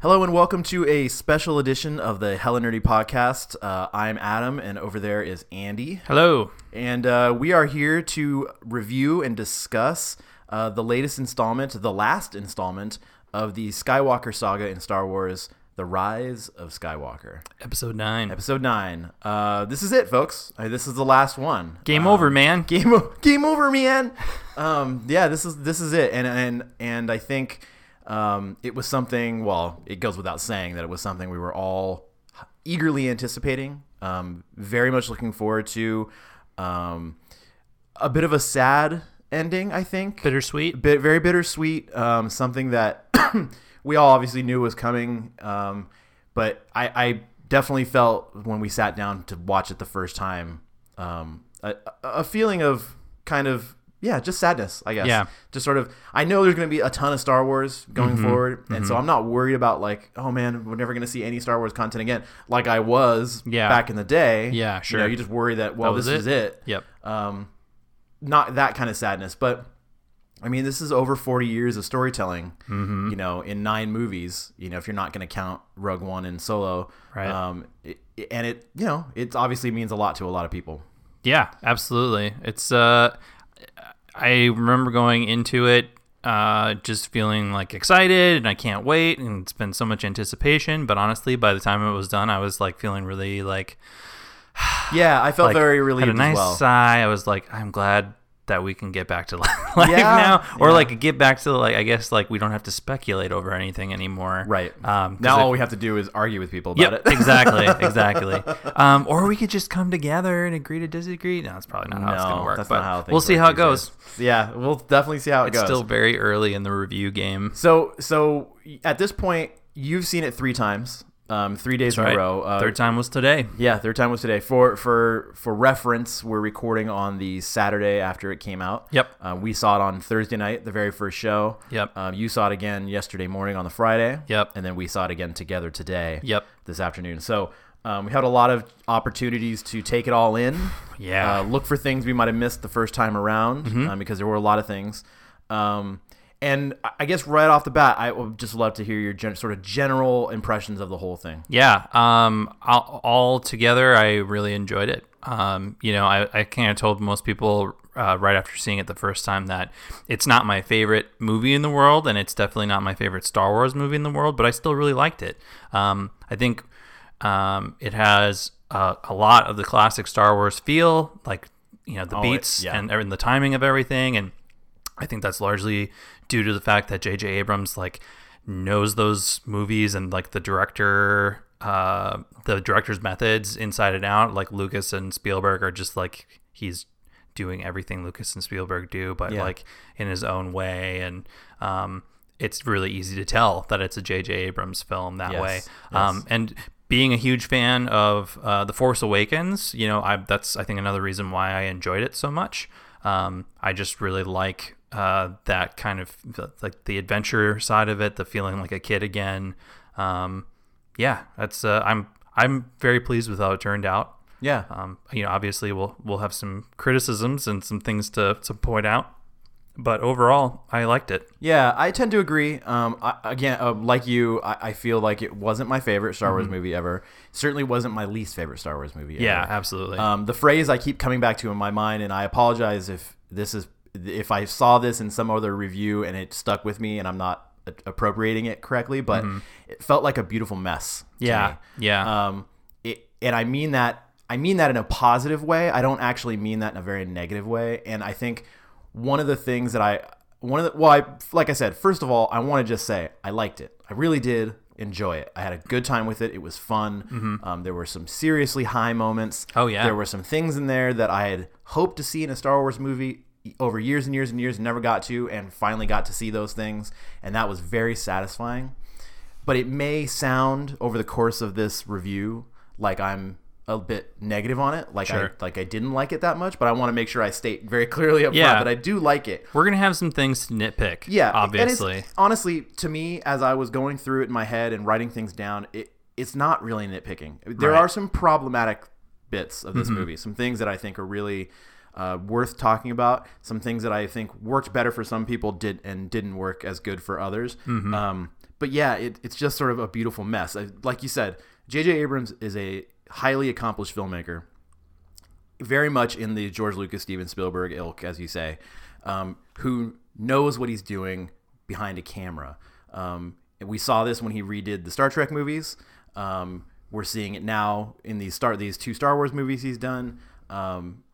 Hello and welcome to a special edition of the Hella Nerdy Podcast. I'm Adam, and over there is Andy. Hello. And we are here to review and discuss the last installment of the Skywalker Saga in Star Wars: The Rise of Skywalker. Episode 9. This is it, folks. This is the last one. Game over, man. Game over, man. Yeah, this is it. And I think it was something, well, it goes without saying that it was something we were all eagerly anticipating, very much looking forward to. A bit of a sad ending, I think. Bittersweet. Very bittersweet, something that we all obviously knew was coming, but I definitely felt when we sat down to watch it the first time, a feeling of kind of, yeah, just sadness, I guess. Yeah. Just sort of, I know there's going to be a ton of Star Wars going forward, and so I'm not worried about like, oh man, we're never going to see any Star Wars content again, like I was back in the day. Yeah, sure. You know, you just worry that, well, this is it. Yep. Not that kind of sadness, but I mean, this is over 40 years of storytelling, you know, in 9 movies, you know, if you're not going to count Rogue One and Solo. Right. And it, you know, it obviously means a lot to a lot of people. Yeah, absolutely. It's, I remember going into it just feeling like excited and I can't wait, and it's been so much anticipation, but honestly by the time it was done I was like feeling really like yeah, I felt like, very relieved as well. Had a nice sigh. I was like, I'm glad that we can get back to life now, or like get back to like, I guess like we don't have to speculate over anything anymore. Right. Now all we have to do is argue with people about it. Exactly. Or we could just come together and agree to disagree. No, that's probably not how it's going to work. That's not how we'll see how it goes. Yeah, we'll definitely see how it goes. It's still very early in the review game. So at this point, you've seen it 3 times. 3 days in a row. Third time was today. Yeah, third time was today. For reference, we're recording on the Saturday after it came out. Yep. We saw it on Thursday night, the very first show. Yep. You saw it again yesterday morning on the Friday. Yep. And then we saw it again together today. Yep. This afternoon. So we had a lot of opportunities to take it all in. Yeah. Look for things we might have missed the first time around, because there were a lot of things. And I guess right off the bat, I would just love to hear your sort of general impressions of the whole thing. Yeah. All together, I really enjoyed it. You know, I kind of told most people right after seeing it the first time that it's not my favorite movie in the world, and it's definitely not my favorite Star Wars movie in the world, but I still really liked it. I think it has a lot of the classic Star Wars feel, like, you know, the beats and the timing of everything, and I think that's largely due to the fact that J.J. Abrams like knows those movies and like the director's methods inside and out. Like Lucas and Spielberg are just like, he's doing everything Lucas and Spielberg do, but like in his own way. And it's really easy to tell that it's a J.J. Abrams film that way. And being a huge fan of The Force Awakens, you know, that's I think another reason why I enjoyed it so much. I just really like that kind of like the adventure side of it, the feeling like a kid again. Yeah, that's I'm very pleased with how it turned out. Yeah. You know, obviously we'll have some criticisms and some things to point out, but overall I liked it. Yeah, I tend to agree. Like you, I feel like it wasn't my favorite Star Wars movie ever. Certainly wasn't my least favorite Star Wars movie ever. Yeah, absolutely. The phrase I keep coming back to in my mind, and I apologize if I saw this in some other review and it stuck with me and I'm not appropriating it correctly, but it felt like a beautiful mess to me. Yeah. And I mean that in a positive way. I don't actually mean that in a very negative way, and I think one of the things that like I said, first of all, I want to just say I liked it. I really did enjoy it. I had a good time with it. It was fun. There were some seriously high moments. Oh, yeah. There were some things in there that I had hoped to see in a Star Wars movie over years and years and years and never got to, and finally got to see those things. And that was very satisfying. But it may sound over the course of this review like I'm a bit negative on it, like I didn't like it that much, but I want to make sure I state very clearly up front that I do like it. We're gonna have some things to nitpick, obviously. Honestly, to me, as I was going through it in my head and writing things down, it's not really nitpicking. There are some problematic bits of this movie, some things that I think are really worth talking about, some things that I think worked better for some people didn't work as good for others. But yeah, it's just sort of a beautiful mess. Like you said, J.J. Abrams is a highly accomplished filmmaker, very much in the George Lucas, Steven Spielberg ilk, as you say, who knows what he's doing behind a camera. We saw this when he redid the Star Trek movies. We're seeing it now in these two Star Wars movies he's done.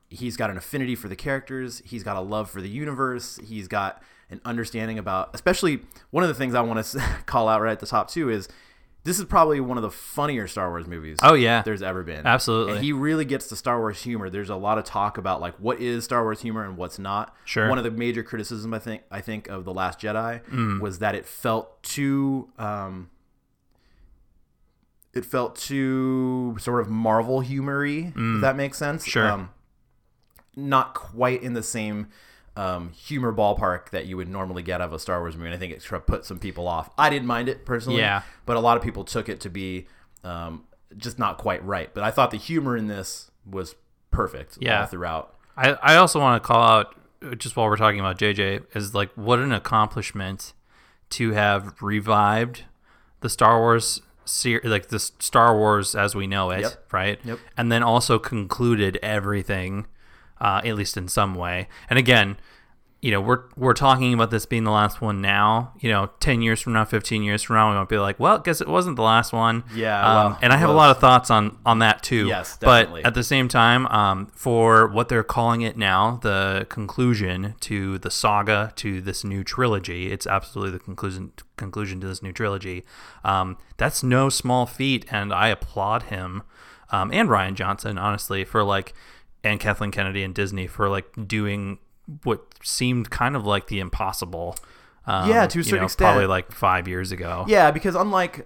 He's got an affinity for the characters. He's got a love for the universe. He's got an understanding about, especially one of the things I want to call out right at the top too is this is probably one of the funnier Star Wars movies. Oh yeah, there's ever been. Absolutely. And he really gets the Star Wars humor. There's a lot of talk about like what is Star Wars humor and what's not. Sure. One of the major criticisms I think of The Last Jedi was that it felt too sort of Marvel humor-y, if that makes sense. Sure. Not quite in the same humor ballpark that you would normally get out of a Star Wars movie. And I think it put some people off. I didn't mind it personally, but a lot of people took it to be just not quite right. But I thought the humor in this was perfect all throughout. I also want to call out, just while we're talking about JJ, is like what an accomplishment to have revived the Star Wars like the Star Wars as we know it, right? Yep. And then also concluded everything, at least in some way. And again, you know, we're talking about this being the last one now. You know, 10 years from now, 15 years from now, we won't be like, well, I guess it wasn't the last one. Yeah. And I have a lot of thoughts on that too. Yes, definitely. But at the same time, for what they're calling it now, the conclusion to the saga, to this new trilogy, it's absolutely the conclusion to this new trilogy. That's no small feat, and I applaud him, and Rian Johnson, honestly, for like, and Kathleen Kennedy and Disney for like doing what seemed kind of like the impossible. To a certain extent, probably like 5 years ago. Yeah, because unlike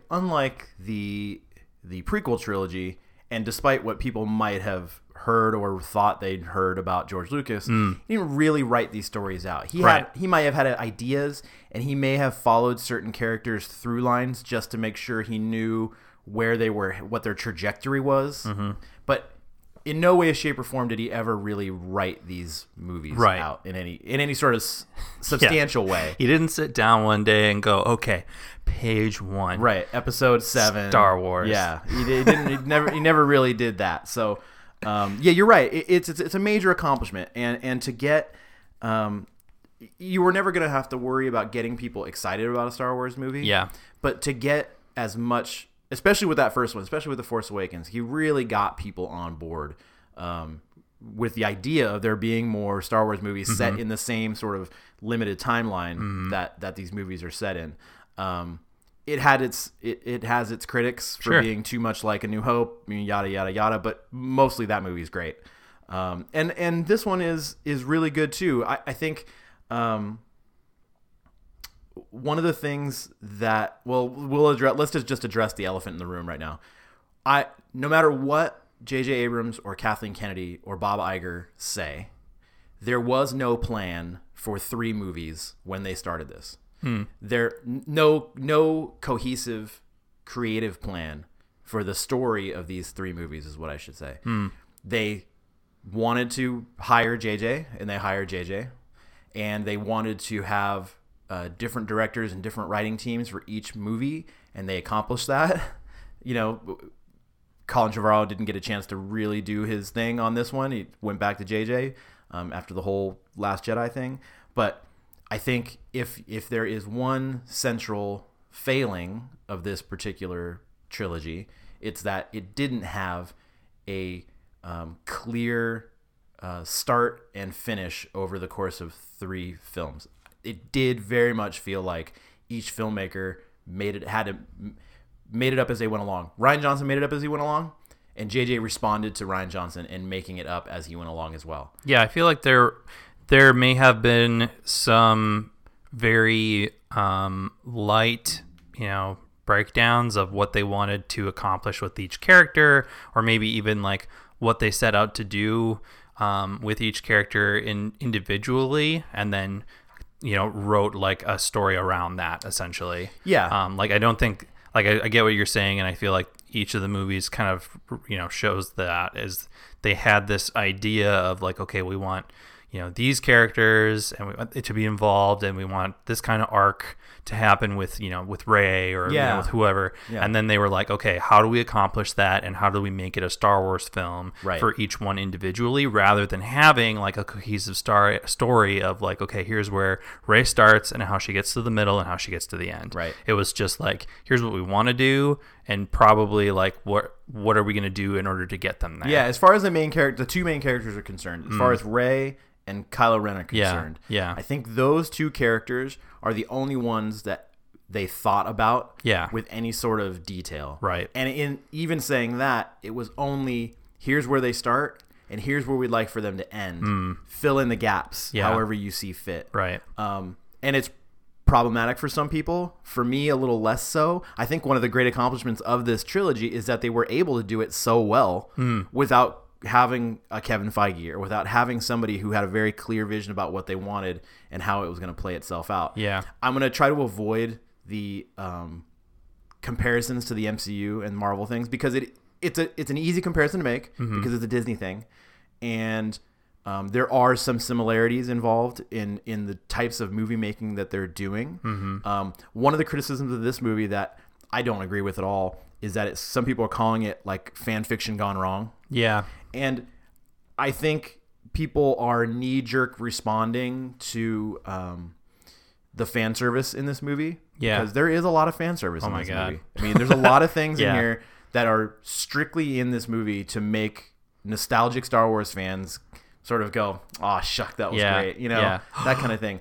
the prequel trilogy, and despite what people might have heard or thought they'd heard about George Lucas, he didn't really write these stories out. He might have had ideas, and he may have followed certain characters' through lines just to make sure he knew where they were, what their trajectory was. Mm-hmm. But in no way, shape, or form did he ever really write these movies out in any sort of substantial way. He didn't sit down one day and go, "Okay, page one, episode 7, Star Wars." Yeah, he didn't. he never really did that. So, you're right. It's a major accomplishment, and to get, you were never gonna have to worry about getting people excited about a Star Wars movie. Yeah, but to get as much. Especially with that first one, especially with The Force Awakens, he really got people on board with the idea of there being more Star Wars movies set in the same sort of limited timeline that these movies are set in. It has its critics for being too much like A New Hope, yada yada yada, but mostly that movie is great. And this one is really good too. I think. One of the things that we'll address. Let's just address the elephant in the room right now. No matter what J.J. Abrams or Kathleen Kennedy or Bob Iger say, there was no plan for 3 movies when they started this. There no cohesive creative plan for the story of these 3 movies is what I should say. They wanted to hire J.J. and they hired J.J. and they wanted to have different directors and different writing teams for each movie, and they accomplished that. Colin Trevorrow didn't get a chance to really do his thing on this one. He went back to JJ after the whole Last Jedi thing. But I think if there is one central failing of this particular trilogy, it's that it didn't have a clear start and finish over the course of 3 films. It did very much feel like each filmmaker made it up as they went along. Rian Johnson made it up as he went along, and JJ responded to Rian Johnson and making it up as he went along as well. Yeah, I feel like there may have been some very light, breakdowns of what they wanted to accomplish with each character, or maybe even like what they set out to do with each character individually, and then wrote like a story around that essentially. I don't think I get what you're saying, and I feel like each of the movies kind of shows that is they had this idea of like, okay, we want you know, these characters, and we want it to be involved, and we want this kind of arc to happen with, you know, with Rey or you know, with whoever. Yeah. And then they were like, okay, how do we accomplish that, and how do we make it a Star Wars film for each one individually, rather than having like a cohesive story of like, okay, here's where Rey starts and how she gets to the middle and how she gets to the end. Right. It was just like, here's what we want to do, and probably like what are we going to do in order to get them there. Yeah, as far as the main character, the two main characters are concerned, as far as Rey and Kylo Ren are concerned. Yeah, yeah. I think those two characters are the only ones that they thought about with any sort of detail. Right. And in even saying that, it was only here's where they start and here's where we'd like for them to end. Fill in the gaps however you see fit. Right. And it's problematic for some people. For me, a little less so. I think one of the great accomplishments of this trilogy is that they were able to do it so well without having a Kevin Feige or without having somebody who had a very clear vision about what they wanted and how it was going to play itself out. Yeah. I'm going to try to avoid the comparisons to the MCU and Marvel things, because it's an easy comparison to make because it's a Disney thing. And there are some similarities involved in the types of movie making that they're doing. One of the criticisms of this movie that I don't agree with at all is that it's, some people are calling it like fan fiction gone wrong. Yeah. And I think people are knee-jerk responding to the fan service in this movie. Yeah. Because there is a lot of fan service in this movie. I mean, there's a lot of things in here that are strictly in this movie to make nostalgic Star Wars fans sort of go, oh, shuck, that was great. You know, that kind of thing.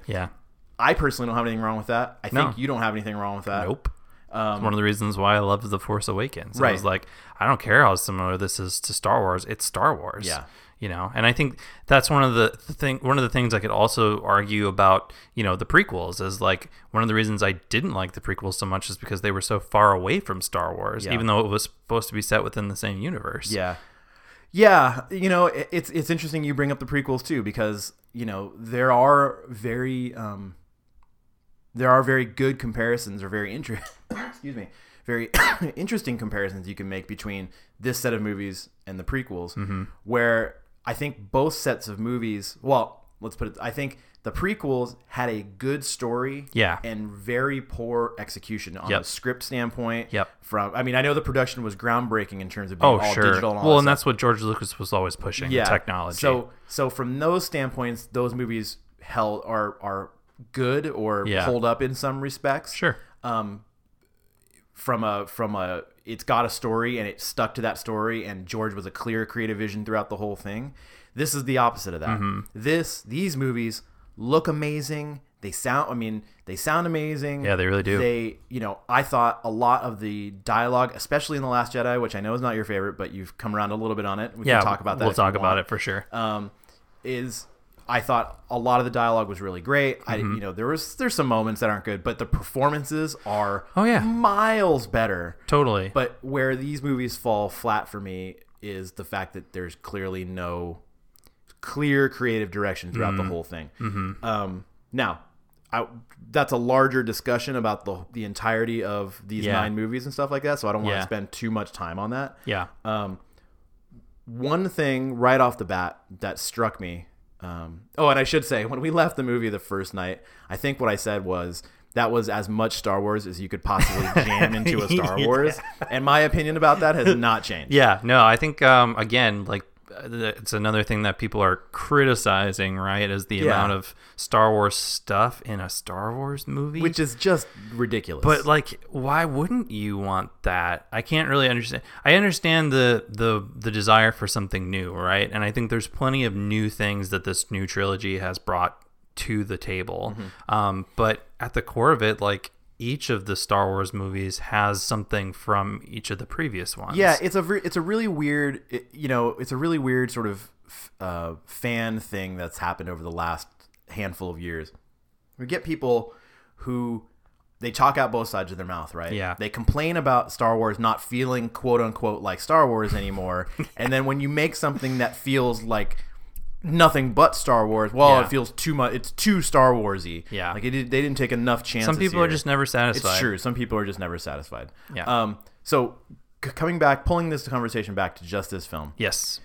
I personally don't have anything wrong with that. I think you don't have anything wrong with that. Nope. It's one of the reasons why I loved The Force Awakens. I was like, I don't care how similar this is to Star Wars. It's Star Wars. Yeah. You know, and I think that's one of the things I could also argue about, you know, the prequels is like one of the reasons I didn't like the prequels so much is because they were so far away from Star Wars, even though it was supposed to be set within the same universe. Yeah. You know, it's interesting you bring up the prequels too, because, you know, there are very good comparisons, or very very interesting comparisons you can make between this set of movies and the prequels, where I think both sets of movies, well, let's put it, I think the prequels had a good story and very poor execution on the script standpoint. From, I mean, I know the production was groundbreaking in terms of being digital and all that stuff. That's what George Lucas was always pushing, the technology. So from those standpoints, those movies are good or hold up in some respects. Sure. From a it's got a story and it stuck to that story, and George was a clear creative vision throughout the whole thing. This is the opposite of that. These movies look amazing. They sound amazing. Yeah, they really do. I thought a lot of the dialogue, especially in The Last Jedi, which I know is not your favorite, but you've come around a little bit on it. We can talk about that. We'll talk about it for sure. I thought a lot of the dialogue was really great. There's some moments that aren't good, but the performances are miles better. Totally. But where these movies fall flat for me is the fact that there's clearly no clear creative direction throughout the whole thing. That's a larger discussion about the entirety of these 9 movies and stuff like that, so I don't want to spend too much time on that. Yeah. One thing right off the bat that struck me. And I should say, when we left the movie the first night, I think what I said was that was as much Star Wars as you could possibly jam into a Star Wars, and my opinion about that has not changed. Yeah, no, I think again, like it's another thing that people are criticizing, right, is the amount of Star Wars stuff in a Star Wars movie, which is just ridiculous. But like, why wouldn't you want that? I can't really understand. I understand the desire for something new, right? And I think there's plenty of new things that this new trilogy has brought to the table. But at the core of it, like, each of the Star Wars movies has something from each of the previous ones. Yeah, it's a really weird sort of fan thing that's happened over the last handful of years. We get people who they talk out both sides of their mouth, right? Yeah. They complain about Star Wars not feeling quote unquote like Star Wars anymore, and then when you make something that feels like nothing but Star Wars, it feels too much. It's too Star Warsy. Yeah, like they didn't take enough chances. Some people are just never satisfied. It's true. Some people are just never satisfied. Yeah. So coming back, pulling this conversation back to just this film. Yes.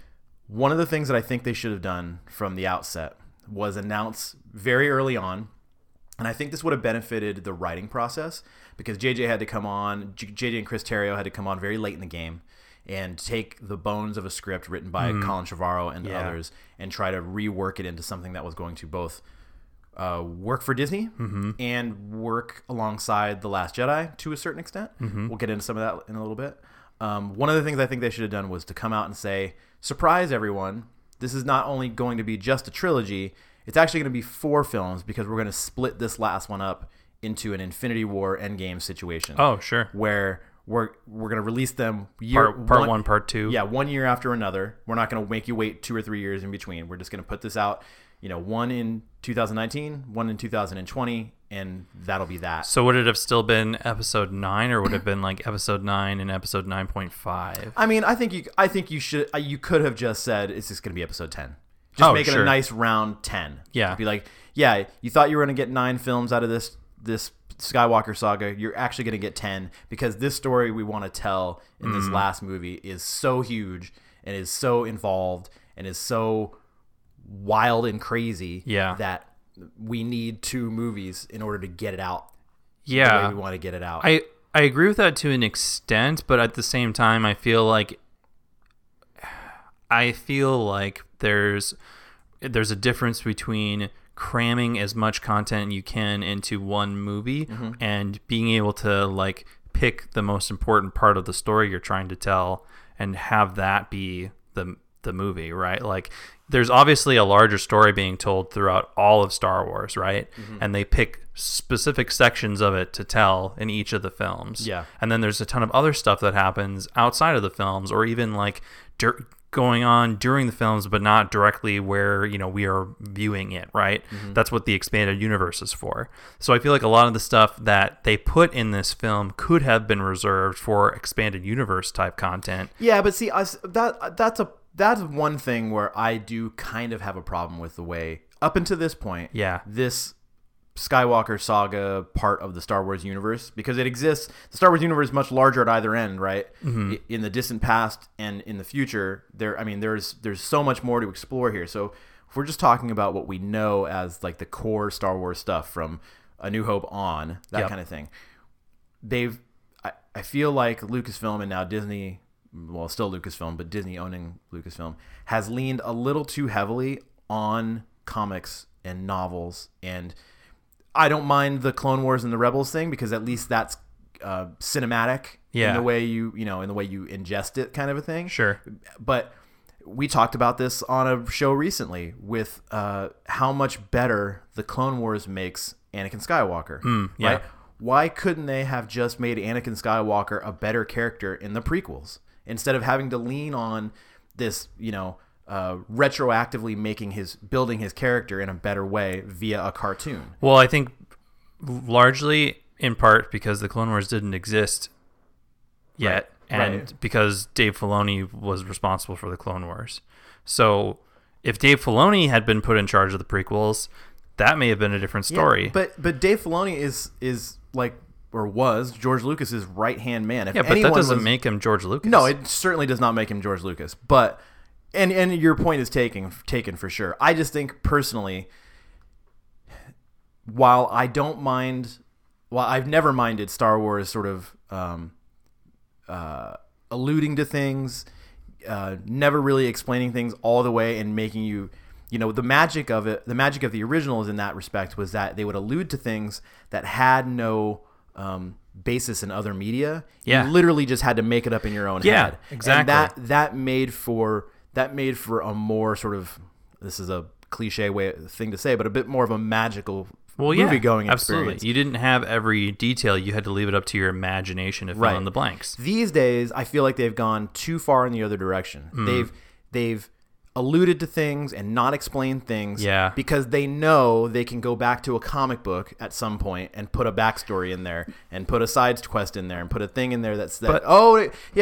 One of the things that I think they should have done from the outset was announced very early on. And I think this would have benefited the writing process because JJ had to come on, JJ and Chris Terrio had to come on very late in the game and take the bones of a script written by Colin Trevorrow and others and try to rework it into something that was going to both work for Disney and work alongside The Last Jedi to a certain extent. We'll get into some of that in a little bit. One of the things I think they should have done was to come out and say, surprise everyone, this is not only going to be just a trilogy, it's actually going to be 4 films because we're going to split this last one up into an Infinity War Endgame situation. Oh, sure. Where we're going to release them part one, part two. Yeah, 1 year after another. We're not going to make you wait 2 or 3 years in between. We're just going to put this out, you know, one in 2019, one in 2020, and that'll be that. So would it have still been episode 9 or would it have been like episode 9 and episode 9.5? I mean, I think you could have just said it's just going to be episode 10. Just a nice round 10. Yeah. Be like, yeah, you thought you were going to get 9 films out of this Skywalker saga. You're actually going to get 10 because this story we want to tell in this last movie is so huge and is so involved and is so wild and crazy that we need 2 movies in order to get it out. Yeah. The way we want to get it out. I agree with that to an extent, but at the same time, I feel like there's a difference between cramming as much content you can into one movie and being able to like pick the most important part of the story you're trying to tell and have that be the movie, right? Like there's obviously a larger story being told throughout all of Star Wars, right? And they pick specific sections of it to tell in each of the films. Yeah. And then there's a ton of other stuff that happens outside of the films or even like going on during the films but not directly where, you know, we are viewing it, right? That's what the expanded universe is for. So I feel like a lot of the stuff that they put in this film could have been reserved for expanded universe type content. Yeah, but see, that's one thing where I do kind of have a problem with the way up until this point, this Skywalker saga part of the Star Wars universe, because it exists. The Star Wars universe is much larger at either end, right? In the distant past and in the future, there's so much more to explore here. So if we're just talking about what we know as like the core Star Wars stuff from A New Hope on, that kind of thing, I feel like Lucasfilm and now Disney, well, still Lucasfilm, but Disney owning Lucasfilm, has leaned a little too heavily on comics and novels. And I don't mind the Clone Wars and the Rebels thing because at least that's cinematic in the way you ingest it, kind of a thing. Sure. But we talked about this on a show recently with how much better the Clone Wars makes Anakin Skywalker. Right? Why couldn't they have just made Anakin Skywalker a better character in the prequels instead of having to lean on this, retroactively building his character in a better way via a cartoon? Well, I think largely in part because the Clone Wars didn't exist yet, because Dave Filoni was responsible for the Clone Wars. So if Dave Filoni had been put in charge of the prequels, that may have been a different story. Yeah, but Dave Filoni is like, or was, George Lucas's right-hand man. If but that doesn't make him George Lucas. No, it certainly does not make him George Lucas, but... And your point is taken for sure. I just think personally, while I've never minded Star Wars sort of alluding to things, never really explaining things all the way and making you, the magic of it, the magic of the originals in that respect was that they would allude to things that had no basis in other media. Yeah. You literally just had to make it up in your own head. Yeah, exactly. And that made for a more sort of, this is a cliche thing to say, but a bit more of a magical movie-going experience. Absolutely. You didn't have every detail. You had to leave it up to your imagination to fill in the blanks. These days, I feel like they've gone too far in the other direction. They've alluded to things and not explained things because they know they can go back to a comic book at some point and put a backstory in there and put a side quest in there and put a thing in there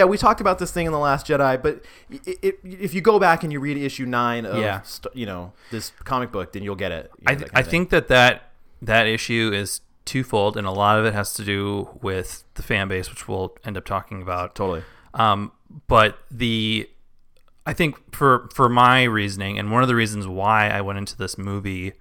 we talked about this thing in The Last Jedi, but if you go back and you read issue 9 of this comic book, then you'll get it. I think that issue is twofold, and a lot of it has to do with the fan base, which we'll end up talking about. Totally. But the I think for my reasoning, and one of the reasons why I went into this movie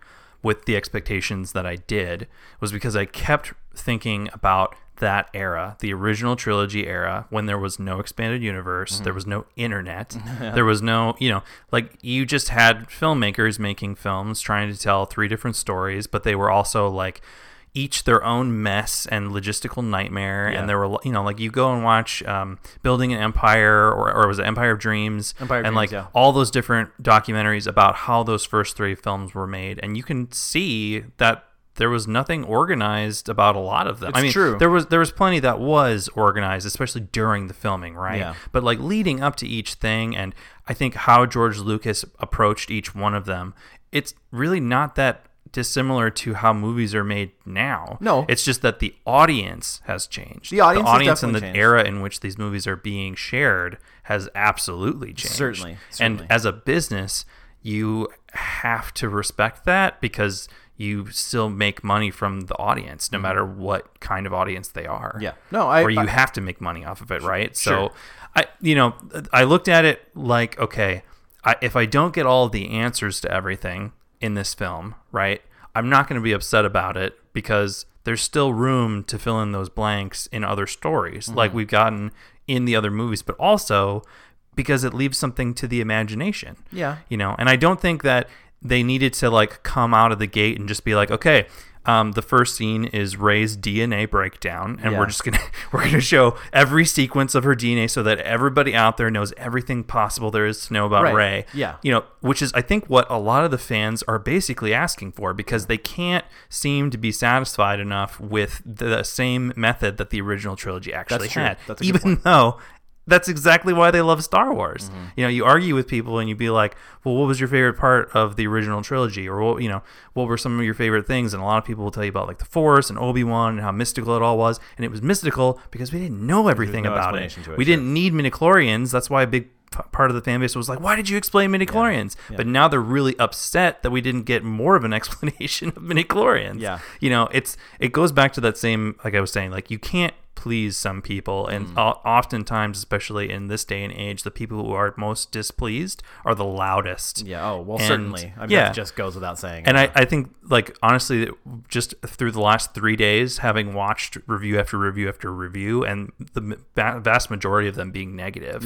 with the expectations that I did, was because I kept thinking about that era, the original trilogy era, when there was no expanded universe, there was no internet, there was no, you know, like, you just had filmmakers making films trying to tell three different stories, but they were also like each their own mess and logistical nightmare. And there were, you know, like, you go and watch Building an Empire, or was it Empire of Dreams? Empire of Dreams, all those different documentaries about how those first three films were made. And you can see that there was nothing organized about a lot of them. It's true. There was plenty that was organized, especially during the filming, right? Yeah. But like leading up to each thing, and I think how George Lucas approached each one of them, it's really not that dissimilar to how movies are made now. No. It's just that the audience has changed. The audience and the era in which these movies are being shared has absolutely changed. Certainly. And as a business, you have to respect that, because you still make money from the audience, no matter what kind of audience they are. Yeah. Or you have to make money off of it, right? Sure. So, I looked at it like, okay, if I don't get all the answers to everything in this film, right, I'm not going to be upset about it, because there's still room to fill in those blanks in other stories, like we've gotten in the other movies, but also because it leaves something to the imagination. Yeah. You know, and I don't think that they needed to like come out of the gate and just be like, okay, the first scene is Rey's DNA breakdown, and we're gonna show every sequence of her DNA so that everybody out there knows everything possible there is to know about Rey. Yeah, you know, which is I think what a lot of the fans are basically asking for, because they can't seem to be satisfied enough with the same method that the original trilogy actually had. That's a good point. Even though that's exactly why they love Star Wars. You know, you argue with people and you'd be like, well, what was your favorite part of the original trilogy? Or, what were some of your favorite things? And a lot of people will tell you about like the Force and Obi-Wan and how mystical it all was. And it was mystical because we didn't know everything about it. We didn't need midichlorians. That's why a big part of the fan base was like, why did you explain midichlorians? Yeah. But now they're really upset that we didn't get more of an explanation of midichlorians. Yeah. You know, it goes back to that same, like I was saying, like you can't please some people, and oftentimes, especially in this day and age, the people who are most displeased are the loudest. Certainly. I mean, that just goes without saying. And I think, like, honestly, just through the last 3 days, having watched review after review after review, and the vast majority of them being negative,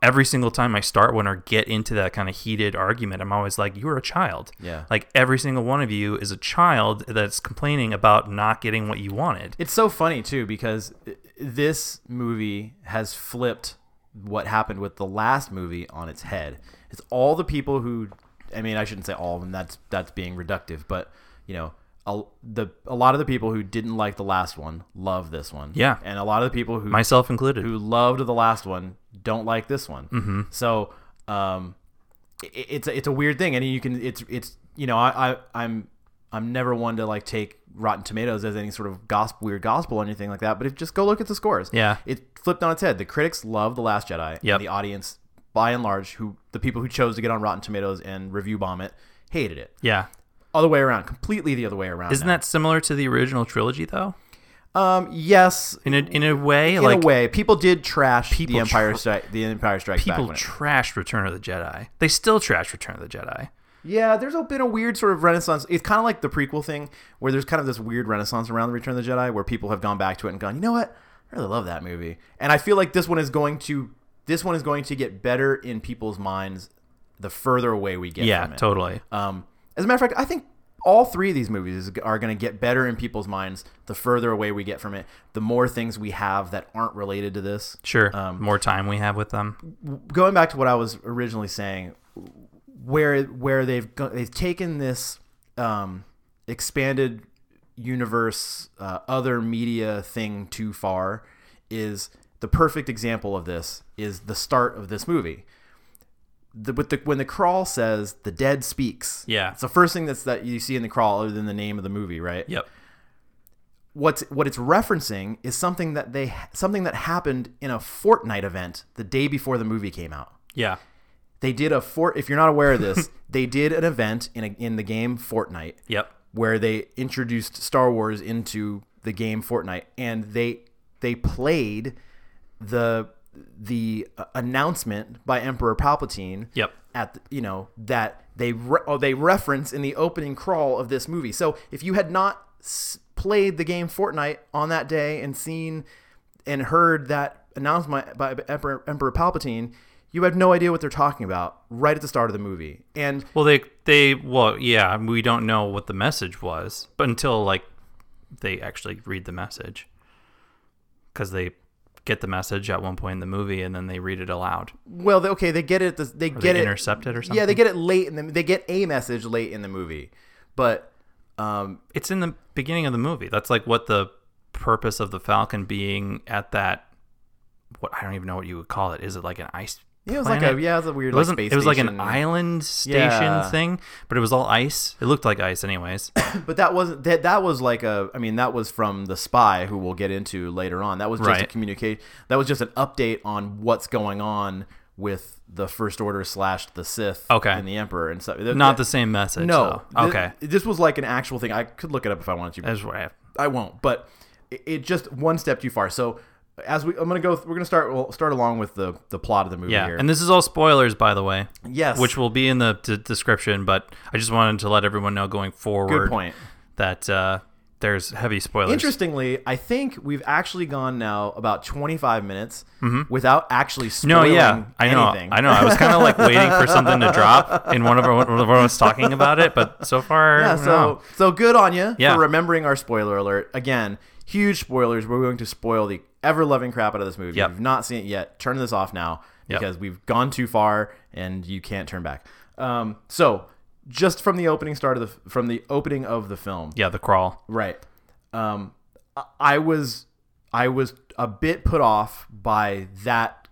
every single time I start one or get into that kind of heated argument, I'm always like, you're a child. Yeah. Like, every single one of you is a child that's complaining about not getting what you wanted. It's so funny, too, because this movie has flipped what happened with the last movie on its head. It's all the people who, I mean, I shouldn't say all of them, that's being reductive, but, you know, a lot of the people who didn't like the last one love this one. Yeah. And a lot of the people who, myself included, who loved the last one don't like this one. Mm-hmm. So, it's a weird thing. And you can, it's, you know, I'm never one to like take Rotten Tomatoes as any sort of weird gospel or anything like that, but just go look at the scores. Yeah, it flipped on its head. The critics love The Last Jedi. Yeah, the audience, by and large, the people who chose to get on Rotten Tomatoes and review bomb it, hated it. Yeah, other way around, completely the other way around. Isn't that similar to the original trilogy though? Yes, in a way. People did trash the Empire Strikes. The Empire Strikes Back. People trashed Return of the Jedi. They still trash Return of the Jedi. Yeah, there's been a weird sort of renaissance. It's kind of like the prequel thing, where there's kind of this weird renaissance around the Return of the Jedi, where people have gone back to it and gone, you know what? I really love that movie. And I feel like this one is going to get better in people's minds the further away we get from it. Yeah, totally. As a matter of fact, I think all three of these movies are going to get better in people's minds the further away we get from it, the more things we have that aren't related to this. Sure. More time we have with them. Going back to what I was originally saying, where they've taken this expanded universe other media thing too far, is the perfect example of this is the start of this movie. When the crawl says "the dead speaks," it's the first thing that you see in the crawl, other than the name of the movie, right? Yep. What it's referencing is something that happened in a Fortnite event the day before the movie came out. Yeah. They did if you're not aware of this, they did an event in the game Fortnite. Yep. Where they introduced Star Wars into the game Fortnite, and they played the the announcement by Emperor Palpatine. Yep. At the, you know, that they reference in the opening crawl of this movie. So if you had not played the game Fortnite on that day and seen and heard that announcement by Emperor Palpatine, you had no idea what they're talking about right at the start of the movie. And well, we don't know what the message was, but until like they actually read the message, because they get the message at one point in the movie and then they read it aloud. Well, okay, they get it. They intercept it or something. Yeah, they get it late in the. They get a message late in the movie, but it's in the beginning of the movie. That's like what the purpose of the Falcon being at that. What I don't even know what you would call it. Is it like an ice? Yeah, it was planet? Like a it was a weird. It wasn't. Like space it was station. Like an island station thing, but it was all ice. It looked like ice, anyways. But that wasn't that. That was like a. I mean, that was from the spy, who we'll get into later on. That was just a communication. That was just an update on what's going on with the First Order / the Sith and the Emperor and stuff. Not the same message. No. Though. Okay. This was like an actual thing. I could look it up if I wanted to. That's right. I won't. But it just one step too far. So. As we're gonna start along with the plot of the movie here. And this is all spoilers, by the way. Yes, which will be in the description. But I just wanted to let everyone know going forward. Good point. That there's heavy spoilers. Interestingly, I think we've actually gone now about 25 minutes without actually spoiling anything. I know. I was kind of like waiting for something to drop, and one of us was talking about it. But so far, so good on you for remembering our spoiler alert again. Huge spoilers. We're going to spoil the ever-loving crap out of this movie. If you've not seen it yet, turn this off now because we've gone too far and you can't turn back. So just from the opening of the film. Yeah, the crawl. Right. I was a bit put off by that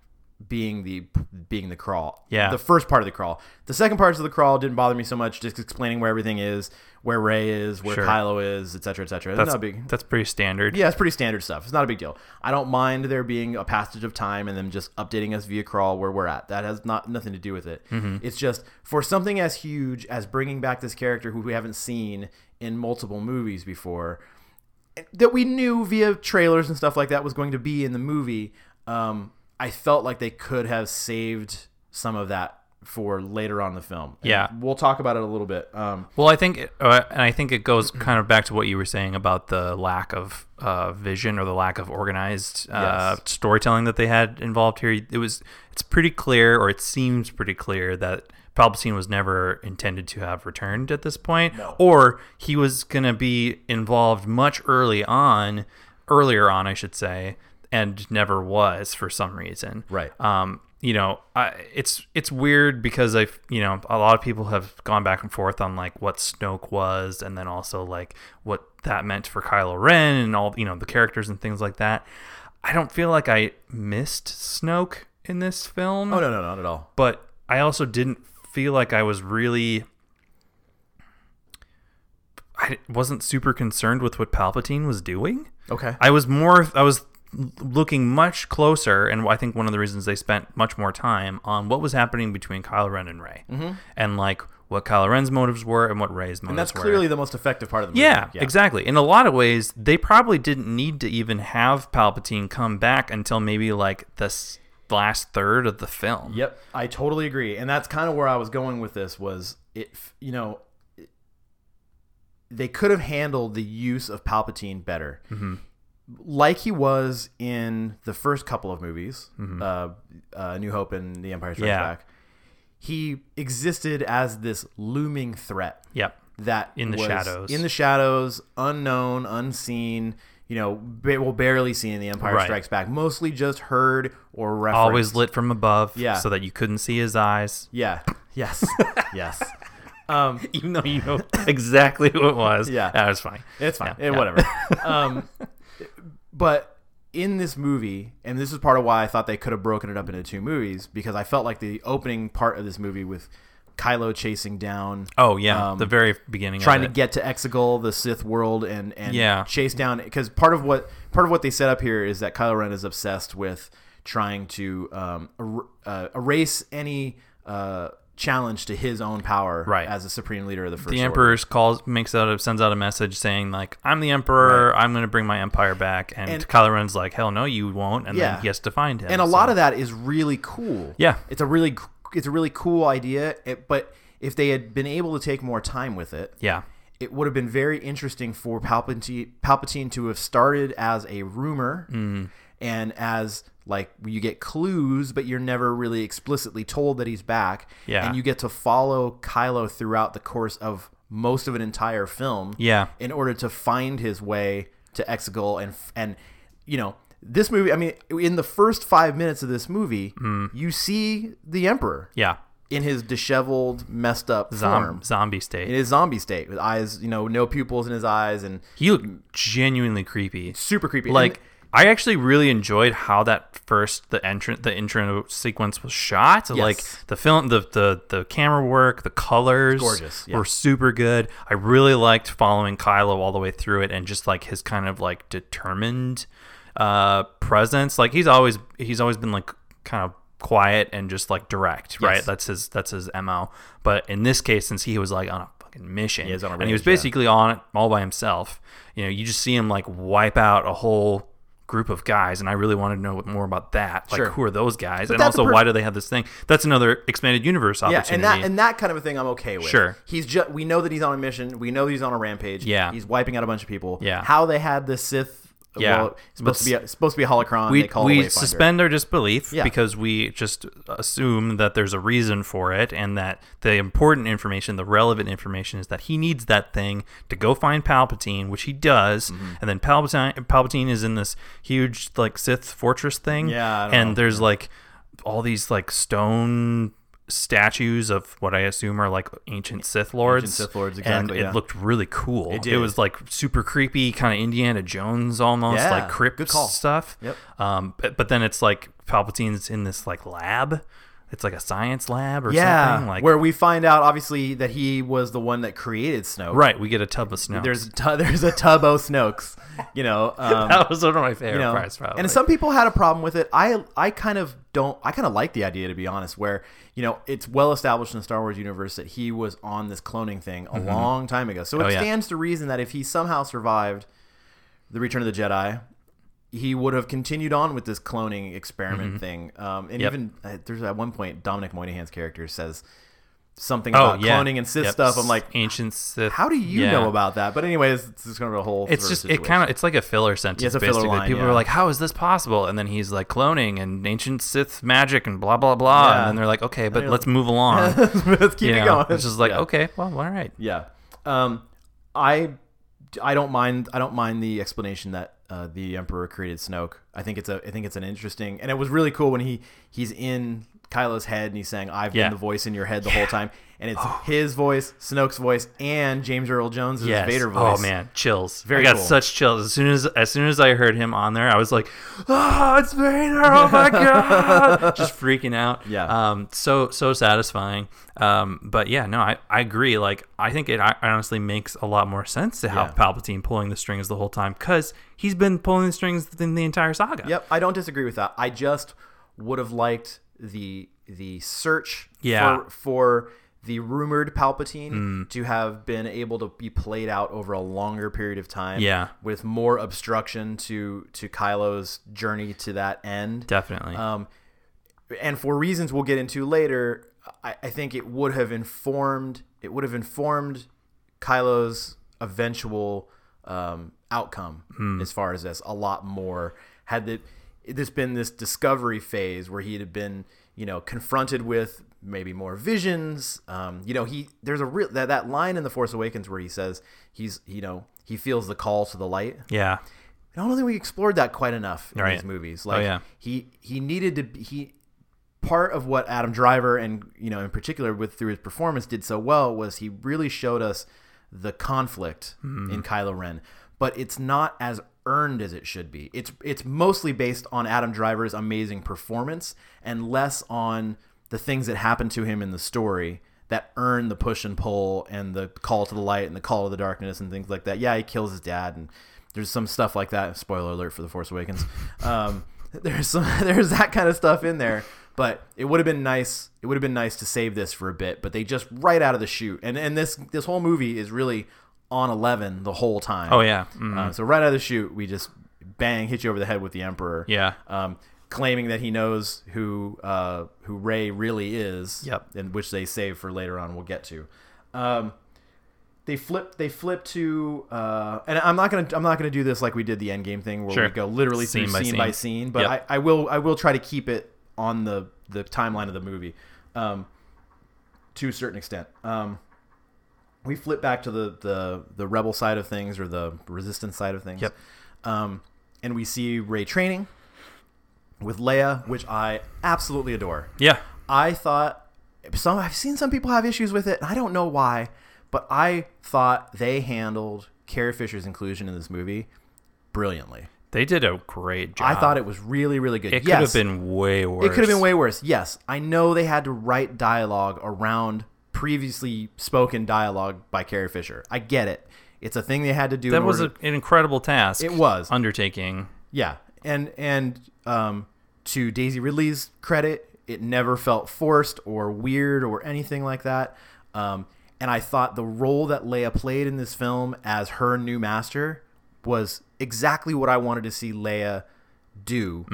being the crawl. Yeah. The first part of the crawl. The second parts of the crawl didn't bother me so much, just explaining where everything is, where Rey is, where Kylo is, et cetera, et cetera. That's pretty standard. Yeah, it's pretty standard stuff. It's not a big deal. I don't mind there being a passage of time and them just updating us via crawl where we're at. That has nothing to do with it. Mm-hmm. It's just for something as huge as bringing back this character who we haven't seen in multiple movies before, that we knew via trailers and stuff like that was going to be in the movie. I felt like they could have saved some of that for later on in the film. And we'll talk about it a little bit. I think it goes kind of back to what you were saying about the lack of vision or the lack of organized storytelling that they had involved here. It's pretty clear, or it seems pretty clear, that Palpatine was never intended to have returned at this point, or he was going to be involved much earlier on, I should say, and never was for some reason. Right. You know, it's weird because a lot of people have gone back and forth on like what Snoke was, and then also like what that meant for Kylo Ren and all, you know, the characters and things like that. I don't feel like I missed Snoke in this film. Oh no, not at all. But I also didn't feel like I was really. I wasn't super concerned with what Palpatine was doing. Okay. I was looking much closer, and I think one of the reasons they spent much more time on what was happening between Kylo Ren and Rey, and like what Kylo Ren's motives were and what Rey's motives were. And that's clearly the most effective part of the movie. Yeah, exactly. In a lot of ways, they probably didn't need to even have Palpatine come back until maybe like the last third of the film. Yep, I totally agree. And that's kind of where I was going with this, was they could have handled the use of Palpatine better. Mm-hmm. Like he was in the first couple of movies, New Hope and The Empire Strikes Back, he existed as this looming threat. Yep. That in the shadows. In the shadows, unknown, unseen. You know, barely seen in The Empire Strikes Back. Mostly just heard or referenced. Always lit from above. Yeah. So that you couldn't see his eyes. Yeah. Yes. Yes. Even though you know exactly who it was. Yeah. That was funny. It's fine. Yeah. Whatever. But in this movie, and this is part of why I thought they could have broken it up into two movies, because I felt like the opening part of this movie with Kylo chasing down... Oh, yeah, the very beginning of it. Trying to get to Exegol, the Sith world, and chase down... Because part of what they set up here is that Kylo Ren is obsessed with trying to erase any challenge to his own power as the supreme leader of the First Order. The Emperor sends out a message saying, like, I'm the Emperor, I'm going to bring my empire back. And Kylo Ren's like, hell no, you won't. And then he has to find him. And a lot of that is really cool. Yeah. It's a really cool idea. But if they had been able to take more time with it. Yeah. It would have been very interesting for Palpatine to have started as a rumor and as, like, you get clues, but you're never really explicitly told that he's back. Yeah. And you get to follow Kylo throughout the course of most of an entire film in order to find his way to Exegol. And you know, this movie, I mean, in the first 5 minutes of this movie, you see the Emperor. Yeah. In his disheveled, messed up form. Zombie state. In his zombie state. With eyes, you know, no pupils in his eyes. And he looked genuinely creepy. Super creepy. Like, I actually really enjoyed how that the intro sequence was shot. Yes. Like, the film, the camera work, the colors were super good. I really liked following Kylo all the way through it, and just, like, his kind of, like, determined presence. Like, he's always been, like, kind of quiet and just, like, direct, right? Yes. That's his MO. But in this case, since he was, like, on a fucking mission, he was basically on it all by himself, you know, you just see him, like, wipe out a whole group of guys, and I really wanted to know more about that. Like, who are those guys? But and also, why do they have this thing? That's another expanded universe opportunity. And that kind of a thing I'm okay with. Sure. We know that he's on a mission. We know that he's on a rampage. Yeah. He's wiping out a bunch of people. Yeah. How they had the Sith. Yeah, well, it's supposed to be a holocron. We suspend our disbelief because we just assume that there's a reason for it, and that the important information, the relevant information, is that he needs that thing to go find Palpatine, which he does, and then Palpatine is in this huge, like, Sith fortress thing, and there's, like, all these, like, stone statues of what I assume are, like, ancient Sith lords, exactly. And it looked really cool. It was, like, super creepy, kind of Indiana Jones almost, like, crypt stuff. Yep. But then it's, like, Palpatine's in this, like, lab. It's like a science lab or something, like, where we find out obviously that he was the one that created Snoke. Right, we get a tub of Snoke. There's a tub of Snokes. You know, that was one of my favorite parts. Probably. And some people had a problem with it. I kind of like the idea, to be honest, where, you know, it's well established in the Star Wars universe that he was on this cloning thing a long time ago. So it stands to reason that if he somehow survived the Return of the Jedi, he would have continued on with this cloning experiment thing. Even there's at one point, Dominic Moynihan's character says something about cloning and Sith stuff. I'm like, ancient Sith. How do you know about that? But anyways, it's just kind of a whole. It's just it's like a filler sentence. Yeah, it's a filler line. People are like, how is this possible? And then he's like, cloning and ancient Sith magic and blah blah blah. Yeah. And then they're like, okay, but let's move along. Let's keep it going. It's just like, okay, well, all right. Yeah. I don't mind the explanation that the Emperor created Snoke. I think it's an interesting, and it was really cool when he's in Kylo's head and he's saying, "I've been the voice in your head the whole time," and it's his voice, Snoke's voice, and James Earl Jones' Vader voice. Oh man, chills! I got such chills as soon as I heard him on there. I was like, "Oh, it's Vader! Oh my god!" Just freaking out. Yeah. So satisfying. But yeah, no, I agree. Like, I think it honestly makes a lot more sense to have Palpatine pulling the strings the whole time, because he's been pulling the strings in the entire saga. Yep, I don't disagree with that. I just would have liked the search for the rumored Palpatine to have been able to be played out over a longer period of time, with more obstruction to Kylo's journey to that end. Definitely. And for reasons we'll get into later, I think it would have informed Kylo's eventual outcome as far as this a lot more, had there's been this discovery phase where he'd have been, you know, confronted with maybe more visions. You know, there's a real that line in The Force Awakens where he says he feels the call to the light. Yeah, and I don't think we explored that quite enough in these movies. Like, he needed to be, part of what Adam Driver and, you know, in particular through his performance did so well was he really showed us the conflict in Kylo Ren, but it's not as earned as it should be. It's mostly based on Adam Driver's amazing performance and less on the things that happened to him in the story that earn the push and pull and the call to the light and the call to the darkness and things like that. Yeah, he kills his dad, and there's some stuff like that. Spoiler alert for The Force Awakens. There's that kind of stuff in there, But it would have been nice. It would have been nice to save this for a bit, but they just right out of the chute. And this whole movie is really on 11 the whole time. Oh, yeah. Mm-hmm. So right out of the chute, we just bang, hit you over the head with the Emperor. Yeah. Claiming that he knows who Rey really is. Yep. And which they save for later on. We'll get to. They flip to, and I'm not gonna do this like we did the Endgame thing where we go literally scene through scene by scene. But yep. I will try to keep it on the timeline of the movie, to a certain extent. We flip back to the rebel side of things, or the resistance side of things. Yep. And we see Rey training with Leia, which I absolutely adore. Yeah. I thought I've seen some people have issues with it, and I don't know why. But I thought they handled Carrie Fisher's inclusion in this movie brilliantly. They did a great job. I thought it was really, really good. It could have been way worse. It could have been way worse, yes. I know they had to write dialogue around previously spoken dialogue by Carrie Fisher. I get it. It's a thing they had to do. That was an incredible task. It was. Undertaking. Yeah. And to Daisy Ridley's credit, it never felt forced or weird or anything like that. And I thought the role that Leia played in this film as her new master was exactly what I wanted to see Leia do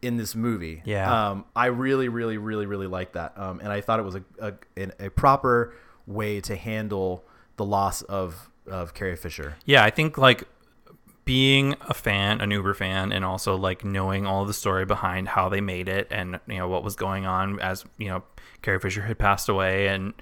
in this movie. Yeah. I really, really, really, really liked that. And I thought it was a proper way to handle the loss of Carrie Fisher. Yeah, I think like being a fan, an uber fan, and also like knowing all the story behind how they made it and, you know, what was going on as, you know, Carrie Fisher had passed away and...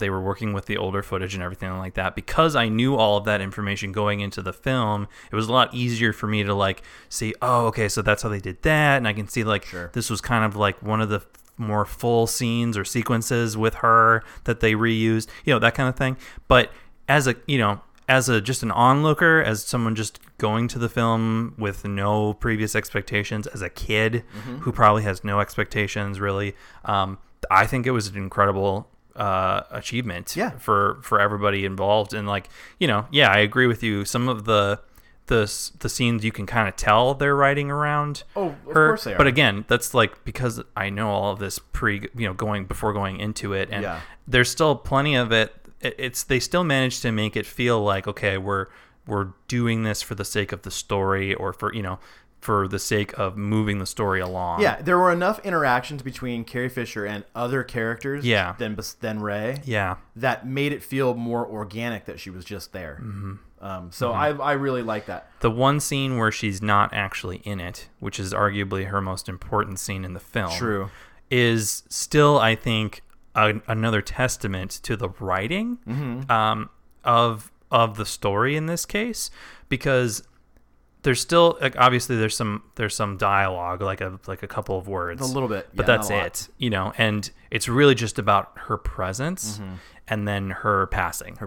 they were working with the older footage and everything like that. Because I knew all of that information going into the film, it was a lot easier for me to like see, oh, okay, so that's how they did that. And I can see like this was kind of like one of the more full scenes or sequences with her that they reused, you know, that kind of thing. But as a, you know, as a just an onlooker, as someone just going to the film with no previous expectations, as a kid who probably has no expectations really, I think it was an incredible achievement for everybody involved. And like, you know, I agree with you, some of the scenes you can kind of tell they're writing around course they are. But again, that's like because I know all of this going into it, and there's still plenty of it's they still managed to make it feel like, okay, we're doing this for the sake of the story, or for, you know, for the sake of moving the story along. Yeah, there were enough interactions between Carrie Fisher and other characters than Rey that made it feel more organic that she was just there. I really like that. The one scene where she's not actually in it, which is arguably her most important scene in the film, is still, I think, another testament to the writing of the story in this case, because... there's still like, obviously there's some dialogue, like a couple of words, a little bit, but that's it, you know, and it's really just about her presence and then her passing.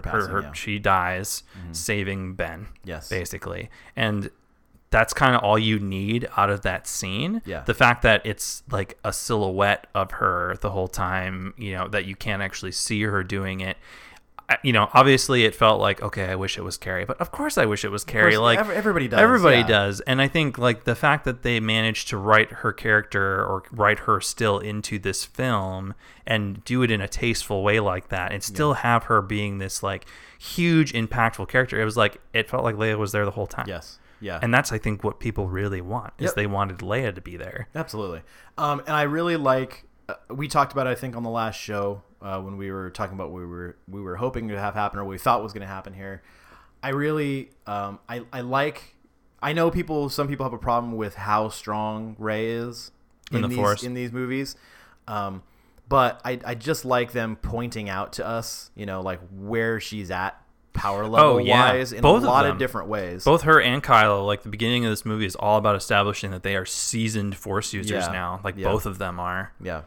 She dies saving Ben, basically, and that's kind of all you need out of that scene. Yeah. The fact that it's like a silhouette of her the whole time, you know, that you can't actually see her doing it. You know, obviously it felt like, okay, I wish it was Carrie, but of course I wish it was Carrie. Like everybody does. And I think like the fact that they managed to write her character or write her still into this film and do it in a tasteful way like that and still have her being this like huge impactful character. It was like, it felt like Leia was there the whole time. Yes. Yeah. And that's, I think, what people really want is they wanted Leia to be there. Absolutely. And I really like, we talked about it, I think on the last show, when we were talking about what we were hoping to have happen or what we thought was going to happen here. I really I know some people have a problem with how strong Rey is in these movies, but I just like them pointing out to us, you know, like where she's at power level wise in both a lot of different ways. Both her and Kylo, like the beginning of this movie is all about establishing that they are seasoned Force users now. Like both of them are. Yeah.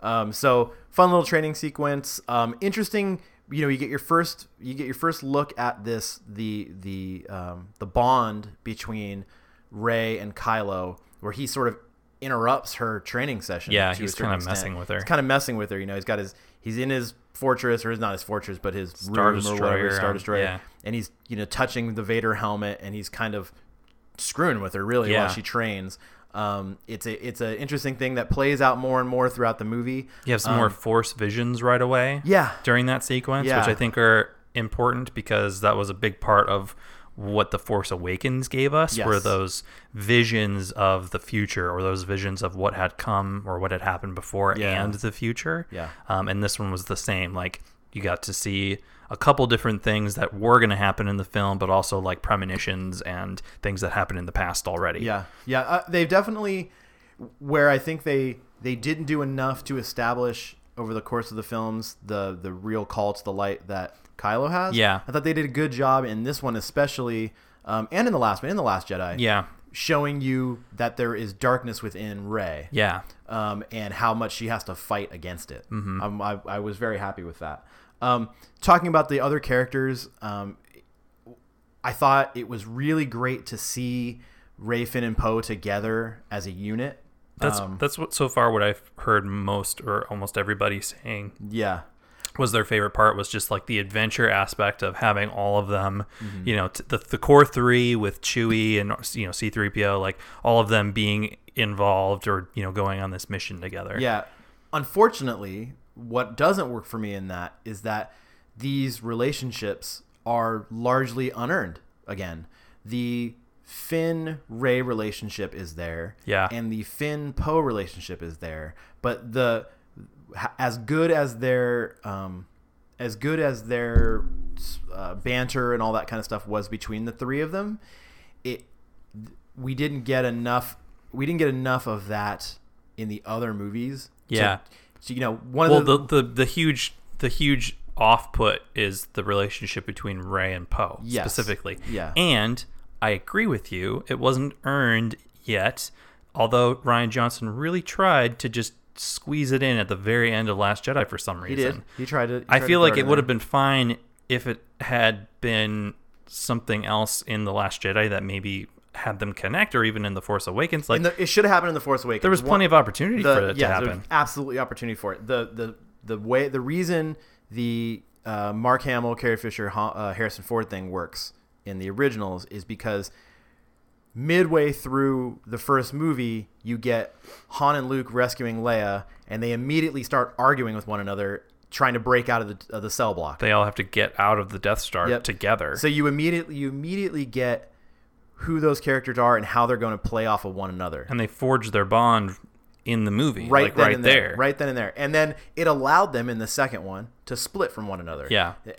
So fun little training sequence. Interesting, you know, you get your first look at this the bond between Rey and Kylo, where he sort of interrupts her training session. Yeah, he's kind of messing with her. He's kind of messing with her. You know, he's in his fortress, or not his fortress, but his Star Destroyer, Star Destroyer, and he's, you know, touching the Vader helmet, and he's kind of screwing with her really while she trains. It's an interesting thing that plays out more and more throughout the movie. You have some more Force visions right away. Yeah. During that sequence, which I think are important because that was a big part of what The Force Awakens gave us, were those visions of the future, or those visions of what had come or what had happened before and the future. Yeah. And this one was the same. Like, you got to see a couple different things that were going to happen in the film, but also like premonitions and things that happened in the past already. Yeah. Yeah. They've definitely, where I think they didn't do enough to establish over the course of the films, the real call to the light that Kylo has. Yeah. I thought they did a good job in this one, especially, and in the last one, in The Last Jedi. Yeah. Showing you that there is darkness within Rey. Yeah. And how much she has to fight against it. Mm-hmm. I was very happy with that. Talking about the other characters, I thought it was really great to see Rey, Finn, and Poe together as a unit. That's what so far what I've heard most, or almost everybody saying. Yeah. Was their favorite part was just like the adventure aspect of having all of them, you know, the core three with Chewie and, you know, C-3PO, like all of them being involved or, you know, going on this mission together. Yeah. Unfortunately, what doesn't work for me in that is that these relationships are largely unearned. Again, the Finn-Rey relationship is there. Yeah. And the Finn-Poe relationship is there, but as good as their banter and all that kind of stuff was between the three of them, we didn't get enough of that in the other movies. Yeah. So, you know, the huge off put is the relationship between Rey and Poe specifically. Yeah. And I agree with you, it wasn't earned yet, although Rian Johnson really tried to just squeeze it in at the very end of Last Jedi for some reason. He tried to. I feel like it would have been fine if it had been something else in The Last Jedi that maybe had them connect, or even in The Force Awakens. Like, it should have happened in The Force Awakens. There was plenty of opportunity for it to happen. There was absolutely opportunity for it. The reason the Mark Hamill, Carrie Fisher, Harrison Ford thing works in the originals is because midway through the first movie, you get Han and Luke rescuing Leia, and they immediately start arguing with one another, trying to break out of the cell block. They all have to get out of the Death Star together. So you immediately get who those characters are and how they're going to play off of one another. And they forge their bond in the movie, right then and there. And then it allowed them in the second one to split from one another,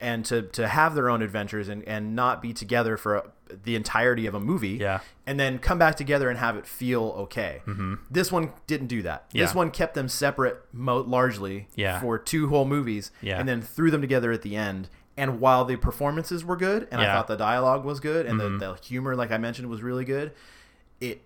and to have their own adventures and not be together for the entirety of a movie, and then come back together and have it feel okay. Mm-hmm. This one didn't do that. Yeah. This one kept them separate largely for two whole movies, and then threw them together at the end. And while the performances were good, and I thought the dialogue was good, and the humor, like I mentioned, was really good, it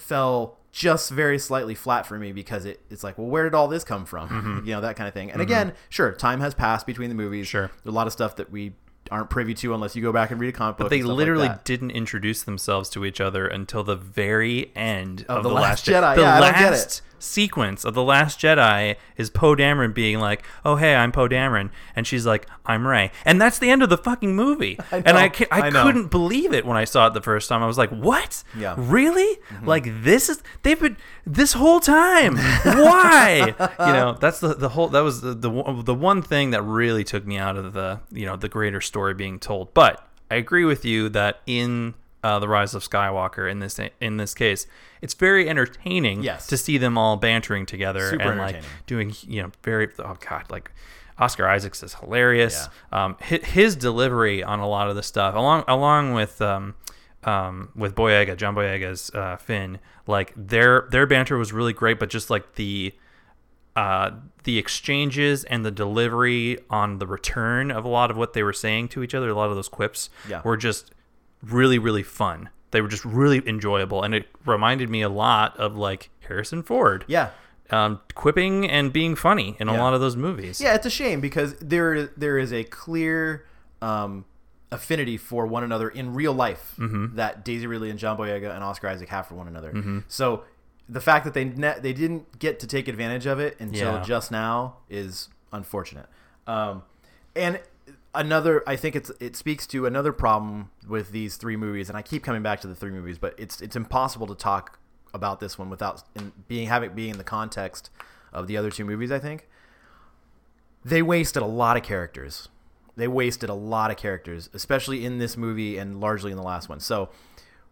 fell just very slightly flat for me because it's like, well, where did all this come from? Mm-hmm. You know, that kind of thing. And again, sure, time has passed between the movies. Sure. There's a lot of stuff that we aren't privy to unless you go back and read a comic book. But they literally didn't introduce themselves to each other until the very end of The Last Jedi. The last sequence of The Last Jedi is Poe Dameron being like, "Oh, hey, I'm Poe Dameron," and she's like, "I'm Rey," and that's the end of the fucking movie. I couldn't believe it when I saw it the first time. I was like, "What? Yeah. Really? Mm-hmm. Like they've been this whole time? Why?" You know, that's the one thing that really took me out of the greater story being told. But I agree with you that in The Rise of Skywalker, in this case, it's very entertaining to see them all bantering together. Super and like doing, you know, very, oh god, like Oscar Isaac is hilarious. Yeah. His delivery on a lot of the stuff, along with Boyega, John Boyega's Finn, like their banter was really great, but just like the exchanges and the delivery on the return of a lot of what they were saying to each other, a lot of those quips were just really, really fun. They were just really enjoyable, and it reminded me a lot of like Harrison Ford quipping and being funny in a lot of those movies. It's a shame because there is a clear affinity for one another in real life that Daisy Ridley and John Boyega and Oscar Isaac have for one another. So the fact that they didn't get to take advantage of it until just now is unfortunate. And another, I think it speaks to another problem with these three movies, and I keep coming back to the three movies, but it's impossible to talk about this one without having it being in the context of the other two movies, I think. They wasted a lot of characters. Especially in this movie and largely in the last one. So,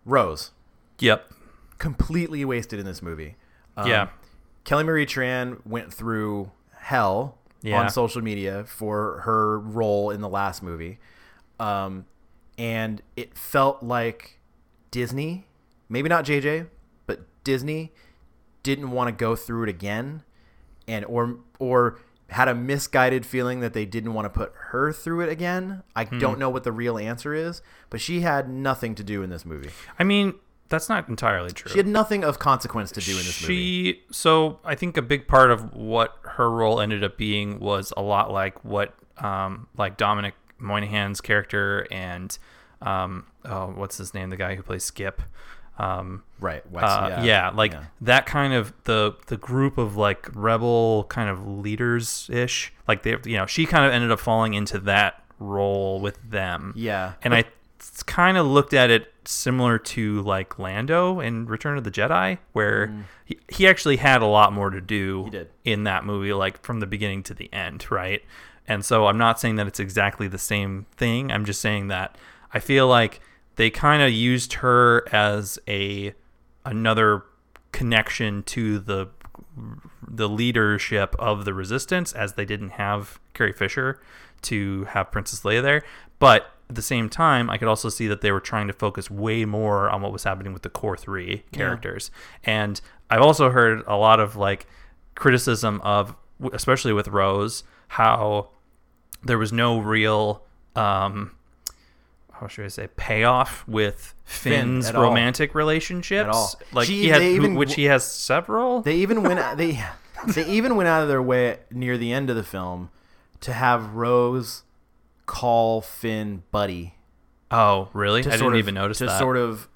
Rose. Yep. Completely wasted in this movie. Yeah. Kelly Marie Tran went through hell on social media for her role in the last movie. And it felt like Disney, maybe not JJ, but Disney didn't want to go through it again, and or had a misguided feeling that they didn't want to put her through it again. I don't know what the real answer is, but she had nothing to do in this movie. I mean, that's not entirely true. She had nothing of consequence to do in this movie. So I think a big part of what her role ended up being was a lot like what like Dominic Moynihan's character and what's his name, the guy who plays Skip, that kind of the group of like rebel kind of leaders ish, like they, you know, she kind of ended up falling into that role with them. Yeah, and I kind of looked at it similar to like Lando in Return of the Jedi, where he actually had a lot more to do in that movie, like from the beginning to the end, right? And so I'm not saying that it's exactly the same thing. I'm just saying that I feel like they kind of used her as another connection to the leadership of the Resistance, as they didn't have Carrie Fisher to have Princess Leia there. But at the same time, I could also see that they were trying to focus way more on what was happening with the core three characters. Yeah. And I've also heard a lot of like criticism of, especially with Rose, how there was no real, how should I say, payoff with Finn's romantic relationships. At all. Like which he has several. They even went they even went out of their way near the end of the film to have Rose call Finn buddy. Oh, really? I didn't even notice that. To sort of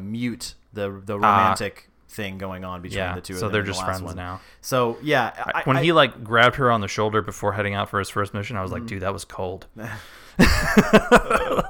mute the romantic thing going on between the two of them. So they're just friends now. So yeah, when he like grabbed her on the shoulder before heading out for his first mission, I was like, dude, that was cold.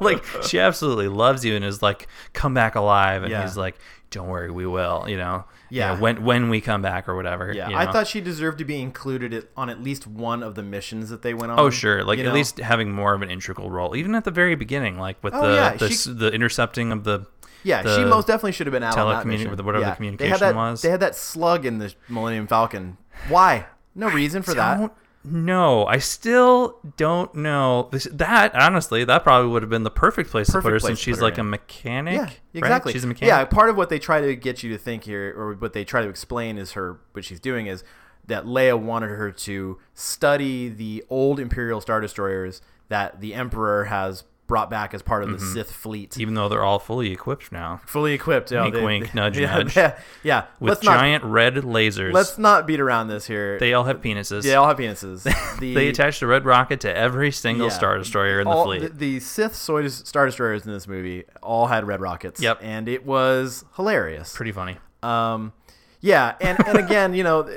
Like, she absolutely loves you and is like, come back alive, and he's like, don't worry, we will, you know. Yeah, you know, when we come back or whatever. Yeah, you know? I thought she deserved to be included on at least one of the missions that they went on. Oh sure, like at least having more of an integral role, even at the very beginning, like with the intercepting of the. Yeah, she most definitely should have been out on that mission. Whatever the communication was. They had that slug in the Millennium Falcon. Why? No reason for that. No, I still don't know. That, honestly, that probably would have been the perfect place to put her, since she's like a mechanic. Yeah, exactly. Right? She's a mechanic. Yeah, part of what they try to get you to think here, or what they try to explain is what she's doing is that Leia wanted her to study the old Imperial Star Destroyers that the Emperor has brought back as part of the Sith fleet, even though they're all fully equipped now. Fully equipped, wink, wink, nudge, nudge. Yeah, with giant red lasers. Let's not beat around this here. They all have penises. They attached a red rocket to every single Star Destroyer in the fleet. The Sith Star Destroyers in this movie all had red rockets. Yep, and it was hilarious. Pretty funny. Yeah, and again, you know,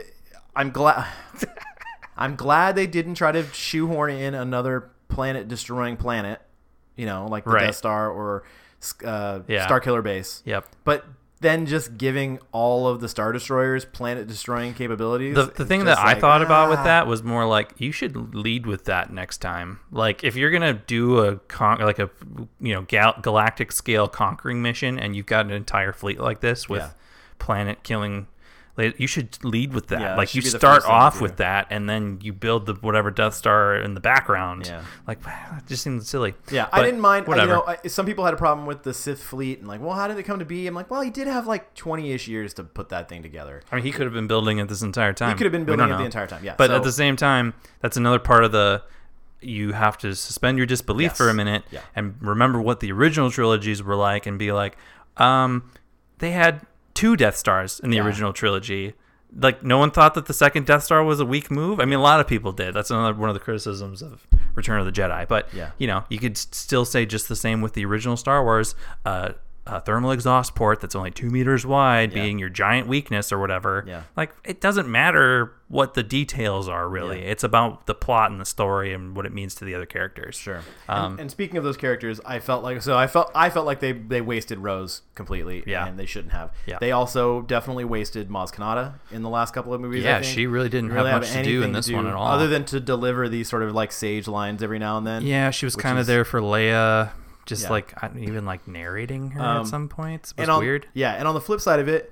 I'm glad they didn't try to shoehorn in another planet-destroying planet. You know, like the Death Star or Starkiller Base. Yep. But then just giving all of the Star Destroyers planet-destroying capabilities. The thing that I thought about with that was more like, you should lead with that next time. Like, if you're gonna do galactic scale conquering mission, and you've got an entire fleet like this with planet killing, you should lead with that. Yeah, like, you start off with that, and then you build the whatever Death Star in the background. Yeah. Like, it just seems silly. Yeah, but I didn't mind. Whatever. You know, some people had a problem with the Sith fleet, and like, well, how did it come to be? I'm like, well, he did have like 20-ish years to put that thing together. I mean, he could have been building it this entire time. The entire time, yeah. But at the same time, that's another part of you have to suspend your disbelief for a minute and remember what the original trilogies were like, and be like, they had 2 Death Stars in the original trilogy. Like, no one thought that the second Death Star was a weak move. I mean, a lot of people did. That's another one of the criticisms of Return of the Jedi. But, you know, you could still say just the same with the original Star Wars. a thermal exhaust port that's only 2 meters wide being your giant weakness or whatever. Yeah. Like, it doesn't matter what the details are, really. Yeah. It's about the plot and the story and what it means to the other characters. Sure. And speaking of those characters, I felt like they wasted Rose completely. Yeah. And they shouldn't have. Yeah. They also definitely wasted Maz Kanata in the last couple of movies. Yeah, I think. She really didn't really have much to do in this one at all. Other than to deliver these sort of like sage lines every now and then. Yeah, she was kind of there for Leia. Like narrating her at some points. It was weird. Yeah, and on the flip side of it,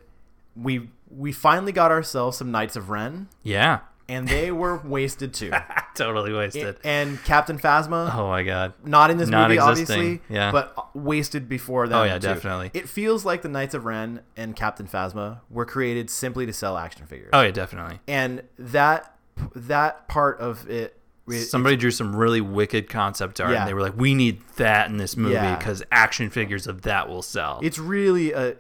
we finally got ourselves some Knights of Ren. Yeah. And they were wasted too. Totally wasted. And Captain Phasma. Oh my god. Not in this movie, obviously. Yeah. But wasted before that. Oh yeah, definitely. It feels like the Knights of Ren and Captain Phasma were created simply to sell action figures. Oh yeah, definitely. And that part of it. Somebody drew some really wicked concept art, and they were like, "We need that in this movie because action figures of that will sell." It's really a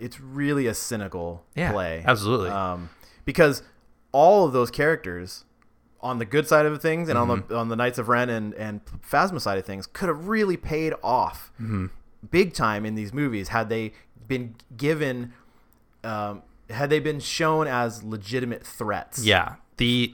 cynical play, absolutely, because all of those characters on the good side of things and on the Knights of Ren and Phasma side of things could have really paid off big time in these movies had they been given, had they been shown as legitimate threats. Yeah. The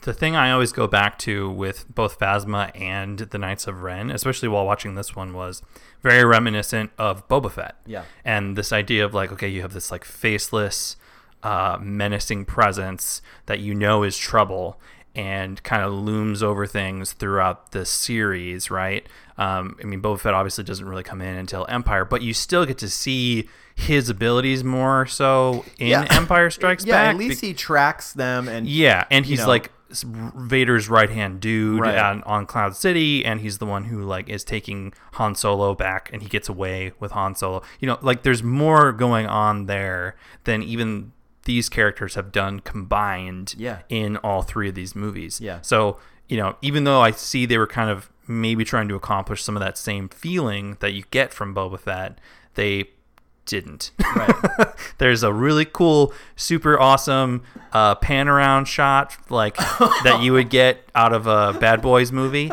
thing I always go back to with both Phasma and the Knights of Ren, especially while watching this one, was very reminiscent of Boba Fett. Yeah. And this idea of like, okay, you have this like faceless, menacing presence that you know is trouble and kind of looms over things throughout the series, right? I mean, Boba Fett obviously doesn't really come in until Empire, but you still get to see his abilities more so in Empire Strikes Back. At least he tracks them. And he's like Vader's right-hand dude on Cloud City, and he's the one who like is taking Han Solo back, and he gets away with Han Solo. You know, like there's more going on there than even these characters have done combined in all three of these movies. Yeah. So, you know, even though I see they were kind of maybe trying to accomplish some of that same feeling that you get from Boba Fett, they didn't. Right. There's a really cool, super awesome pan around shot like that you would get out of a Bad Boys movie.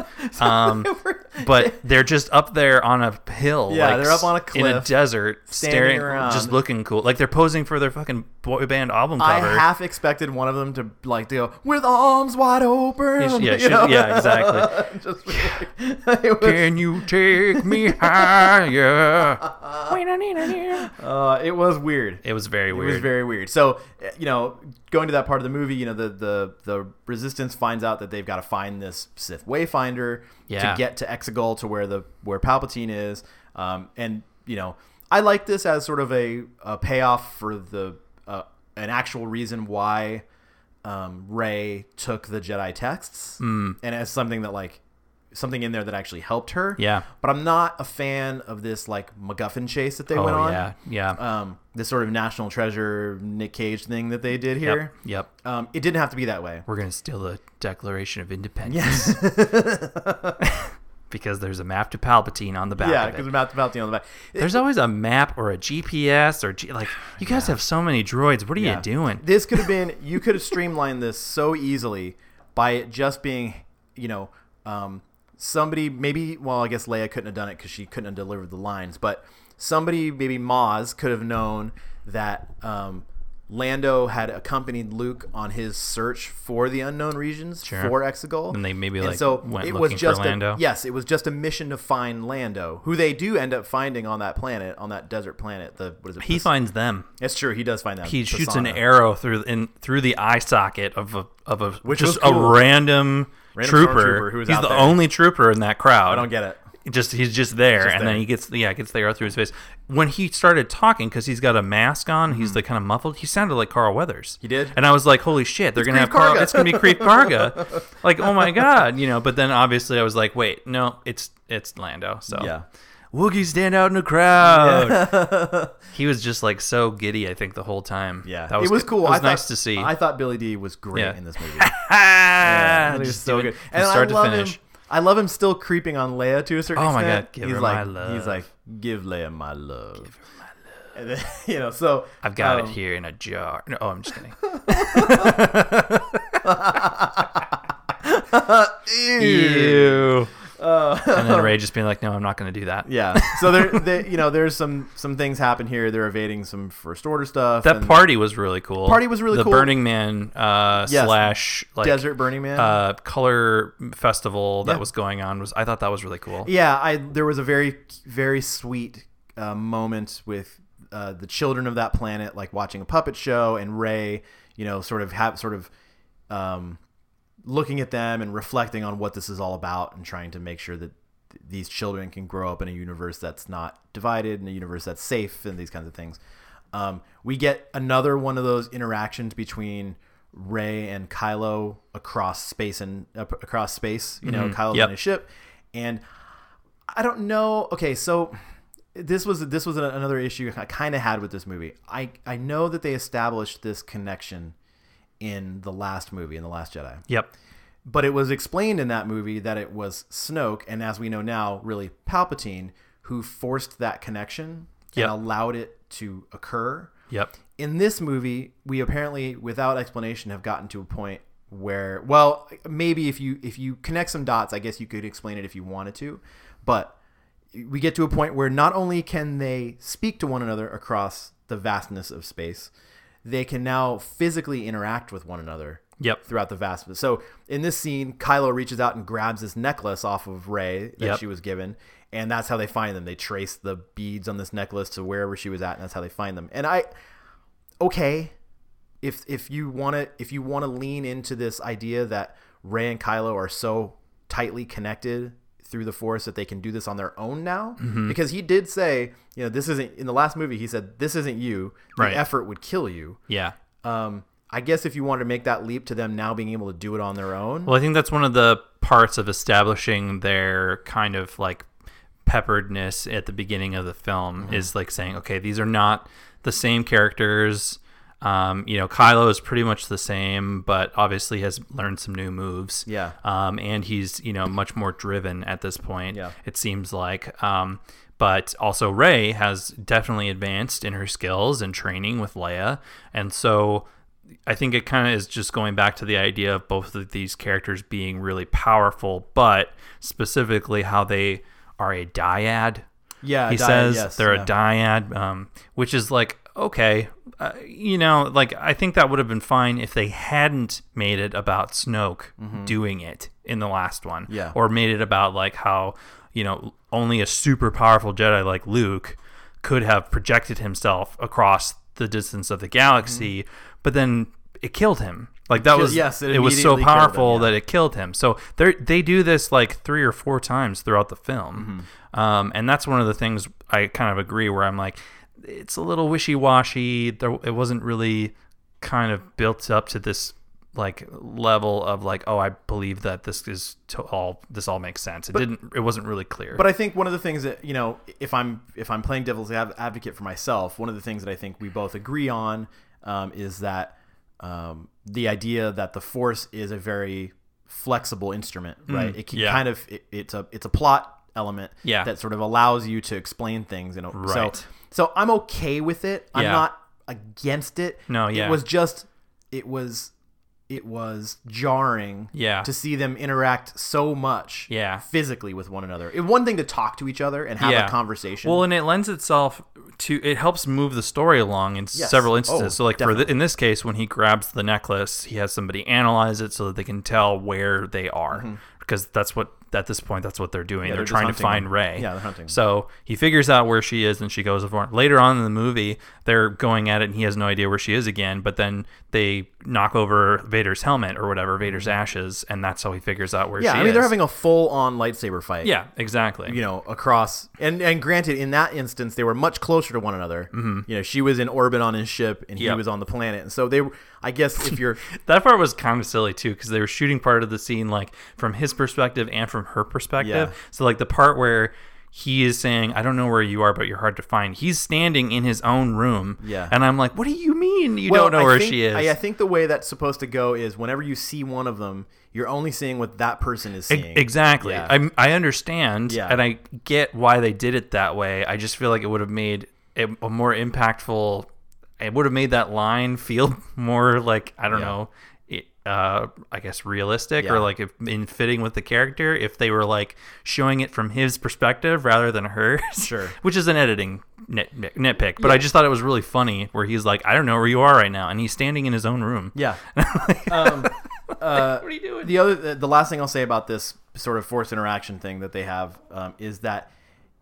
But they're just up there on a hill. Yeah, like, they're up on a cliff. In a desert, staring around. Just looking cool. Like they're posing for their fucking boy band album cover. I half expected one of them to like to go, with arms wide open. Yeah, exactly. Just really, can you take me higher? It was weird. It was very weird. It was very weird. So, you know, going to that part of the movie, you know, the Resistance finds out that they've got to find this Sith Wayfinder to get to Exegol, to where Palpatine is. And, you know, I like this as sort of a payoff for the an actual reason why Rey took the Jedi texts and as something that like something in there that actually helped her. Yeah. But I'm not a fan of this like MacGuffin chase that they went on. Yeah. This sort of National Treasure Nick Cage thing that they did here. Yep. It didn't have to be that way. We're going to steal the Declaration of Independence. Yes. Because there's a map to Palpatine on the back. Yeah, because a map to Palpatine on the back. There's always a map or a GPS or like you guys have so many droids. What are you doing? This could have been, you could have streamlined this so easily by it just being, you know, somebody maybe, well, I guess Leia couldn't have done it because she couldn't have delivered the lines, but somebody, maybe Maz, could have known that Lando had accompanied Luke on his search for the unknown regions for Exegol, and they maybe like went looking for Lando. Yes, it was just a mission to find Lando, who they do end up finding on that planet, on that desert planet. He finds them. That's true. He does find them. He shoots an arrow through the eye socket of a which just was cool. A random trooper. He's the only trooper in that crowd. I don't get it. He's just there, then he gets the arrow through his face. When he started talking, because he's got a mask on, he's like kind of muffled. He sounded like Carl Weathers. He did, and I was like, "Holy shit, they're gonna have Carl. It's gonna be Creep Karga." Like, oh my god, you know. But then obviously, I was like, "Wait, no, it's Lando." So yeah, Wookiees stand out in the crowd. Yeah. He was just like so giddy. I think the whole time. Yeah, that was cool. It was nice to see. I thought Billy Dee was great in this movie. Yeah, he was so good, and start to finish. I love him still creeping on Leia to a certain extent. Oh, my God. He's like, give Leia my love. Give her my love. And then, you know, so. I've got it here in a jar. No, I'm just kidding. Ew. And then Ray just being like, no, I'm not going to do that. Yeah. So there's some things happen here. They're evading some First Order stuff. That party was really cool. The Burning Man slash like, Desert Burning Man color festival that was going on. I thought that was really cool. Yeah. There was a very, very sweet moment with the children of that planet, like watching a puppet show, and Ray, looking at them and reflecting on what this is all about, and trying to make sure that these children can grow up in a universe that's not divided, in a universe that's safe, and these kinds of things. We get another one of those interactions between Rey and Kylo across space Kylo's in his ship. And I don't know. Okay. So this was another issue I kind of had with this movie. I know that they established this connection in the last movie, in The Last Jedi. Yep. But it was explained in that movie that it was Snoke, and as we know now, really Palpatine, who forced that connection and allowed it to occur. Yep. In this movie, we apparently, without explanation, have gotten to a point where, well, maybe if you connect some dots, I guess you could explain it if you wanted to, but we get to a point where not only can they speak to one another across the vastness of space, they can now physically interact with one another throughout the vastness. So in this scene, Kylo reaches out and grabs this necklace off of Rey that she was given, and that's how they find them. They trace the beads on this necklace to wherever she was at, and that's how they find them. And if you want to lean into this idea that Rey and Kylo are so tightly connected through the Force that they can do this on their own now, because he did say, this isn't, in the last movie he said, this isn't you, the effort would kill you. Yeah. I guess if you wanted to make that leap to them now being able to do it on their own. Well, I think that's one of the parts of establishing their kind of like pepperedness at the beginning of the film, is like saying, okay, these are not the same characters. Kylo is pretty much the same, but obviously has learned some new moves. Yeah. And he's, much more driven at this point, it seems like. But also Rey has definitely advanced in her skills and training with Leia. And so I think it kind of is just going back to the idea of both of these characters being really powerful, but specifically how they are a dyad. Yeah. He says they're a dyad, which is like, okay, I think that would have been fine if they hadn't made it about Snoke doing it in the last one, or made it about like how, only a super powerful Jedi like Luke could have projected himself across the distance of the galaxy, but then it killed him. Like that was, it was so powerful that it killed him. So they do this like 3 or 4 times throughout the film, and that's one of the things I kind of agree where I'm like, it's a little wishy-washy. It wasn't really kind of built up to this like level of like, oh, I believe that this all makes sense. It wasn't really clear. But I think one of the things that, if I'm playing devil's advocate for myself, one of the things that I think we both agree on is that the idea that the Force is a very flexible instrument, right? It can kind of, it's a plot element that sort of allows you to explain things. So I'm okay with it. I'm not against it. No, yeah. It was jarring to see them interact so much physically with one another. It's one thing to talk to each other and have a conversation. Well, and it lends itself to, it helps move the story along in several instances. So like in this case, when he grabs the necklace, he has somebody analyze it so that they can tell where they are. Because that's what, at this point, that's what they're doing. They're trying to find Rey. Yeah, they're hunting. So he figures out where she is, and she goes for it. Later on in the movie, they're going at it, and he has no idea where she is again. But then they knock over Vader's helmet or whatever, Vader's ashes, and that's how he figures out where she is. Yeah, I mean, they're having a full-on lightsaber fight. Yeah, exactly. Across... And granted, in that instance, they were much closer to one another. She was in orbit on his ship, and he was on the planet. And so they were... I guess if you're... That part was kind of silly, too, because they were shooting part of the scene, like, from his perspective and from her perspective. Yeah. So, like, the part where he is saying, I don't know where you are, but you're hard to find. He's standing in his own room. Yeah. And I'm like, what do you mean you don't know where she is? I think the way that's supposed to go is whenever you see one of them, you're only seeing what that person is seeing. Exactly. Yeah. I understand, and I get why they did it that way. I just feel like it would have made it a more impactful... It would have made that line feel more like, I don't know, I guess realistic, or like if, in fitting with the character, if they were like showing it from his perspective rather than hers, sure, which is an editing nitpick, but I just thought it was really funny where he's like, I don't know where you are right now, and he's standing in his own room. Yeah. What are you doing? The last thing I'll say about this sort of forced interaction thing that they have is that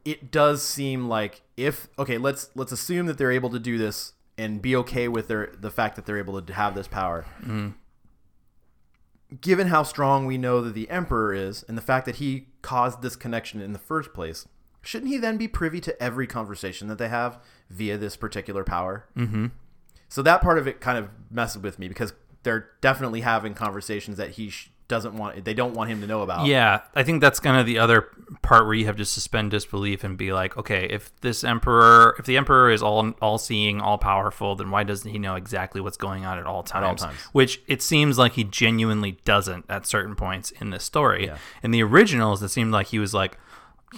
it does seem like, if let's assume that they're able to do this and be okay with the fact that they're able to have this power. Mm. Given how strong we know that the Emperor is and the fact that he caused this connection in the first place, shouldn't he then be privy to every conversation that they have via this particular power? Mm-hmm. So that part of it kind of messes with me, because they're definitely having conversations that he they don't want him to know about. Yeah, I think that's kind of the other part where you have to suspend disbelief and be like, okay, if the Emperor is all seeing, all powerful, then why doesn't he know exactly what's going on at all times? Which it seems like he genuinely doesn't at certain points in this story. Yeah. In the originals, it seemed like he was like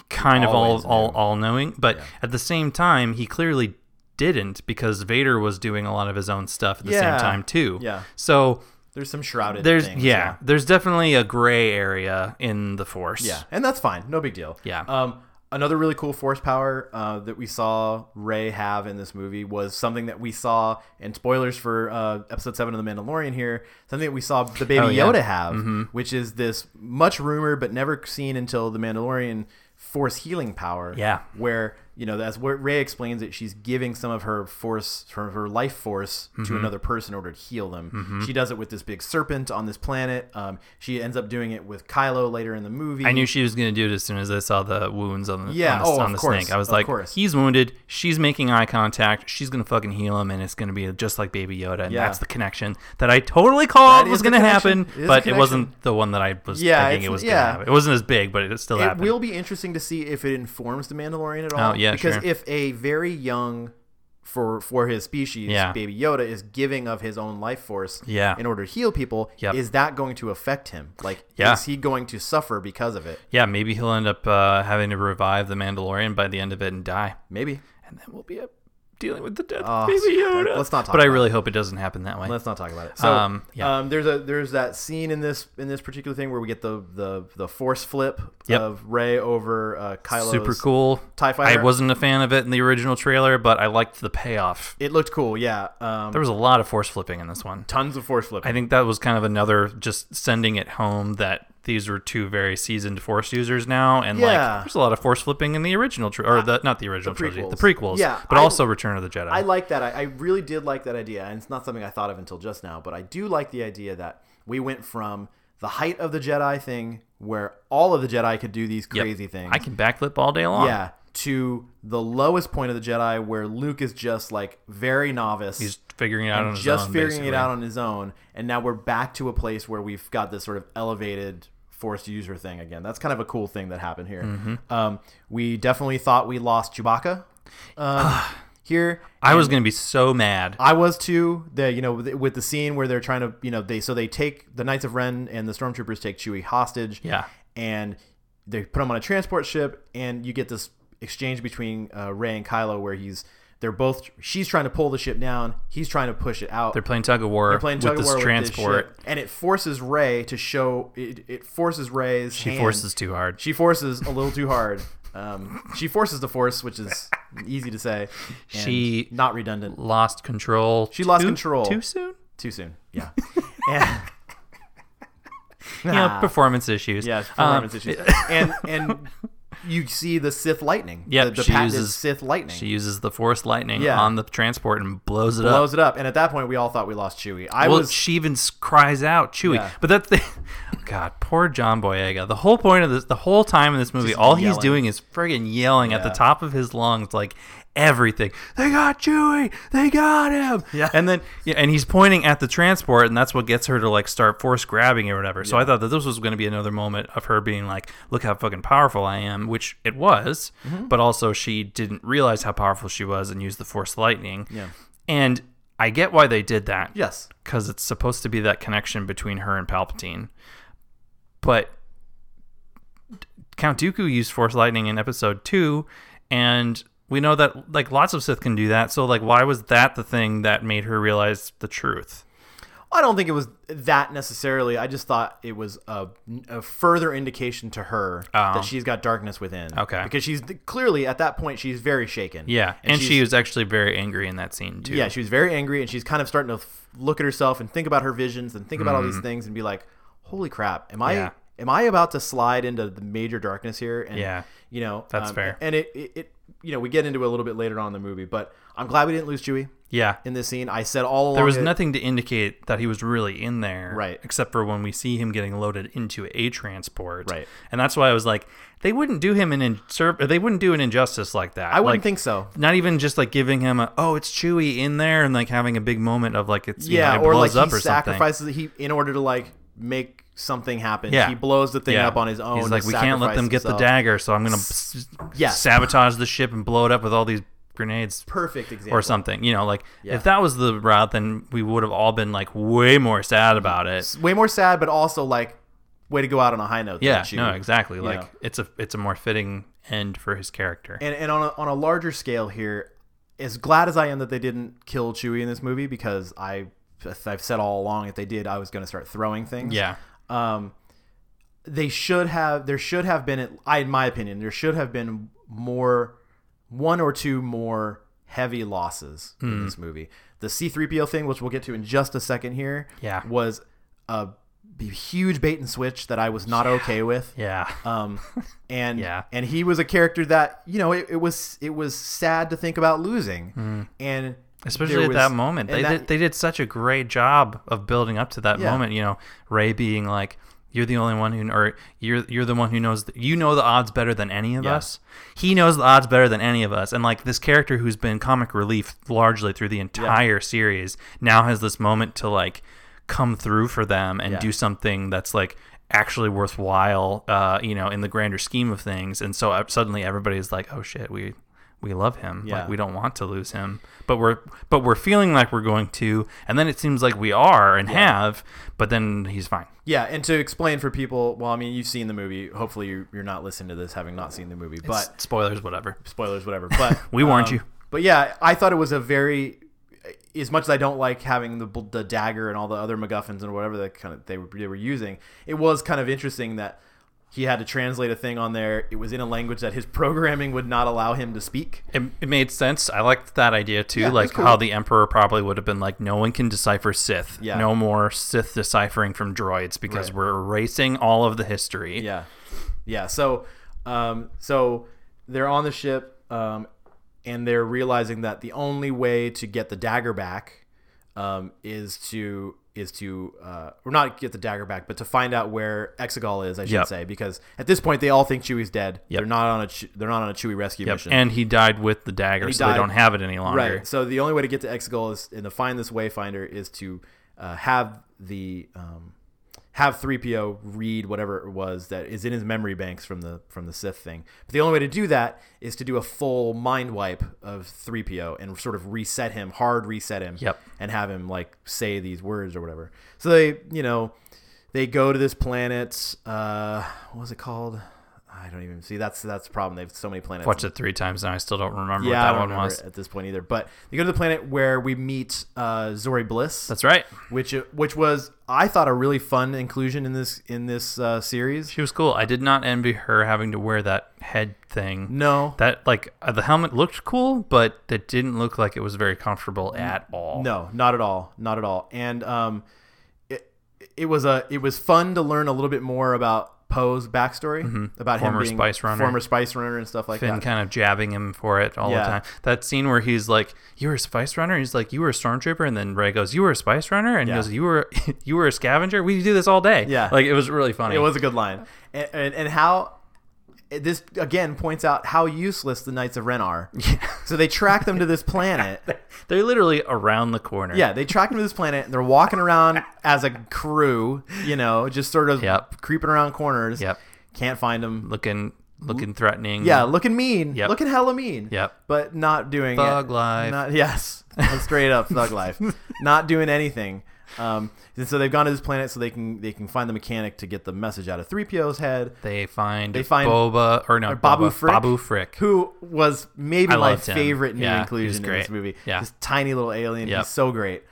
kind of all knowing, but at the same time, he clearly didn't, because Vader was doing a lot of his own stuff at the same time too. Yeah. So there's some shrouded things. Yeah, there's definitely a gray area in the Force. Yeah, and that's fine. No big deal. Yeah. Another really cool Force power that we saw Rey have in this movie was something that we saw, and spoilers for Episode 7 of The Mandalorian here, something that we saw the baby Yoda have, mm-hmm. which is this much rumored but never seen until The Mandalorian Force healing power. Yeah. Where, as Rey explains it, she's giving some of her force, her life force, mm-hmm. to another person in order to heal them. Mm-hmm. She does it with this big serpent on this planet. She ends up doing it with Kylo later in the movie. I knew she was going to do it as soon as I saw the wounds on the snake. I was like, he's wounded. She's making eye contact. She's going to fucking heal him, and it's going to be just like Baby Yoda. And that's the connection that I totally called was going to happen, but it wasn't the one that I was thinking it was going to happen. It wasn't as big, but it still happened. It will be interesting to see if it informs The Mandalorian at all. Oh, yeah. Because if a very young, for his species, Baby Yoda is giving of his own life force in order to heal people, is that going to affect him? Like, is he going to suffer because of it? Yeah, maybe he'll end up having to revive the Mandalorian by the end of it and die. Maybe. And then we'll be dealing with the death of Baby Yoda. Let's not talk about it. But I really hope it doesn't happen that way. Let's not talk about it. So there's that scene in this particular thing where we get the force flip of Rey over Kylo's super cool TIE fighter. I wasn't a fan of it in the original trailer, but I liked the payoff. It looked cool, yeah. There was a lot of force flipping in this one. Tons of force flipping. I think that was kind of another just sending it home that these were two very seasoned Force users now, and there's a lot of Force flipping in the original trilogy, the prequels, but also Return of the Jedi. I like that. I really did like that idea, and it's not something I thought of until just now, but I do like the idea that we went from the height of the Jedi thing, where all of the Jedi could do these crazy things. I can backflip all day long. Yeah, to the lowest point of the Jedi, where Luke is just like very novice. He's figuring it out on his own. And now we're back to a place where we've got this sort of elevated Force user thing again. That's kind of a cool thing that happened here. Mm-hmm. We definitely thought we lost Chewbacca here. I was going to be so mad. I was too. With the scene where they're trying to, they take the Knights of Ren and the stormtroopers take Chewie hostage. Yeah, and they put him on a transport ship, and you get this exchange between Rey and Kylo where she's trying to pull the ship down. He's trying to push it out. They're playing tug of war with this transport. And it forces Rey to show. It forces Rey's hand. She forces too hard. She forces a little too hard. She forces the Force, which is easy to say. She not redundant. Lost control. She lost control. Too soon? Too soon, yeah. Performance issues. Yeah, performance issues. And you see the Sith lightning. Yeah, the patented Sith lightning. She uses the Force lightning on the transport and blows it up. And at that point, we all thought we lost Chewie. She even cries out, Chewie. Yeah. But that thing, God, poor John Boyega. The whole point of this, the whole time in this movie, just all he's doing is friggin' yelling at the top of his lungs, like everything. They got Chewie. They got him. Yeah. And then, and he's pointing at the transport, and that's what gets her to like start Force grabbing or whatever. Yeah. So I thought that this was going to be another moment of her being like, "Look how fucking powerful I am," which it was, mm-hmm. but also she didn't realize how powerful she was and used the Force lightning. Yeah. And I get why they did that. Yes. Because it's supposed to be that connection between her and Palpatine, but Count Dooku used Force lightning in Episode 2, and we know that like lots of Sith can do that. So like, why was that the thing that made her realize the truth? I don't think it was that necessarily. I just thought it was a further indication to her that she's got darkness within. Okay. Because she's clearly, at that point, she's very shaken. Yeah, and she was actually very angry in that scene, too. Yeah, she was very angry, and she's kind of starting to look at herself and think about her visions and think about all these things and be like, holy crap, am I about to slide into the major darkness here? And, you know, that's fair. And it you know, we get into it a little bit later on in the movie, but I'm glad we didn't lose Chewie. Yeah. In this scene, I said all along. There was nothing to indicate that he was really in there. Right. Except for when we see him getting loaded into a transport. Right. And that's why I was like, they wouldn't do him they wouldn't do an injustice like that. I wouldn't think so. Not even just like giving him it's Chewie in there and like having a big moment of like, it's, yeah, you know, it blows up or something. Or like he sacrifices it in order to like make something happen. Yeah. He blows the thing up on his own. He's like, we can't let them get the dagger, so I'm going to sabotage the ship and blow it up with all these grenades. Perfect example. Or something, you know, like if that was the route, then we would have all been like way more sad about it. Way more sad, but also like way to go out on a high note. Yeah, no, exactly. Like it's a more fitting end for his character. And on a larger scale here, as glad as I am that they didn't kill Chewie in this movie, because I've said all along, if they did, I was going to start throwing things. Yeah. There should have been more, one or two more heavy losses in this movie. The C-3PO thing, which we'll get to in just a second here, was a huge bait and switch that I was not okay with. Yeah. And he was a character that, you know, it was sad to think about losing. And especially at that moment, they did such a great job of building up to that moment, you know, Rey being like, you're the only one who, or you're the one who knows, you know, the odds better than any of us. He knows the odds better than any of us. And like this character who's been comic relief largely through the entire series now has this moment to like come through for them and do something that's like actually worthwhile, you know, in the grander scheme of things. And so suddenly everybody's like, oh shit, we love him. Yeah. Like we don't want to lose him, but we're feeling like we're going to, and then it seems like we are and have, but then he's fine. Yeah. And to explain for people, well, I mean, you've seen the movie. Hopefully you're not listening to this having not seen the movie, but it's spoilers, whatever, but we warned you. But yeah, I thought it was a very, as much as I don't like having the dagger and all the other MacGuffins and whatever that kind of they were using, it was kind of interesting that he had to translate a thing on there. It was in a language that his programming would not allow him to speak. It made sense. I liked that idea too. Yeah, like cool. How the Emperor probably would have been like, no one can decipher Sith. Yeah. No more Sith deciphering from droids because we're erasing all of the history. Yeah. Yeah. So they're on the ship and they're realizing that the only way to get the dagger back is to not get the dagger back, but to find out where Exegol is, I should say, because at this point they all think Chewie's dead. Yep. They're not on a Chewie rescue mission. And he died with the dagger, so they don't have it any longer. Right. So the only way to get to Exegol is, and to find this Wayfinder, is to have 3PO read whatever it was that is in his memory banks from the Sith thing. But the only way to do that is to do a full mind wipe of 3PO and sort of hard reset him and have him like say these words or whatever. So they go to this planet. What was it called? I don't even see. That's the problem. They have so many planets. Watched it 3 times now. I still don't remember what that one was at this point either. But they go to the planet where we meet Zori Bliss. That's right. Which was, I thought, a really fun inclusion in this series. She was cool. I did not envy her having to wear that head thing. No, that like the helmet looked cool, but it didn't look like it was very comfortable at all. No, not at all. And it was fun to learn a little bit more about Poe's backstory, about him being former spice runner and stuff like Finn that. Finn kind of jabbing him for it all the time. That scene where he's like, "You were a spice runner," he's like, "You were a stormtrooper," and then Rey goes, "You were a spice runner," and he goes, "You were a scavenger. We do this all day." Yeah, like it was really funny. It was a good line, and how this again points out how useless the Knights of Ren are. Yeah. So they track them to this planet. They're literally around the corner. Yeah, they track them to this planet, and they're walking around as a crew, you know, just sort of creeping around corners. Yep. Can't find them. Looking threatening. Yeah, looking mean. Yep. Looking hella mean. Yep. But not doing thug life. Straight up thug life. Not doing anything. And so they've gone to this planet so they can find the mechanic to get the message out of 3PO's head. They find Babu Frick, who was maybe my favorite new inclusion in this movie. This tiny little alien. He's so great.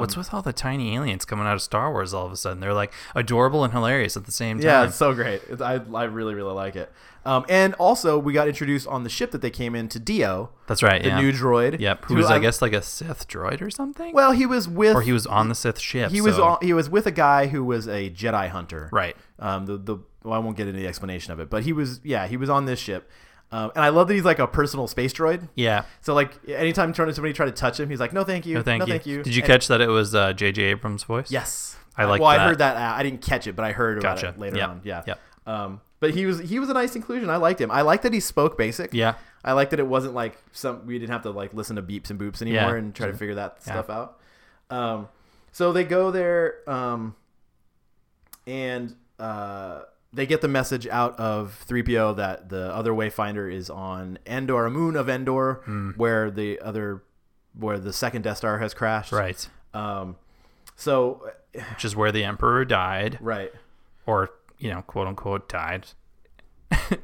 What's with all the tiny aliens coming out of Star Wars all of a sudden? They're like adorable and hilarious at the same time. Yeah, it's so great. I really, really like it. And also, we got introduced on the ship that they came in to Dio. That's right. The new droid. Yep. Who was, I guess, like a Sith droid or something? Well, he was with... Or he was on the Sith ship. He was with a guy who was a Jedi hunter. Right. Well, I won't get into the explanation of it, but he was on this ship. And I love that he's like a personal space droid. Yeah. So like anytime somebody tried to touch him, he's like, no, thank you. No, thank you. Did you catch that it was J.J. Abrams' voice? Yes. Well, I heard that. I didn't catch it, but I heard about it later on. Yeah. Yep. But he was a nice inclusion. I liked him. I liked that he spoke basic. Yeah. I liked that it wasn't like we didn't have to like listen to beeps and boops anymore and try to figure that stuff out. So they go there and they get the message out of 3PO that the other Wayfinder is on Endor, a moon of Endor, where the second Death Star has crashed. Right. Which is where the Emperor died. Right. Or, quote unquote, died.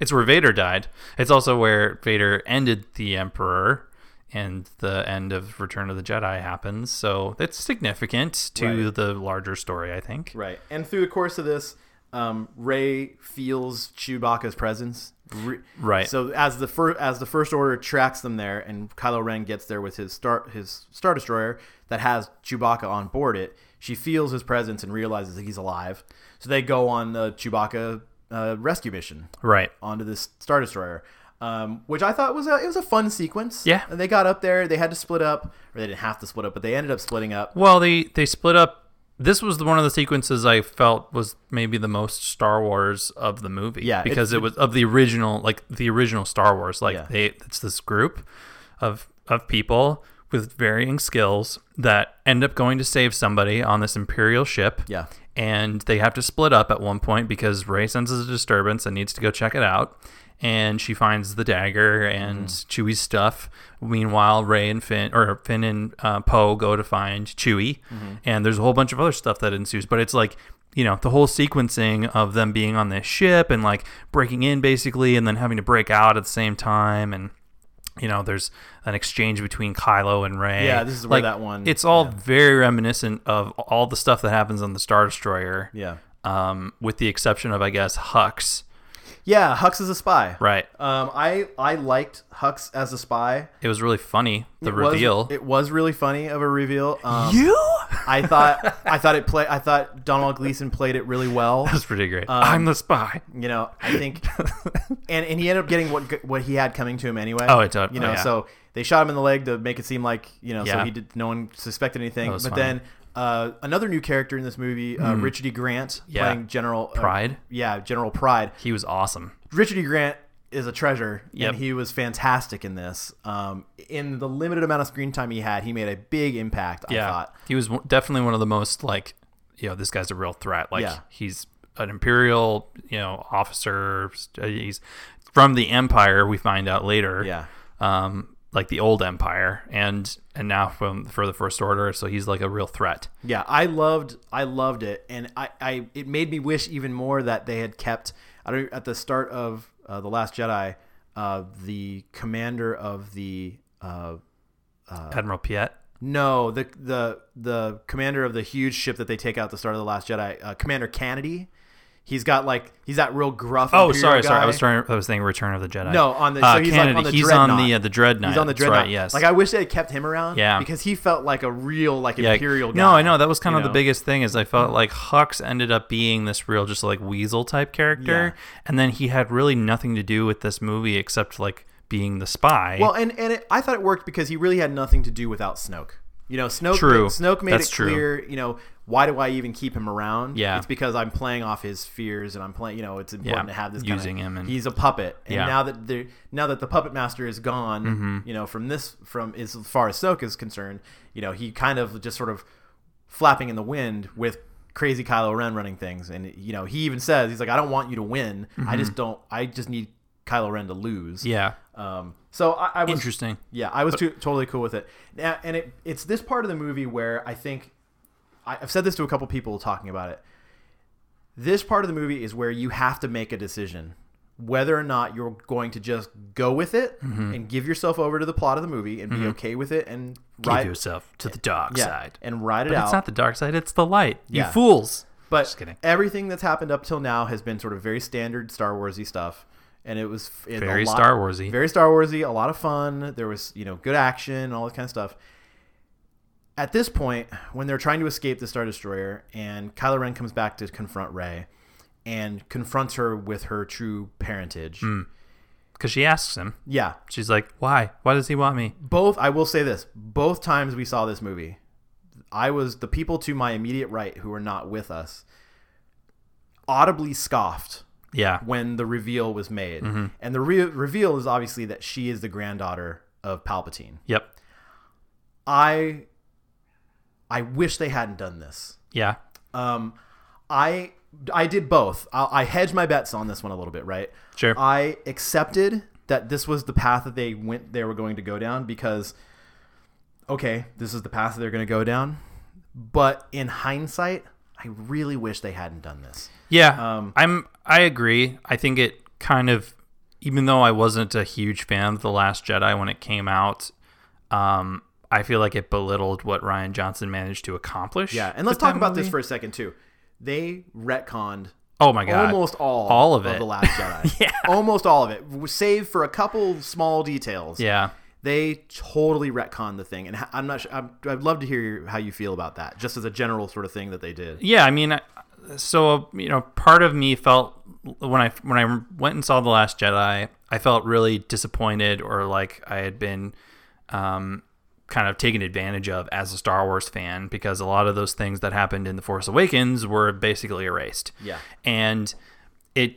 It's where Vader died. It's also where Vader ended the Emperor, and the end of Return of the Jedi happens. So that's significant to the larger story, I think. Right. And through the course of this, Rey feels Chewbacca's presence. Right. So as the First Order tracks them there, and Kylo Ren gets there with his Star Destroyer that has Chewbacca on board it, she feels his presence and realizes that he's alive. So they go on the Chewbacca rescue mission. Right. Onto this Star Destroyer, which I thought was a fun sequence. Yeah. And they got up there. They had to split up, or they didn't have to split up, but they ended up splitting up. Well, they split up. This was one of the sequences I felt was maybe the most Star Wars of the movie. Yeah, because it was of the original Star Wars. It's this group of people with varying skills that end up going to save somebody on this Imperial ship. Yeah, and they have to split up at one point because Rey senses a disturbance and needs to go check it out. And she finds the dagger and Chewie's stuff. Meanwhile, Finn and Poe go to find Chewie, and there's a whole bunch of other stuff that ensues. But it's like, the whole sequencing of them being on this ship and like breaking in basically, and then having to break out at the same time, and there's an exchange between Kylo and Rey. Yeah, this is where that one. It's all very reminiscent of all the stuff that happens on the Star Destroyer. Yeah, with the exception of, I guess, Hux. Yeah, Hux is a spy. Right. I liked Hux as a spy. It was really funny. It was really funny of a reveal. I thought Donald Gleason played it really well. That was pretty great. I'm the spy. I think, and he ended up getting what he had coming to him anyway. Oh, it did. So they shot him in the leg to make it seem like so he did. No one suspected anything. But funny. Then. Another new character in this movie, Richard E. Grant, playing General Pride. General Pride. He was awesome. Richard E. Grant is a treasure, and he was fantastic in this. In the limited amount of screen time he had, he made a big impact, I thought. He was definitely one of the most, this guy's a real threat. He's an Imperial, officer. He's from the Empire, we find out later. Yeah. Like the old Empire, and now for the First Order, so he's like a real threat. Yeah, I loved it, and it made me wish even more that they had kept at the start of The Last Jedi, the commander of the Admiral Piett. No, the commander of the huge ship that they take out at the start of The Last Jedi, Commander Kennedy. He's got he's that real gruff. Oh, sorry. I was thinking Return of the Jedi. No, on the so he's Kennedy, like on the he's Dreadnought. On the Dreadnought. He's on the Dreadnought. Right, yes. I wish they had kept him around. Yeah. Because he felt like a real Imperial guy. No, I know that was kind of the biggest thing is I felt like Hux ended up being this real just like weasel type character, and then he had really nothing to do with this movie except like being the spy. Well, and I thought it worked because he really had nothing to do without Snoke. Snoke made it clear. Why do I even keep him around? Yeah, it's because I'm playing off his fears, and I'm playing. It's important to have this using him. And he's a puppet, and now that the puppet master is gone, from as far as Snoke is concerned, he kind of just sort of flapping in the wind with crazy Kylo Ren running things, and he even says he's like, I don't want you to win. I just need Kylo Ren to lose. Yeah. So I was interesting. Yeah, I was totally cool with it. Now, and it's this part of the movie where I think I've said this to a couple people talking about it. This part of the movie is where you have to make a decision whether or not you're going to just go with it and give yourself over to the plot of the movie and be okay with it and ride yourself to the dark side and ride it out. It's not the dark side; it's the light. You fools! But just kidding. Everything that's happened up till now has been sort of very standard Star Wars-y stuff, and it was very Star Wars-y. A lot of fun. There was good action and all that kind of stuff. At this point, when they're trying to escape the Star Destroyer, and Kylo Ren comes back to confront Rey. And confronts her with her true parentage. Because she asks him. Yeah. She's like, why? Why does he want me? I will say this. Both times we saw this movie, the people to my immediate right who were not with us audibly scoffed when the reveal was made. And the reveal is obviously that she is the granddaughter of Palpatine. Yep. I wish they hadn't done this. Yeah. I did both. I hedged my bets on this one a little bit, right? Sure. I accepted that this was the path that they were going to go down because, okay, this is the path that they're going to go down. But in hindsight, I really wish they hadn't done this. Yeah, I agree. I think it kind of, even though I wasn't a huge fan of The Last Jedi when it came out, I feel like it belittled what Rian Johnson managed to accomplish. Yeah, and let's talk about this for a second, too. They retconned almost all of it. Of The Last Jedi. Yeah. Almost all of it, save for a couple small details. Yeah. They totally retconned the thing. And I'm not sure, I'd love to hear how you feel about that, just as a general sort of thing that they did. Yeah, I mean, part of me felt when I went and saw The Last Jedi, I felt really disappointed or like I had been kind of taken advantage of as a Star Wars fan because a lot of those things that happened in The Force Awakens were basically erased. Yeah. And it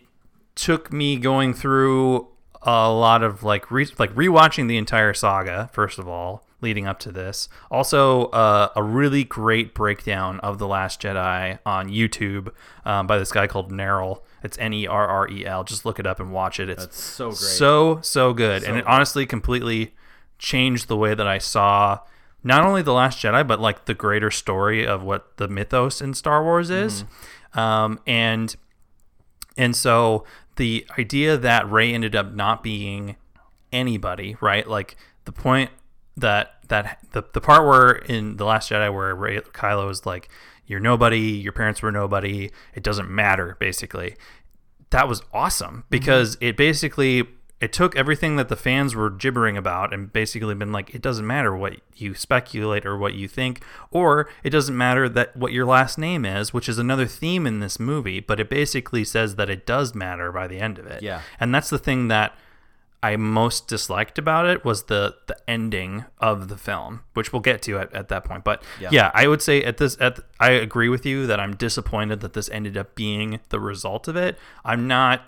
took me going through a lot of like rewatching the entire saga, first of all, leading up to this. Also, a really great breakdown of The Last Jedi on YouTube by this guy called Nerrel. It's Nerrel. Just look it up and watch it. That's so great. So good. So and it honestly completely changed the way that I saw not only The Last Jedi, but like the greater story of what the mythos in Star Wars is. And so the idea that Rey ended up not being anybody, right? Like the point that the part where in The Last Jedi where Kylo is like, you're nobody, your parents were nobody, it doesn't matter, basically. That was awesome because it basically... It took everything that the fans were gibbering about and basically been like, it doesn't matter what you speculate or what you think, or it doesn't matter that what your last name is, which is another theme in this movie, but it basically says that it does matter by the end of it. Yeah. And that's the thing that I most disliked about it was the ending of the film, which we'll get to at that point. But yeah, I would say I agree with you that I'm disappointed that this ended up being the result of it. I'm not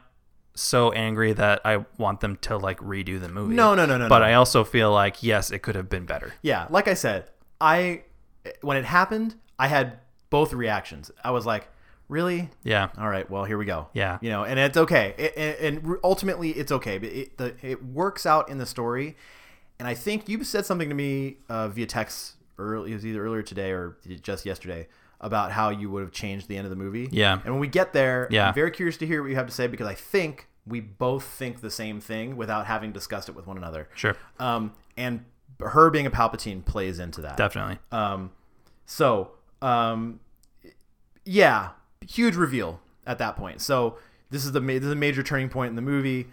so angry that I want them to like redo the movie. No. But I also feel like, yes, it could have been better. Yeah. Like I said, when it happened, I had both reactions. I was like, really? Yeah. All right. Well, here we go. Yeah. And it's okay. And ultimately it's okay, but it works out in the story. And I think you said something to me via text it was either earlier today or just yesterday about how you would have changed the end of the movie. Yeah. And when we get there, I'm very curious to hear what you have to say because I think we both think the same thing without having discussed it with one another. Sure. And her being a Palpatine plays into that. Definitely. Yeah, huge reveal at that point. So this is a major turning point in the movie.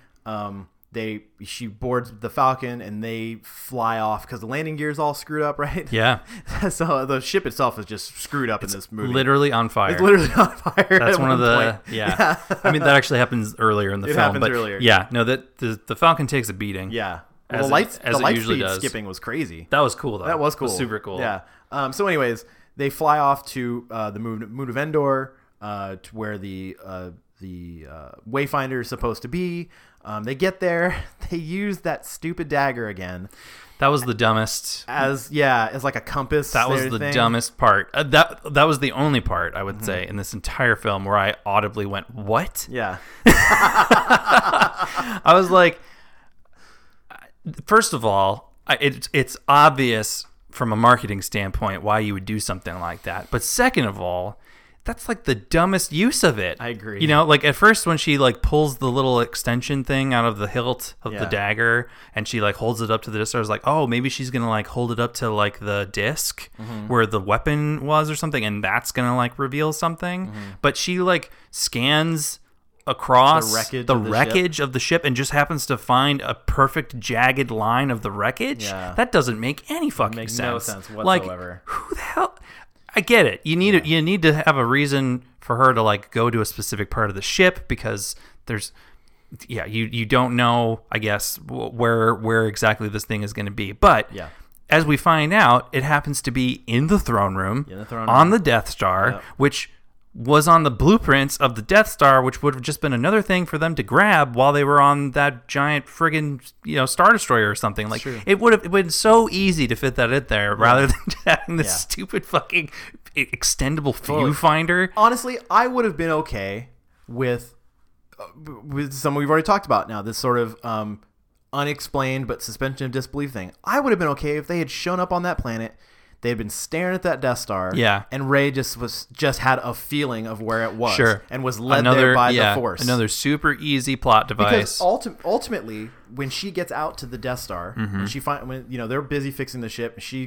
She boards the Falcon and they fly off because the landing gear is all screwed up, right? Yeah. So the ship itself is just screwed up in this movie. It's literally on fire. That's one of the point. Yeah. I mean, that actually happens earlier in the film. Yeah, no, that the Falcon takes a beating. Yeah. Well, the light speed skipping was crazy. That was cool though. That was cool. It was super cool. Yeah. So, anyways, they fly off to the moon of Endor, to where the Wayfinder is supposed to be. They get there. They use that stupid dagger again. That was the dumbest. As like a compass. That was the dumbest part. That was the only part I would say in this entire film where I audibly went, "What?" Yeah. I was like, first of all, it's obvious from a marketing standpoint why you would do something like that. But second of all, that's like the dumbest use of it. I agree. You know, like at first when she like pulls the little extension thing out of the hilt of the dagger and she like holds it up to the disc, I was like, oh, maybe she's going to like hold it up to like the disc where the weapon was or something. And that's going to like reveal something. But she like scans across the wreckage of the ship and just happens to find a perfect jagged line of the wreckage. Yeah. That doesn't make any fucking sense. No sense whatsoever. Like, who the hell... I get it. You need to have a reason for her to like go to a specific part of the ship because there's, you don't know, I guess, where exactly this thing is going to be. But as we find out, it happens to be in the throne room, on the Death Star, which was on the blueprints of the Death Star, which would have just been another thing for them to grab while they were on that giant friggin' Star Destroyer or something. Like it would have been so easy to fit that in there rather than having this stupid fucking extendable viewfinder. Honestly, I would have been okay with some we've already talked about now. This sort of unexplained but suspension of disbelief thing. I would have been okay if they had shown up on that planet. They had been staring at that Death Star, and Rey just had a feeling of where it was, and was led there by the Force. Another super easy plot device. Because ultimately, when she gets out to the Death Star, and when they're busy fixing the ship, she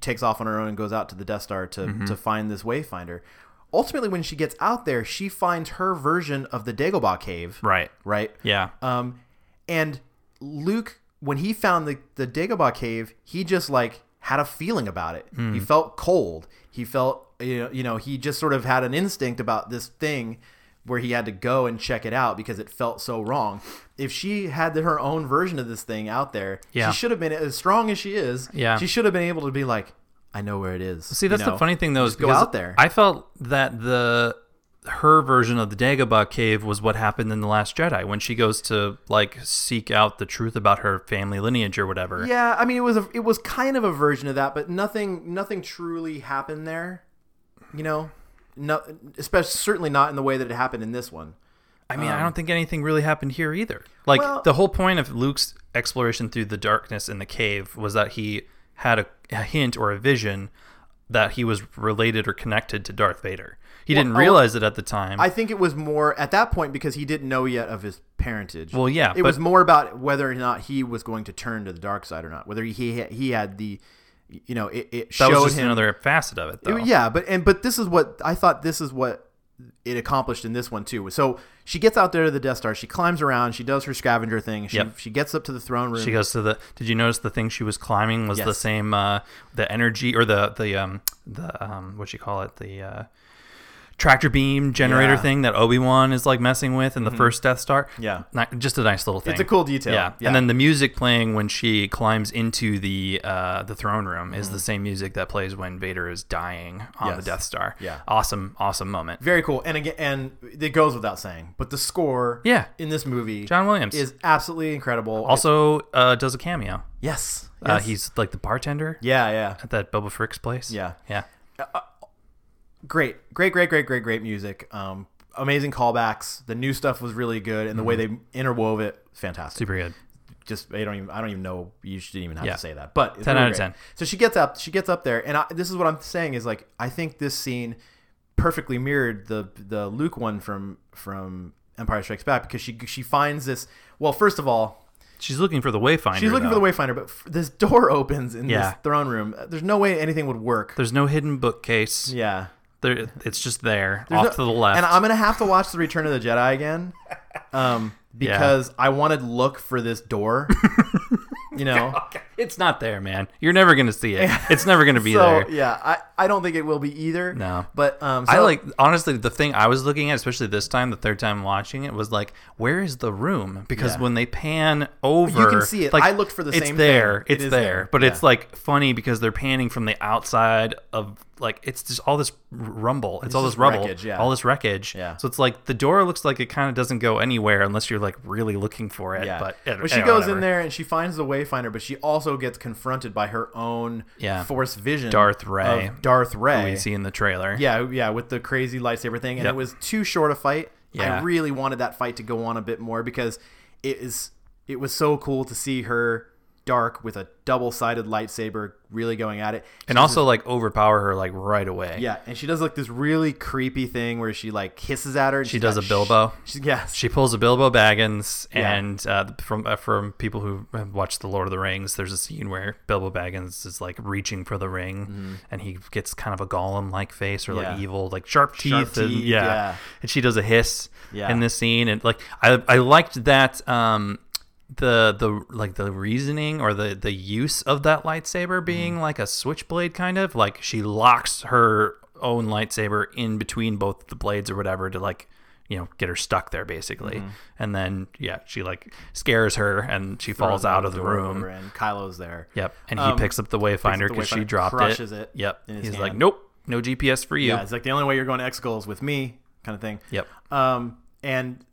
takes off on her own and goes out to the Death Star to find this Wayfinder. Ultimately, when she gets out there, she finds her version of the Dagobah cave, right, yeah, and Luke, when he found the Dagobah cave, he just like had a feeling about it. He felt cold. He felt, he just sort of had an instinct about this thing where he had to go and check it out because it felt so wrong. If she had her own version of this thing out there, she should have been, as strong as she is, she should have been able to be like, I know where it is. See, that's the funny thing though, is go out there. I felt that her version of the Dagobah cave was what happened in The Last Jedi when she goes to like seek out the truth about her family lineage or whatever. Yeah. I mean, it was kind of a version of that, but nothing truly happened there, no, especially certainly not in the way that it happened in this one. I mean, I don't think anything really happened here either. Like the whole point of Luke's exploration through the darkness in the cave was that he had a hint or a vision that he was related or connected to Darth Vader. He didn't realize it at the time. I think it was more at that point because he didn't know yet of his parentage. Well, yeah. It was more about whether or not he was going to turn to the dark side or not, whether he had the, it showed him. That was just another facet of it, though. Yeah, but this is what I thought this is what it accomplished in this one, too. So she gets out there to the Death Star. She climbs around. She does her scavenger thing. She gets up to the throne room. She goes to the... Did you notice the thing she was climbing was the same, the energy or the what you call it, the... tractor beam generator thing that Obi-Wan is like messing with in the first Death Star. Yeah. Just a nice little thing. It's a cool detail. Yeah. And then the music playing when she climbs into the throne room is the same music that plays when Vader is dying on the Death Star. Yeah. Awesome moment. Very cool. And again, it goes without saying, but the score in this movie, John Williams, is absolutely incredible. Also does a cameo. Yes. He's like the bartender. Yeah, yeah. At that Boba Frick's place. Yeah. Yeah. Great music. Amazing callbacks. The new stuff was really good, and the way they interwove it, fantastic. Super good. Just I don't even know. You didn't even have to say that. But 10 out of 10. So she gets up there, and this is what I'm saying is like I think this scene perfectly mirrored the Luke one from Empire Strikes Back because she finds this. Well, first of all. She's looking for the Wayfinder. But this door opens in this throne room. There's no way anything would work. There's no hidden bookcase. Yeah. It's just there, off to the left. And I'm going to have to watch The Return of the Jedi again because I wanted to look for this door. It's not there, man. You're never going to see it. It's never going to be there. Yeah, I don't think it will be either. No. But honestly, the thing I was looking at, especially this time, the third time watching it, was like, where is the room? Because when they pan over. You can see it. Like, I looked for the same thing. It's there. But it's like funny because they're panning from the outside of. Like it's just all this rumble. It's all this rubble. All this wreckage. Yeah. So it's like the door looks like it kind of doesn't go anywhere unless you're like really looking for it. Yeah. But she goes in there and she finds the Wayfinder, but she also gets confronted by her own Force vision. Darth Rey. Who we see in the trailer. Yeah, with the crazy lightsaber thing, and it was too short a fight. Yeah. I really wanted that fight to go on a bit more because it was so cool to see her dark with a double-sided lightsaber really going at it. And also like overpower her like right away. Yeah, and she does like this really creepy thing where she like kisses at her. She does like, a Bilbo. Yes. She pulls a Bilbo Baggins. Yeah. And from people who have watched The Lord of the Rings, there's a scene where Bilbo Baggins is like reaching for the ring, mm-hmm. and he gets kind of a Gollum-like face or yeah. like evil, like sharp teeth. And, yeah. yeah. And she does a hiss yeah. in this scene. And like I liked that the reasoning or the use of that lightsaber being mm-hmm. like a switchblade, kind of like she locks her own lightsaber in between both the blades or whatever to like, you know, get her stuck there basically. Mm-hmm. And then yeah, she like scares her and she falls out of the room and Kylo's there. Yep. And he picks up the Wayfinder because she dropped it. Crushes it. Yep. He's hand. Like, nope, no GPS for you. Yeah, it's like the only way you're going to Exegol is with me, kind of thing. Yep. And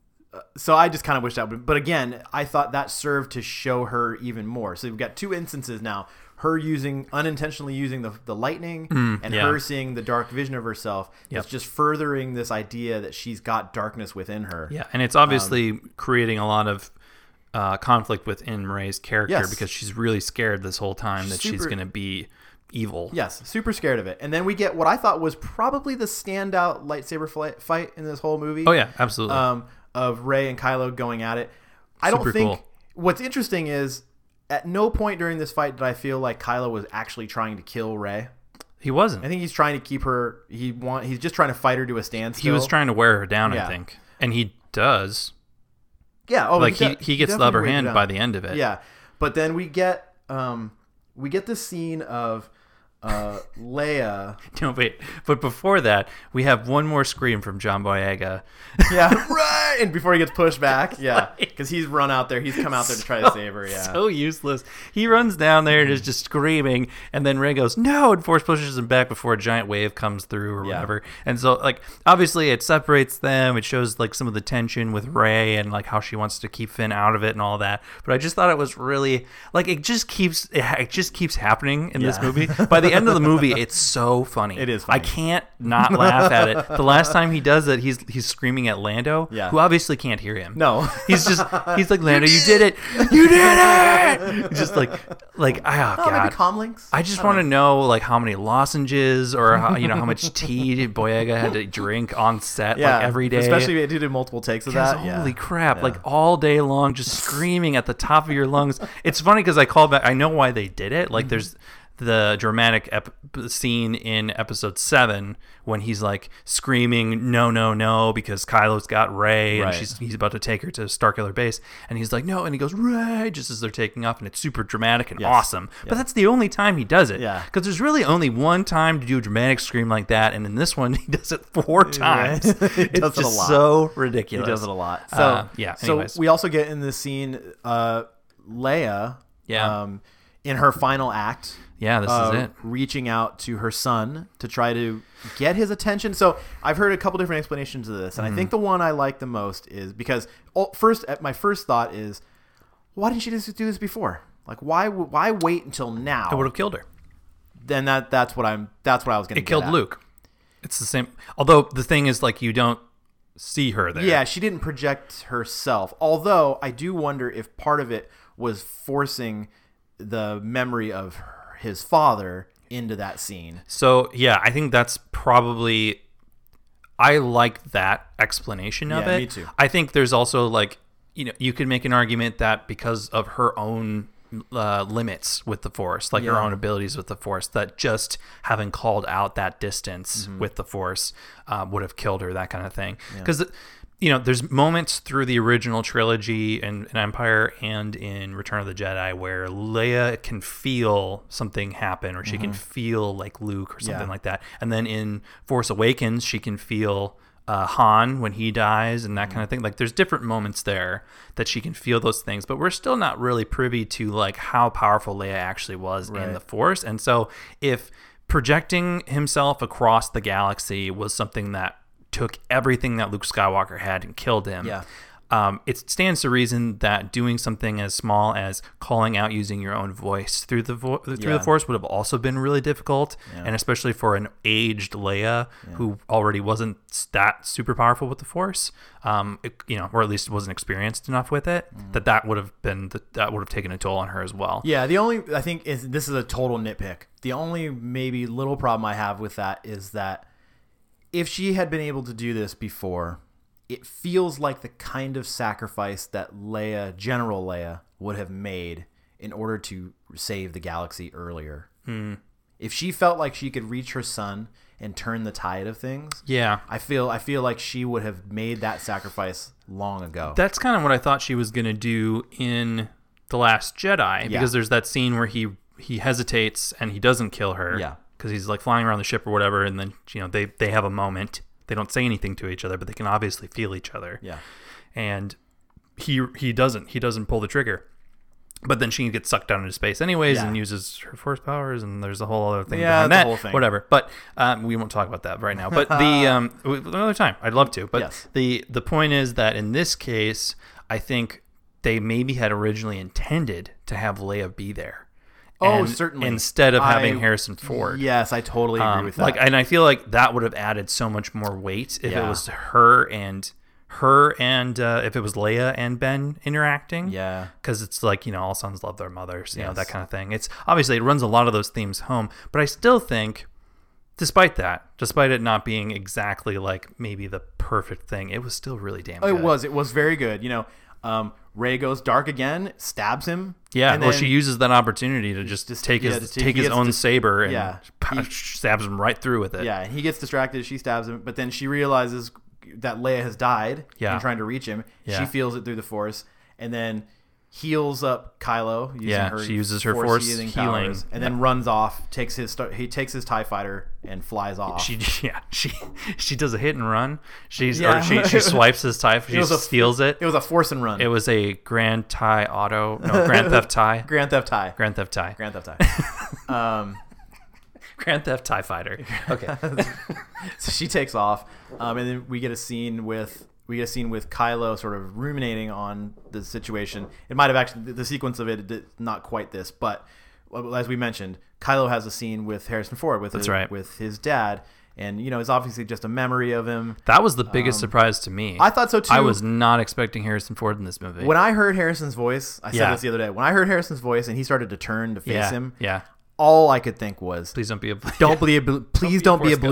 so I just kind of wish that would, but again, I thought that served to show her even more. So we've got two instances now, her unintentionally using the lightning and yeah. her seeing the dark vision of herself. Yep. It's just furthering this idea that she's got darkness within her. Yeah. And it's obviously creating a lot of conflict within Rey's character yes. because she's really scared this whole time she's going to be evil. Yes. Super scared of it. And then we get what I thought was probably the standout lightsaber fight in this whole movie. Oh yeah, absolutely. Of Rey and Kylo going at it. I don't think cool. What's interesting is at no point during this fight did I feel like Kylo was actually trying to kill Rey. He wasn't. I think he's trying to keep her. He's just trying to fight her to a standstill. He was trying to wear her down, yeah. I think. And he does. Yeah. Oh, like he gets the upper hand by the end of it. Yeah. But then we get this scene of Leia. No, wait. But before that, we have one more scream from John Boyega. Yeah, right. And before he gets pushed back, yeah, because he's run out there. He's come out there to try to save her. Yeah, so useless. He runs down there and is just screaming, and then Rey goes no, and force pushes him back before a giant wave comes through or yeah. whatever. And so, like, obviously, it separates them. It shows like some of the tension with Rey and like how she wants to keep Finn out of it and all that. But I just thought it was really like it just keeps happening in yeah. this movie. By the end of the movie, it's so funny. It is funny. I can't not laugh at it. The last time he does it, he's screaming at Lando, yeah. who obviously can't hear him. No. He's like, Lando, you did it. You did it. Just like, oh God. Maybe comlinks? I just want to know like how many lozenges or how, you know, how much tea Boyega had to drink on set yeah. like every day. Especially if you did multiple takes of that. Holy yeah. crap. Yeah. Like all day long, just screaming at the top of your lungs. It's funny because I call back. I know why they did it. Like there's the dramatic scene in episode 7 when he's like screaming no because Kylo's got Rey right. and he's about to take her to Starkiller Base and he's like no and he goes Rey just as they're taking off and it's super dramatic and yes. awesome yeah. but that's the only time he does it yeah because there's really only one time to do a dramatic scream like that and in this one he does it 4 times right. It's just so ridiculous. He does it a lot. So yeah. Anyways. So we also get in this scene Leia yeah. In her final act. Yeah, this is it. Reaching out to her son to try to get his attention. So I've heard a couple different explanations of this, and I think the one I like the most is because my first thought is, why didn't she just do this before? Like, why wait until now? It would have killed her. Then that's what I was going to. It killed Luke. It's the same. Although the thing is, like, you don't see her there. Yeah, she didn't project herself. Although I do wonder if part of it was forcing the memory of her. His father into that scene. So yeah, I think that's probably. I like that explanation of it. Me too. I think there's also like, you know, you could make an argument that because of her own limits with the Force, like her own abilities with the Force, that just having called out that distance with the Force would have killed her. That kind of thing. Because you know, there's moments through the original trilogy and in Empire and in Return of the Jedi where Leia can feel something happen, or she can feel like Luke or something like that. And then in Force Awakens, she can feel Han when he dies and that kind of thing. Like, there's different moments there that she can feel those things, but we're still not really privy to like how powerful Leia actually was in the Force. And so, if projecting himself across the galaxy was something that took everything that Luke Skywalker had and killed him. Yeah. It stands to reason that doing something as small as calling out using your own voice through the Force would have also been really difficult, and especially for an aged Leia who already wasn't that super powerful with the Force, or at least wasn't experienced enough with it, that would have been that would have taken a toll on her as well. Yeah, the only I think is this is a total nitpick. The only maybe little problem I have with that is that if she had been able to do this before, it feels like the kind of sacrifice that Leia, General Leia, would have made in order to save the galaxy earlier. Mm. If she felt like she could reach her son and turn the tide of things, I feel like she would have made that sacrifice long ago. That's kind of what I thought she was going to do in The Last Jedi, because there's that scene where he hesitates and he doesn't kill her, because he's like flying around the ship or whatever, and then they have a moment. They don't say anything to each other, but they can obviously feel each other. Yeah, and he doesn't pull the trigger, but then she gets sucked down into space anyways and uses her Force powers, and there's a whole other thing behind that. Whole thing. Whatever. But we won't talk about that right now. But another time, I'd love to. But the point is that in this case, I think they maybe had originally intended to have Leia be there. Oh, certainly. Instead of having Harrison Ford. Yes, I totally agree with that. And I feel like that would have added so much more weight if it was her and if it was Leia and Ben interacting. Yeah. Because it's like, all sons love their mothers, that kind of thing. It's obviously, it runs a lot of those themes home. But I still think, despite it not being exactly like maybe the perfect thing, it was still really damn good. It was very good. Rey goes dark again, stabs him. Yeah, and she uses that opportunity to just take his own saber and stabs him right through with it. Yeah, and he gets distracted. She stabs him, but then she realizes that Leia has died and trying to reach him. Yeah. She feels it through the Force, and then heals up Kylo using her Force healing powers, and then runs off. He takes his TIE fighter and flies off. She does a hit and run. She swipes his TIE. She steals it. It was a force and run. It was a Grand Theft TIE. Grand Theft TIE. Grand Theft TIE fighter. Okay. So she takes off, and then we get a scene with. We get a scene with Kylo sort of ruminating on the situation. It might have actually, the sequence of it, not quite this, but as we mentioned, Kylo has a scene with Harrison Ford, with his dad, and, it's obviously just a memory of him. That was the biggest surprise to me. I thought so, too. I was not expecting Harrison Ford in this movie. When I heard Harrison's voice, I said this the other day, when I heard Harrison's voice and he started to turn to face him, all I could think was, please don't be a blue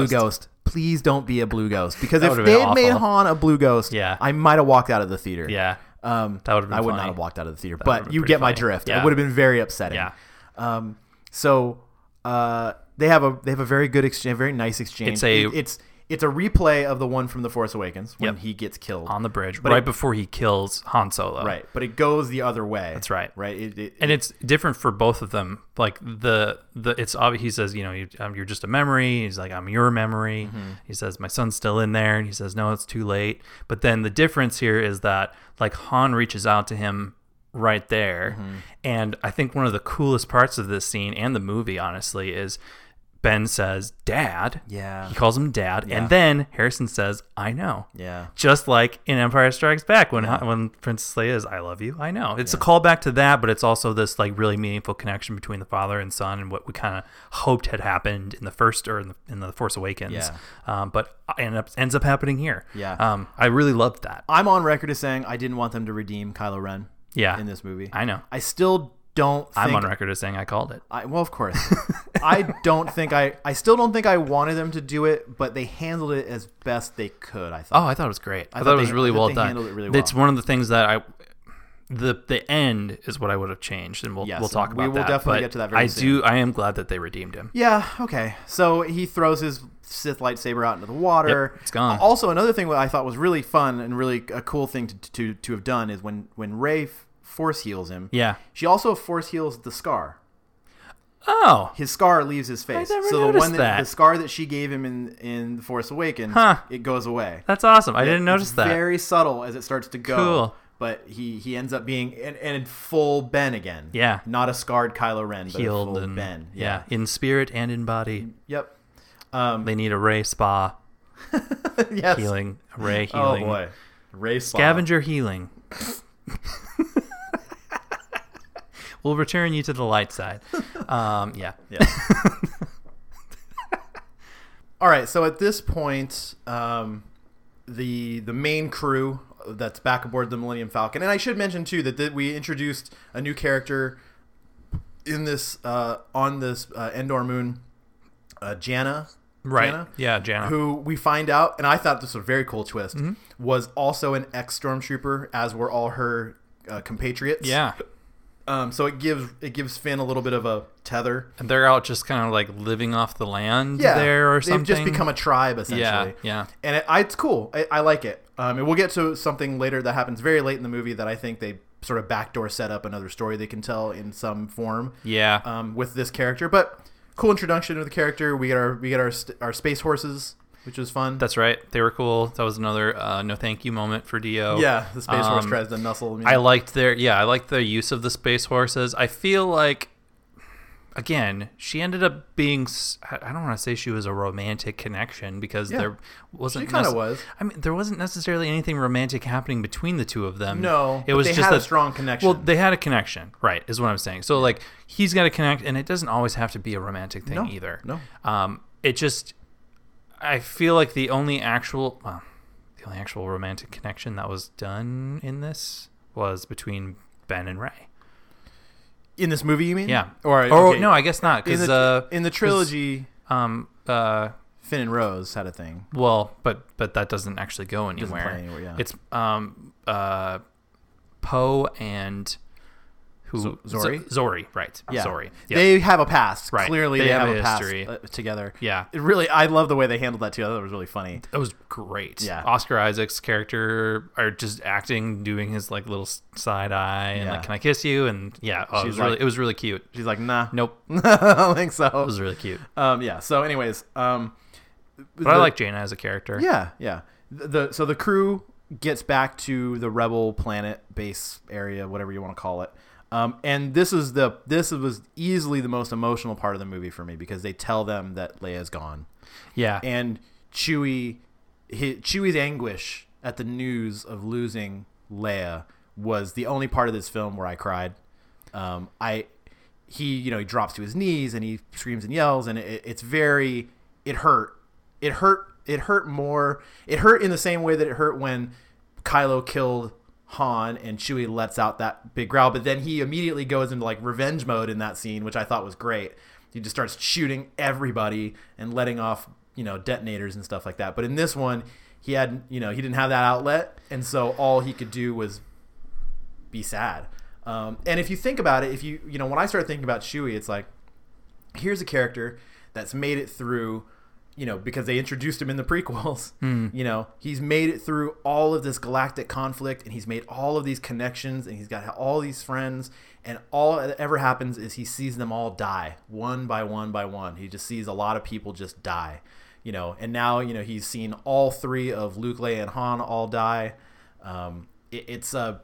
ghost. Please don't be a blue ghost, because if they had made Han a blue ghost, I might have walked out of the theater. Yeah, that would have been. I would not have walked out of the theater, but you get my drift. Yeah. It would have been very upsetting. Yeah. So they have a very good exchange, very nice exchange. It's a replay of the one from The Force Awakens when he gets killed on the bridge before he kills Han Solo. Right, but it goes the other way. That's right. Right, and it's different for both of them. Like it's obvious. He says, you're just a memory. He's like, I'm your memory. Mm-hmm. He says, my son's still in there, and he says, no, it's too late. But then the difference here is that like Han reaches out to him right there, and I think one of the coolest parts of this scene and the movie, honestly, is. Ben says, Dad. Yeah. He calls him Dad. Yeah. And then Harrison says, I know. Yeah. Just like in Empire Strikes Back when Princess Leia is, I love you, I know. It's a callback to that, but it's also this like really meaningful connection between the father and son and what we kind of hoped had happened in the first or in the Force Awakens. Yeah. But ends up happening here. Yeah. I really loved that. I'm on record as saying I didn't want them to redeem Kylo Ren in this movie. I know. I still don't think... I'm on record as saying I called it. Well, of course. I still don't think I wanted them to do it, but they handled it as best they could, I thought. Oh, I thought it was great. I thought it was really well done. They handled it really well. It's one of the things that the end is what I would have changed, and we'll talk about that. We will definitely get to that very soon. I am glad that they redeemed him. Yeah, okay. So he throws his Sith lightsaber out into the water. Yep, it's gone. Also, another thing that I thought was really fun and really a cool thing to have done is when Rey force heals him. Yeah. She also force heals the scar. Oh. His scar leaves his face. I never noticed that. The scar that she gave him in The Force Awakens, it goes away. That's awesome. I didn't notice that. Very subtle as it starts to go. Cool. But he ends up being in full Ben again. Yeah. Not a scarred Kylo Ren, but healed a full Ben. Yeah. In spirit and in body. Yep. They need a Rey spa. Yes. Healing. Rey healing. Oh boy. Ray Slaw. Scavenger healing. We'll return you to the light side. Yeah. All right. So at this point, the main crew that's back aboard the Millennium Falcon, and I should mention too that we introduced a new character in this on this Endor moon, Janna. Right. Janna, yeah, Janna. Who we find out, and I thought this was a very cool twist, was also an ex-Stormtrooper, as were all her compatriots. Yeah. So it gives Finn a little bit of a tether. And they're out just kind of like living off the land there or something. They've just become a tribe, essentially. Yeah. And it's cool. I like it. And we'll get to something later that happens very late in the movie that I think they sort of backdoor set up another story they can tell in some form. Yeah. With this character. But cool introduction to the character. We get our space horses, which was fun. That's right. They were cool. That was another no thank you moment for Dio. Yeah, the space horse tries to nuzzle me. I liked their use of the space horses. I feel like, again, she ended up being, I don't want to say she was a romantic connection because there wasn't. She kind of was. I mean, there wasn't necessarily anything romantic happening between the two of them. No, it was just a strong connection. Well, they had a connection, right? Is what I'm saying. So like he's got to connect, and it doesn't always have to be a romantic thing either. No, it just, I feel like the only actual romantic connection that was done in this was between Ben and Rey. In this movie, you mean? Yeah. Or no, I guess not. Because in the trilogy, Finn and Rose had a thing. Well, but that doesn't actually go anywhere. Doesn't play anywhere, yeah. It's Poe and who? Zori. Zori, right? Yeah. Zori. Yeah. They have a past. Right. Clearly, they have a history past together. Yeah. It really, I love the way they handled that too. I thought it was really funny. That was great. Yeah. Oscar Isaac's character, or just acting, doing his like little side eye and like, "Can I kiss you?" And it was really cute. She's like, "Nah, nope, I don't think so." It was really cute. Yeah. So, anyways, but I like Janna as a character. Yeah. Yeah. So the crew gets back to the Rebel planet base area, whatever you want to call it. And this was easily the most emotional part of the movie for me because they tell them that Leia's gone. Yeah. And Chewie's anguish at the news of losing Leia was the only part of this film where I cried. He drops to his knees and he screams and yells, and it hurt. It hurt in the same way that it hurt when Kylo killed Han and Chewie lets out that big growl, but then he immediately goes into like revenge mode in that scene, which I thought was great. He just starts shooting everybody and letting off, detonators and stuff like that. But in this one, he had, he didn't have that outlet, and so all he could do was be sad. And if you think about it, when I started thinking about Chewie, it's like, here's a character that's made it through, because they introduced him in the prequels, he's made it through all of this galactic conflict, and he's made all of these connections, and he's got all these friends, and all that ever happens is he sees them all die one by one by one. He just sees a lot of people just die, and now, he's seen all three of Luke, Leia, and Han all die. You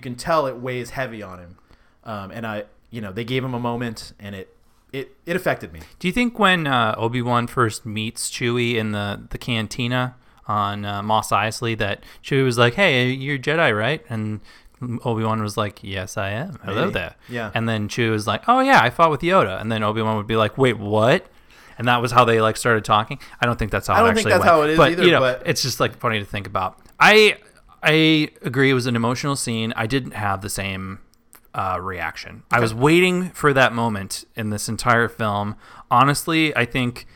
can tell it weighs heavy on him. And they gave him a moment, and it affected me. Do you think when Obi-Wan first meets Chewie in the cantina on Mos Eisley that Chewie was like, "Hey, you're Jedi, right?" And Obi-Wan was like, "Yes, I am. Hello there." Yeah. And then Chewie was like, "Oh yeah, I fought with Yoda." And then Obi-Wan would be like, "Wait, what?" And that was how they like started talking. I don't think that's how it actually went. I don't think that's how it is either. But it's just like funny to think about. I agree. It was an emotional scene. I didn't have the same reaction. Okay. I was waiting for that moment in this entire film. Honestly, I think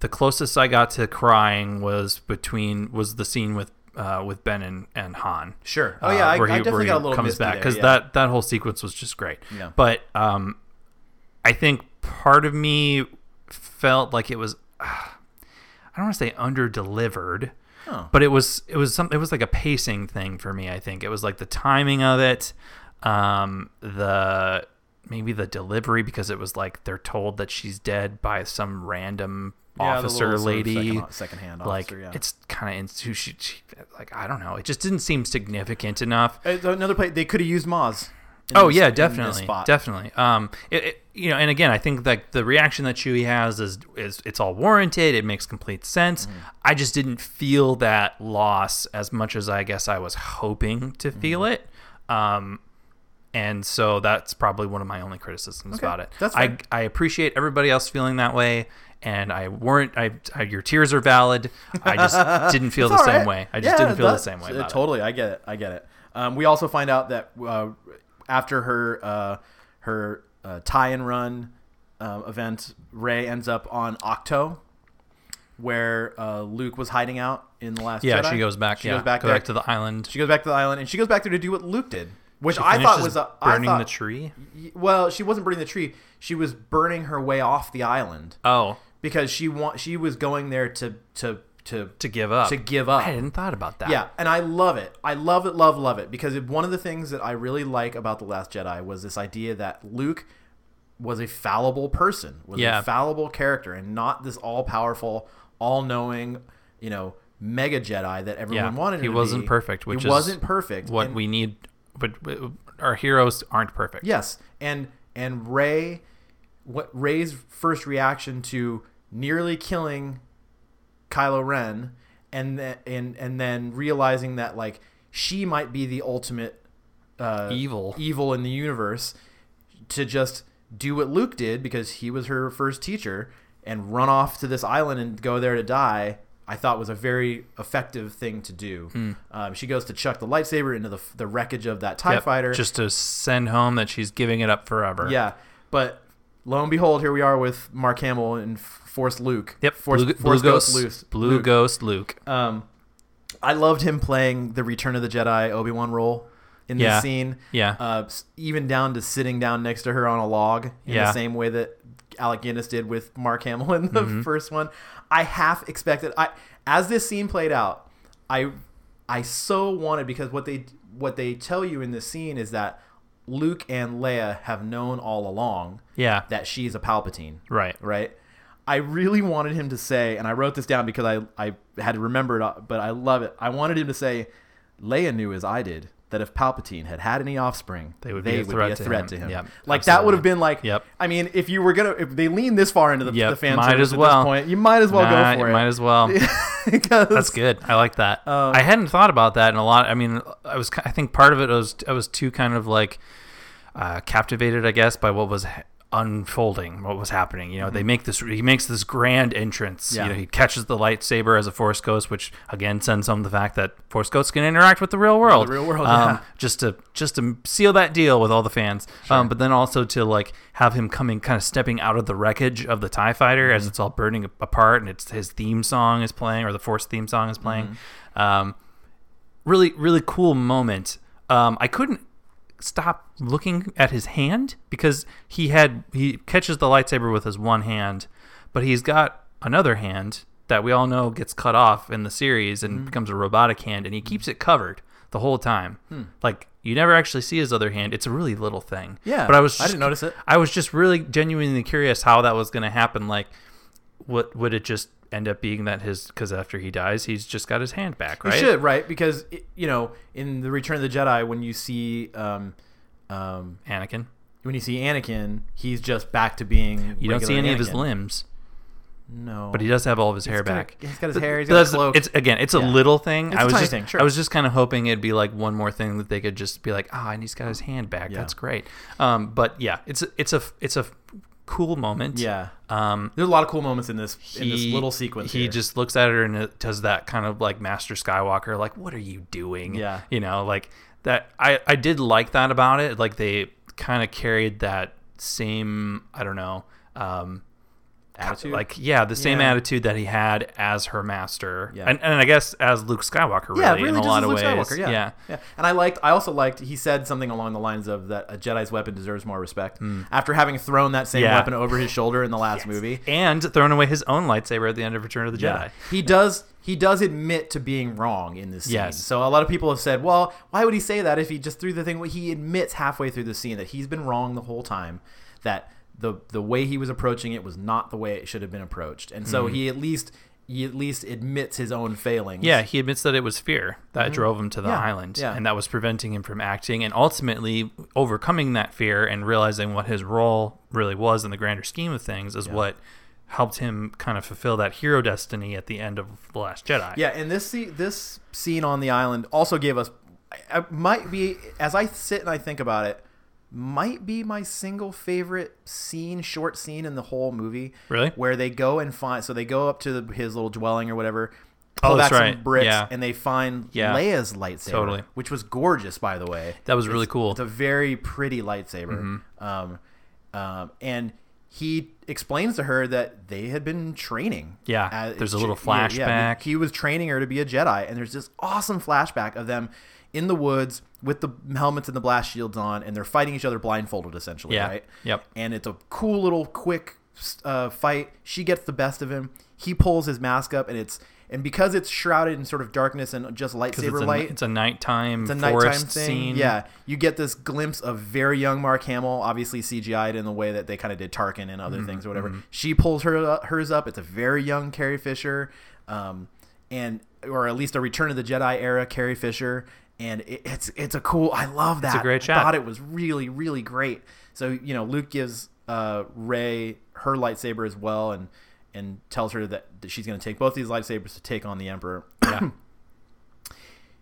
the closest I got to crying was the scene with Ben and Han. Sure. Oh yeah, I definitely got a little comes back because that whole sequence was just great. Yeah. But I think part of me felt like it was I don't want to say under-delivered. Oh. But it was like a pacing thing for me. I think it was like the timing of it, the delivery, because it was like they're told that she's dead by some random officer lady, sort of secondhand officer. Like it's kind of I don't know. It just didn't seem significant enough. Another play they could have used Maz. Definitely. And again, I think that the reaction that Chewie has is it's all warranted. It makes complete sense. Mm-hmm. I just didn't feel that loss as much as I guess I was hoping to feel it. And so that's probably one of my only criticisms about it. I appreciate everybody else feeling that way, and your tears are valid. I just didn't feel the same way. I just didn't feel the same way about it. Totally. I get it. We also find out that after her tie-and run event, Rey ends up on Octo, where Luke was hiding out in the Last Jedi. She goes back to the island. She goes back to the island, and she goes back there to do what Luke did. Which I thought was burning the tree. Well, she wasn't burning the tree. She was burning her way off the island. Oh, because she was going there to give up. To give up. I hadn't thought about that. Yeah, and I love it. I love it. Love, love it. Because one of the things that I really like about The Last Jedi was this idea that Luke was a fallible person, a fallible character, and not this all-powerful, all-knowing, mega Jedi that everyone wanted him to be. He wasn't perfect. He wasn't perfect. What we need. But our heroes aren't perfect. Yes, and Rey, Rey's first reaction to nearly killing Kylo Ren, and then realizing that like she might be the ultimate evil in the universe, to just do what Luke did because he was her first teacher and run off to this island and go there to die. I thought was a very effective thing to do. Mm. She goes to chuck the lightsaber into the wreckage of that TIE fighter. Just to send home that she's giving it up forever. Yeah, but lo and behold, here we are with Mark Hamill and Force Luke. Yep, Force Ghost Luke. I loved him playing the Return of the Jedi Obi-Wan role in this scene. Yeah. Even down to sitting down next to her on a log in the same way that Alec Guinness did with Mark Hamill in the first one. I half expected as this scene played out, I so wanted, because what they tell you in this scene is that Luke and Leia have known all along that she's a Palpatine. Right. I really wanted him to say, and I wrote this down because I had to remember it, but I love it. I wanted him to say, Leia knew as I did that if Palpatine had any offspring, they would be a threat to him. Yep, like absolutely. That would have been like, I mean, if they lean this far into the fan service at this point, you might as well go for it. Might as well. That's good. I like that. I hadn't thought about that in a lot. I mean, I think part of it was I was too kind of like captivated, I guess, by what was unfolding, what was happening. He makes this grand entrance. He catches the lightsaber as a Force Ghost, which again sends home the fact that Force Ghosts can interact with the real world. Just to seal that deal with all the fans. Sure. But then also to like have him coming, kind of stepping out of the wreckage of the TIE fighter as it's all burning apart, and it's his theme song is playing, or the Force theme song is playing. Really, really cool moment. I couldn't stop looking at his hand, because he catches the lightsaber with his one hand, but he's got another hand that we all know gets cut off in the series and becomes a robotic hand, and he keeps it covered the whole time. Like, you never actually see his other hand. It's a really little thing. Yeah, but I didn't notice it. I was just really genuinely curious how that was going to happen. Like, what would it just end up being that because after he dies, he's just got his hand back, right? He should, right? Because, in the Return of the Jedi, when you see Anakin, he's just back to being. You don't see any of his limbs. No, but he does have all of his hair back. He's got his hair. He's got a cloak. It's a little thing. It's a tiny thing. Sure. I was just kind of hoping it'd be like one more thing that they could just be like, and he's got his hand back. Yeah. That's great. But yeah, it's a cool moment. Yeah. There's a lot of cool moments in this little sequence. He just looks at her and it does that kind of like Master Skywalker, like, what are you doing? Yeah. Like that. I did like that about it. Like, they kind of carried that same, I don't know, attitude. The same attitude that he had as her master. Yeah. And I guess as Luke Skywalker, really in a lot of ways. Skywalker, yeah. And I also liked he said something along the lines of that a Jedi's weapon deserves more respect after having thrown that same weapon over his shoulder in the last movie, and thrown away his own lightsaber at the end of Return of the Jedi. He does admit to being wrong in this scene. Yes. So a lot of people have said, well, why would he say that if he just threw the thing? He admits halfway through the scene that he's been wrong the whole time, that the way he was approaching it was not the way it should have been approached. And so he at least he at least admits his own failings. Yeah, he admits that it was fear that drove him to the island, and that was preventing him from acting, and ultimately overcoming that fear and realizing what his role really was in the grander scheme of things is what helped him kind of fulfill that hero destiny at the end of The Last Jedi. Yeah, and this scene on the island also gave us, might be, as I sit and I think about it, might be my single favorite short scene in the whole movie. Really? Where they go and find, so they go up to his little dwelling or whatever, pull back some bricks, and they find Leia's lightsaber, which was gorgeous, by the way. That was really cool. It's a very pretty lightsaber. And he explains to her that they had been training. Yeah, there's a little flashback. Yeah, he was training her to be a Jedi, and there's this awesome flashback of them in the woods with the helmets and the blast shields on, and they're fighting each other blindfolded, essentially, right? Yep. And it's a cool little quick fight. She gets the best of him. He pulls his mask up, and because it's shrouded in sort of darkness and just lightsaber light. It's a nighttime forest scene. Yeah. You get this glimpse of very young Mark Hamill, obviously CGI'd in the way that they kind of did Tarkin and other things or whatever. She pulls hers up. It's a very young Carrie Fisher, or at least a Return of the Jedi era Carrie Fisher. And it's a cool, I love that. It's a great shot. I thought it was really, really great. So, Luke gives Rey her lightsaber as well and tells her that she's going to take both these lightsabers to take on the Emperor. Yeah.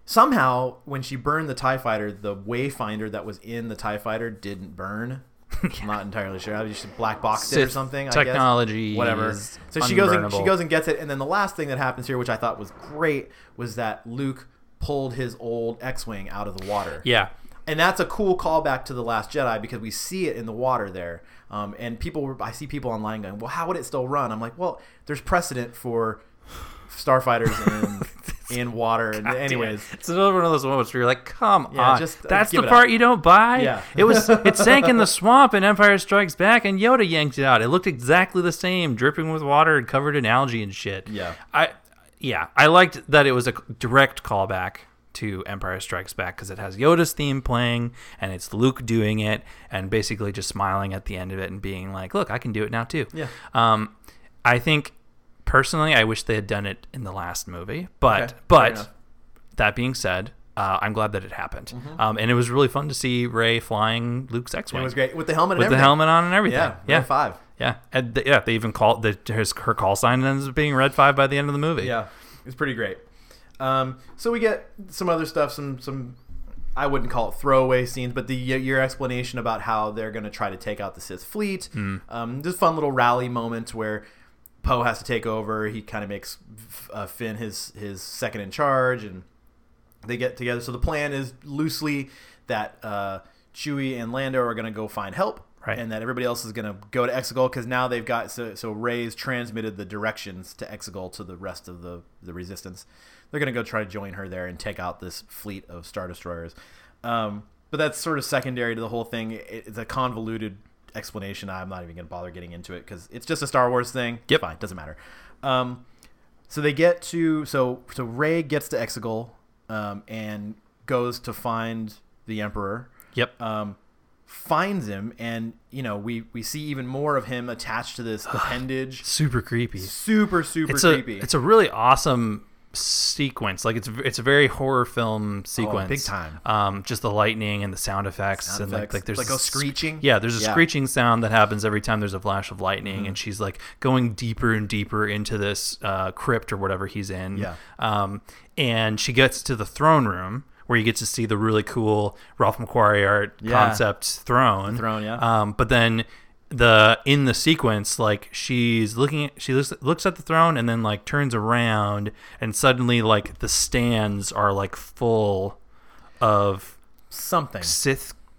Somehow, when she burned the TIE Fighter, the Wayfinder that was in the TIE Fighter didn't burn. I'm not entirely sure. I just black boxed it or something. Technology, I guess. Whatever. So she goes and gets it. And then the last thing that happens here, which I thought was great, was that Luke pulled his old X-Wing out of the water. Yeah. And that's a cool callback to The Last Jedi because we see it in the water there. And I see people online going, well, how would it still run? I'm like, well, there's precedent for starfighters in water. God, anyways. It's another one of those moments where you're like, come on. That's the part you don't buy? Yeah. It sank in the swamp in Empire Strikes Back and Yoda yanked it out. It looked exactly the same, dripping with water and covered in algae and shit. Yeah. I liked that it was a direct callback to Empire Strikes Back because it has Yoda's theme playing and it's Luke doing it and basically just smiling at the end of it and being like, look, I can do it now too. Yeah. I think personally, I wish they had done it in the last movie, but that being said, I'm glad that it happened. And it was really fun to see Rey flying Luke's X-Wing. It was great. With the helmet and everything. With the helmet on and everything. Yeah. Red 5. Yeah. And they even called her call sign ends up being Red 5 by the end of the movie. Yeah. It's pretty great. So we get some other stuff, some I wouldn't call it throwaway scenes, but your explanation about how they're going to try to take out the Sith fleet. Just fun little rally moments where Poe has to take over. He kind of makes Finn his second in charge and they get together. So the plan is loosely that Chewie and Lando are going to go find help, right, and that everybody else is going to go to Exegol because now they've got so Rey's transmitted the directions to Exegol to the rest of the Resistance. They're going to go try to join her there and take out this fleet of Star Destroyers. But that's sort of secondary to the whole thing. It's a convoluted explanation. I'm not even going to bother getting into it because it's just a Star Wars thing. Yep. Fine, doesn't matter. So they get to so Rey gets to Exegol. And goes to find the Emperor. Yep. Finds him, and we see even more of him attached to this appendage. Super creepy. Super creepy. It's a really awesome sequence. Like it's a very horror film sequence. Big time. Just the lightning and the sound effects. like there's a screeching. Yeah, there's a screeching sound that happens every time there's a flash of lightning, and she's like going deeper and deeper into this crypt or whatever he's in. Yeah. And she gets to the throne room where you get to see the really cool Ralph McQuarrie art concept throne. The throne, yeah. But then in the sequence, like she looks at the throne and then like turns around and suddenly like the stands are like full of something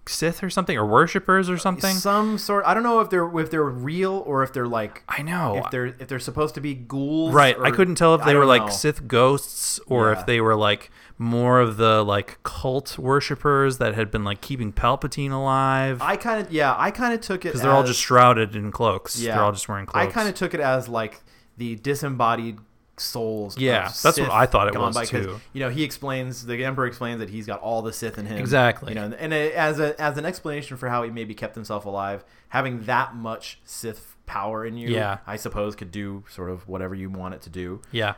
Sith or something, or worshippers or something, some sort. I don't know if they're real or if they're like, I know if they're supposed to be ghouls, right? Or, I couldn't tell if they were like Sith ghosts or if they were like more of the like cult worshippers that had been like keeping Palpatine alive. I kind of took it because they're all just shrouded in cloaks. Yeah, they're all just wearing cloaks. I kind of took it as like the disembodied souls. Yeah, of that's Sith what I thought it was too. You know, he explains, the Emperor explains that he's got all the Sith in him. Exactly. You know, and as an explanation for how he maybe kept himself alive, having that much Sith power in you, yeah, I suppose could do sort of whatever you want it to do. Yeah.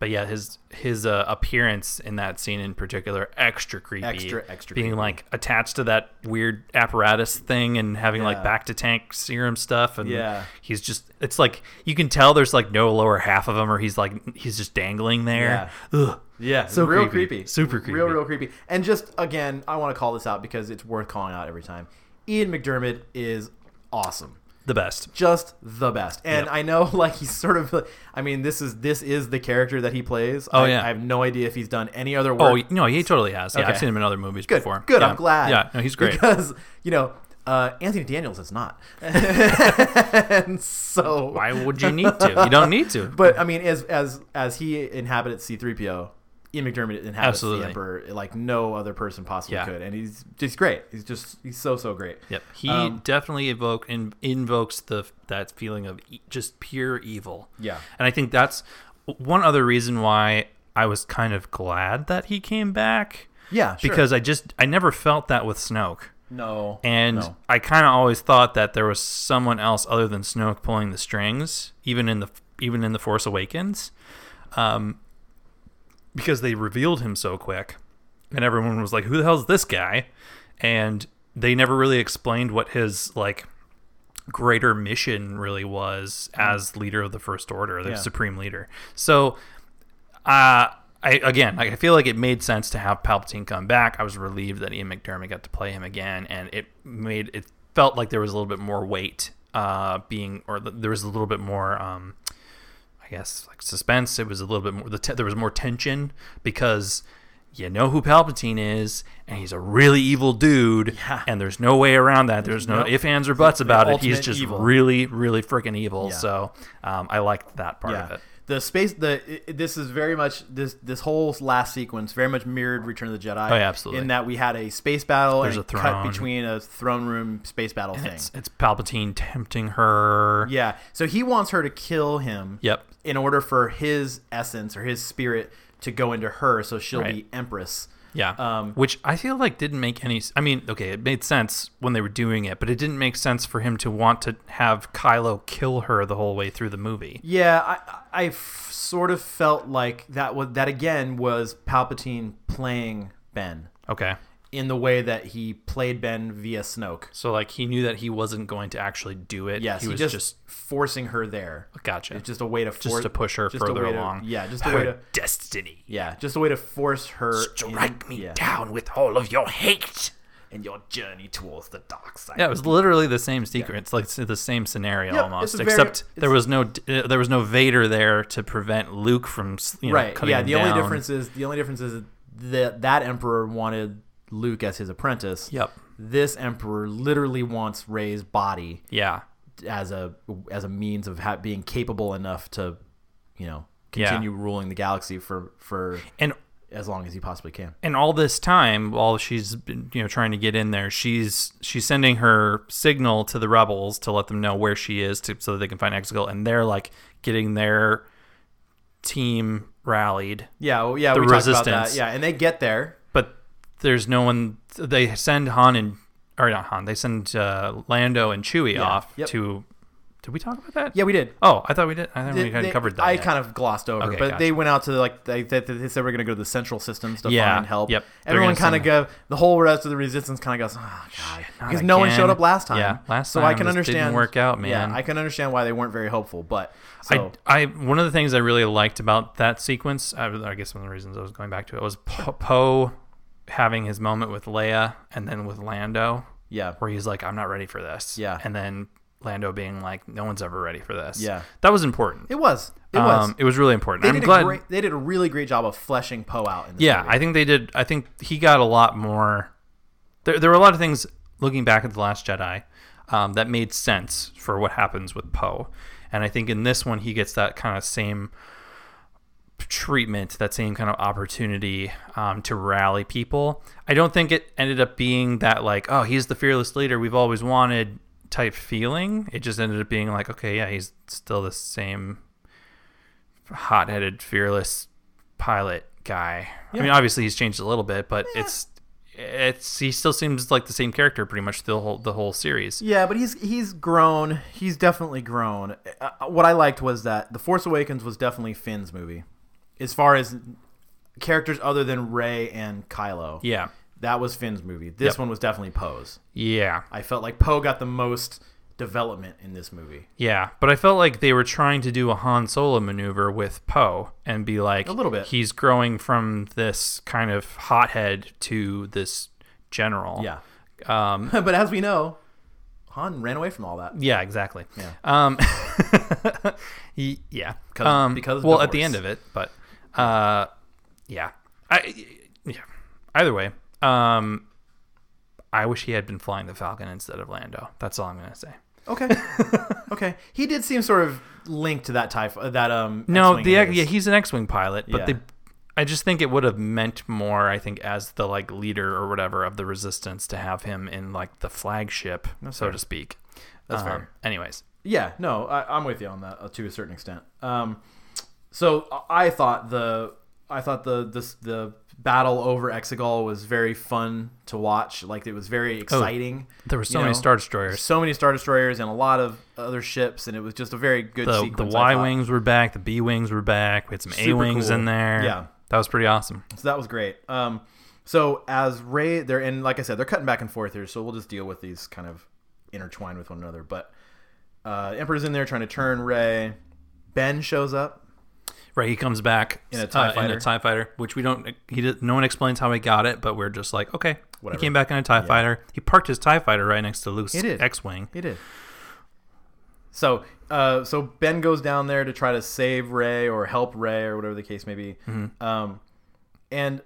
But yeah, his appearance in that scene in particular, extra creepy. Extra being creepy. Like attached to that weird apparatus thing and having like back to tank serum stuff, and he's just, it's like you can tell there's like no lower half of him, or he's just dangling there. Yeah. Ugh. Yeah, so real creepy. Super creepy. Real creepy. And just again, I want to call this out because it's worth calling out every time. Ian McDiarmid is awesome. The best. Just the best. And yep. I know, like, he's sort of, I mean, this is the character that he plays. Oh, yeah. I have no idea if he's done any other work. Oh, no, he totally has. Yeah, okay. I've seen him in other movies before. Good, yeah. I'm glad. Yeah, no, he's great. Because, you know, Anthony Daniels is not. And so... Why would you need to? You don't need to. But, I mean, as he inhabited C-3PO, Ian McDiarmid inhabits the Emperor like no other person possibly could, and he's great. He's so great. Yep, he definitely invokes that feeling of just pure evil. Yeah, and I think that's one other reason why I was kind of glad that he came back. Yeah, sure. Because I never felt that with Snoke. No, and no. I kind of always thought that there was someone else other than Snoke pulling the strings, even in the Force Awakens. Because they revealed him so quick, and everyone was like, who the hell's this guy? And they never really explained what his like greater mission really was as leader of the First Order, the Supreme Leader. So I feel like it made sense to have Palpatine come back. I was relieved that Ian McDiarmid got to play him again, and it felt like there was a little bit more weight there was a little bit more I guess like suspense. It was a little bit more. There was more tension because you know who Palpatine is, and he's a really evil dude, and there's no way around that. There's no ifs, ands, or buts about it. He's just evil. Really, really freaking evil. Yeah. So I liked that part of it. The space, this is very much this whole last sequence very much mirrored Return of the Jedi. Oh, yeah, absolutely. In that we had a space battle and a cut between a throne room space battle and thing. It's Palpatine tempting her. Yeah, so he wants her to kill him. Yep. In order for his essence or his spirit to go into her, so she'll be Empress. Yeah, which I feel like didn't make any... I mean, okay, it made sense when they were doing it, but it didn't make sense for him to want to have Kylo kill her the whole way through the movie. Yeah, I sort of felt like that was Palpatine playing Ben. Okay. In the way that he played Ben via Snoke. So, like, he knew that he wasn't going to actually do it. Yes, he was just forcing her there. Gotcha. It's just a way to force... Just to push her further along. Just a way to... destiny. Yeah, just a way to force her... Strike me down with all of your hate and your journey towards the dark side. Yeah, it was literally the same sequence. Like, it's the same scenario almost. Except there was no Vader there to prevent Luke from, you know, cutting him down. The only difference is that Emperor wanted... Luke as his apprentice. Yep. This Emperor literally wants Rey's body. Yeah. As a means of being capable enough to, you know, continue ruling the galaxy for as long as he possibly can. And all this time, while she's been, you know, trying to get in there, she's sending her signal to the rebels to let them know where she is so that they can find Exegol, and they're like getting their team rallied. Yeah. Well, yeah. The resistance. About that. Yeah, and they get there. There's no one. They send Lando and Chewie off to... Did we talk about that? Yeah, we did. Oh, I thought we did. I think we hadn't covered that. I kind of glossed over, okay, but gotcha. They went out to they said we're going to go to the central system to find help. Yep. Everyone kind of go. The whole rest of the resistance kind of goes, oh god, because no one showed up last time. Yeah, last time. So I can understand. Didn't work out, man. Yeah, I can understand why they weren't very hopeful. But one of the things I really liked about that sequence, I guess one of the reasons I was going back to it was Poe having his moment with Leia and then with Lando, where he's like, I'm not ready for this, and then Lando being like, no one's ever ready for this. That was important. It was really important. They did a really great job of fleshing Poe out in this movie. I think they did. I think he got a lot more. There were a lot of things looking back at The Last Jedi that made sense for what happens with Poe, and I think in this one he gets that kind of same treatment, that same kind of opportunity to rally people. I don't think it ended up being that like, oh, he's the fearless leader we've always wanted type feeling. It just ended up being like, okay, yeah, he's still the same hot-headed, fearless pilot guy. Yeah. I mean, obviously he's changed a little bit, but it's he still seems like the same character pretty much the whole series. Yeah, but he's grown. He's definitely grown. What I liked was that The Force Awakens was definitely Finn's movie, as far as characters other than Rey and Kylo. Yeah. That was Finn's movie. This one was definitely Poe's. Yeah. I felt like Poe got the most development in this movie. Yeah, but I felt like they were trying to do a Han Solo maneuver with Poe and be like, a little bit, he's growing from this kind of hothead to this general. Yeah. But as we know, Han ran away from all that. Yeah, exactly. Yeah. Because at the end of it, but either way, I wish he had been flying the Falcon instead of Lando. That's all I'm going to say. Okay. Okay. He did seem sort of linked to that he's an X-wing pilot, but I just think it would have meant more, I think, as the like leader or whatever of the Resistance to have him in like the flagship, to speak. That's fair. Anyways. Yeah, no, I'm with you on that to a certain extent. So I thought the battle over Exegol was very fun to watch. Like, it was very exciting. Oh, there were so many Star Destroyers. So many Star Destroyers and a lot of other ships, and it was just a very good sequence. The Y-Wings were back. The B-Wings were back. We had some A-Wings in there. Yeah. That was pretty awesome. So that was great. So as Rey, like I said, they're cutting back and forth here, so we'll just deal with these kind of intertwined with one another. But Emperor's in there trying to turn Rey. Ben shows up. Right, he comes back in a TIE fighter. Which we don't. No one explains how he got it, but we're just like, okay, whatever. He came back in a TIE fighter. He parked his TIE fighter right next to Luke's X-wing. He did. So, so Ben goes down there to try to save Rey or help Rey or whatever the case may be. Mm-hmm. And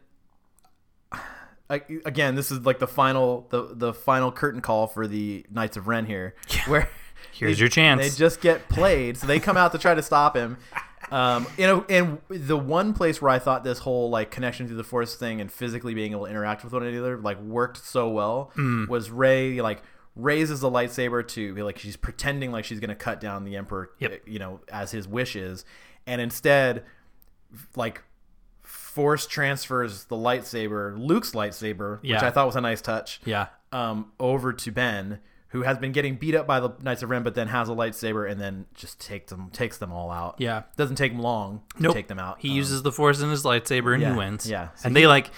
again, this is like the final curtain call for the Knights of Ren here. Yeah. Here's your chance. They just get played, so they come out to try to stop him. And the one place where I thought this whole like connection through the Force thing and physically being able to interact with one another like worked so well was Rey like raises the lightsaber to be like she's pretending like she's gonna cut down the Emperor, as his wish is, and instead like Force transfers the lightsaber, Luke's lightsaber, which I thought was a nice touch, over to Ben, who has been getting beat up by the Knights of Ren, but then has a lightsaber and then just takes them all out. Yeah. Doesn't take him long to take them out. He uses the Force in his lightsaber and he wins. Yeah. So they like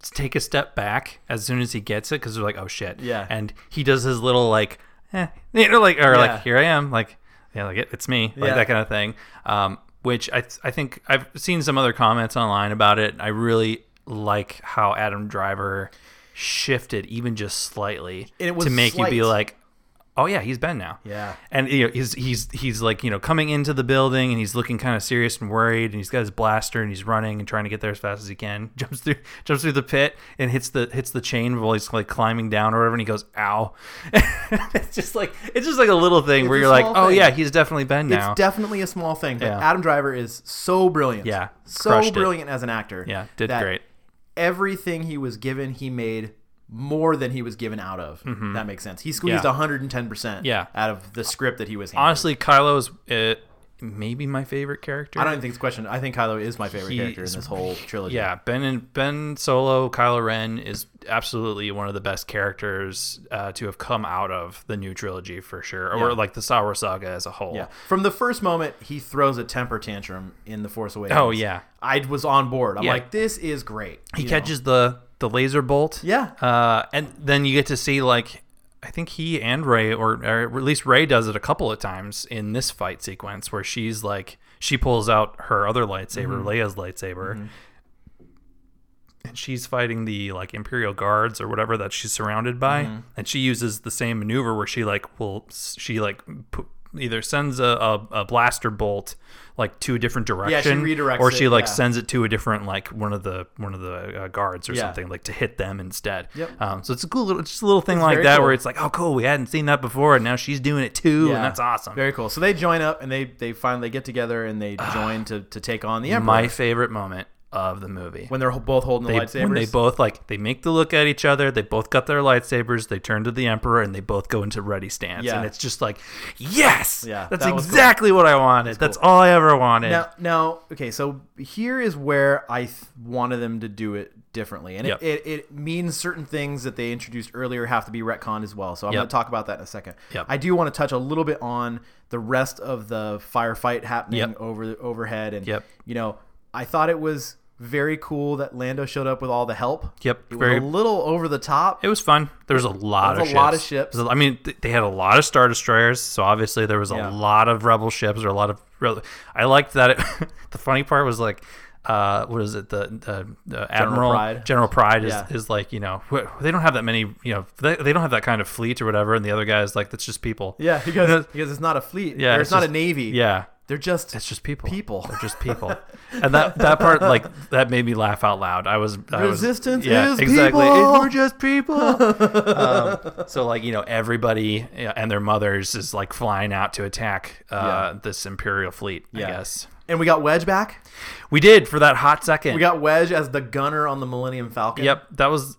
take a step back as soon as he gets it because they're like, oh shit. Yeah. And he does his little like, here I am. Like, yeah, like it's me. Like that kind of thing. Which I think I've seen some other comments online about it. I really like how Adam Driver shifted even just slightly to make you be like, oh yeah, he's Ben now. Yeah. And he's like, coming into the building and he's looking kind of serious and worried and he's got his blaster and he's running and trying to get there as fast as he can. Jumps through the pit and hits the chain while he's like climbing down or whatever and he goes, ow. It's just like a little thing where you're like, oh yeah, he's definitely Ben now. It's definitely a small thing, but Adam Driver is so brilliant. Yeah. So brilliant as an actor. Yeah, did great. Everything he was given, he made more than he was given out of. Mm-hmm. That makes sense. He squeezed 110% out of the script that he was handed. Honestly, Kylo's maybe my favorite character. I don't even think it's a question. I think Kylo is my favorite character in this whole trilogy. Yeah, Ben Solo, Kylo Ren is absolutely one of the best characters to have come out of the new trilogy for sure, or like the Star Wars saga as a whole. Yeah. From the first moment he throws a temper tantrum in The Force Awakens. Oh yeah, I was on board. I'm like, this is great. He catches the laser bolt. Yeah. And then you get to see like, I think he and Rey, or at least Rey does it a couple of times in this fight sequence where she's like, she pulls out her other lightsaber, mm-hmm. Leia's lightsaber, mm-hmm. and she's fighting the like Imperial guards or whatever that she's surrounded by, mm-hmm. and she uses the same maneuver where she like either sends a blaster bolt like to a different direction, she redirects or she like sends it to a different like one of the guards or something like to hit them instead. Yep. So it's a cool little, just a little thing like that where it's like, oh cool, we hadn't seen that before, and now she's doing it too, and that's awesome. Very cool. So they join up and they finally get together and they join to take on the Emperor. My favorite moment of the movie. When they're both holding the lightsabers? When they both, like, they make the look at each other, they both got their lightsabers, they turn to the Emperor, and they both go into ready stance. Yeah. And it's just like, yes! Yeah, that's exactly what I wanted. That's all I ever wanted. Now, okay, so here is where I wanted them to do it differently. And it means certain things that they introduced earlier have to be retconned as well. So I'm going to talk about that in a second. Yep. I do want to touch a little bit on the rest of the firefight happening overhead. And, you know, I thought it was very cool that Lando showed up with all the help. Yep. It was a little over the top. It was fun. There was a lot of ships. I mean, they had a lot of Star Destroyers, so obviously there was a lot of Rebel ships or a lot of... I liked that. The funny part was like, what is it? The Admiral General Pride is like, you know, they don't have that many, you know, they don't have that kind of fleet or whatever. And the other guy's like, that's just people. Yeah, because it's not a fleet. Yeah, or it's not just a navy. Yeah. It's just people. They're just people. And that part, like, that made me laugh out loud. Resistance is people. We're just people. So, like, you know, everybody and their mothers is, like, flying out to attack this Imperial fleet, I guess. And we got Wedge back? We did, for that hot second. We got Wedge as the gunner on the Millennium Falcon. Yep, that was...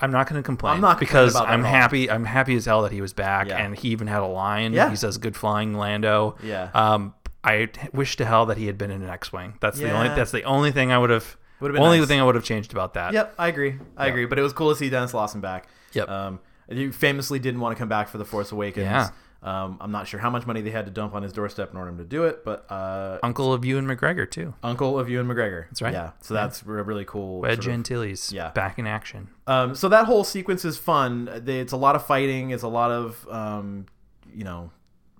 I'm not going to complain. I'm not because about that I'm happy. I'm happy as hell that he was back, and he even had a line. Yeah. He says, "Good flying, Lando." Yeah. I wish to hell that he had been in an X-wing. That's the only thing I would have. Thing I would have changed about that. Yep, I agree. I agree. But it was cool to see Dennis Lawson back. Yep. He famously didn't want to come back for The Force Awakens. Yeah. I'm not sure how much money they had to dump on his doorstep in order to do it, but uncle of Ewan McGregor too. That's right. Yeah, so that's really cool. Wedge Antilles, back in action. So that whole sequence is fun. It's a lot of fighting. It's a lot of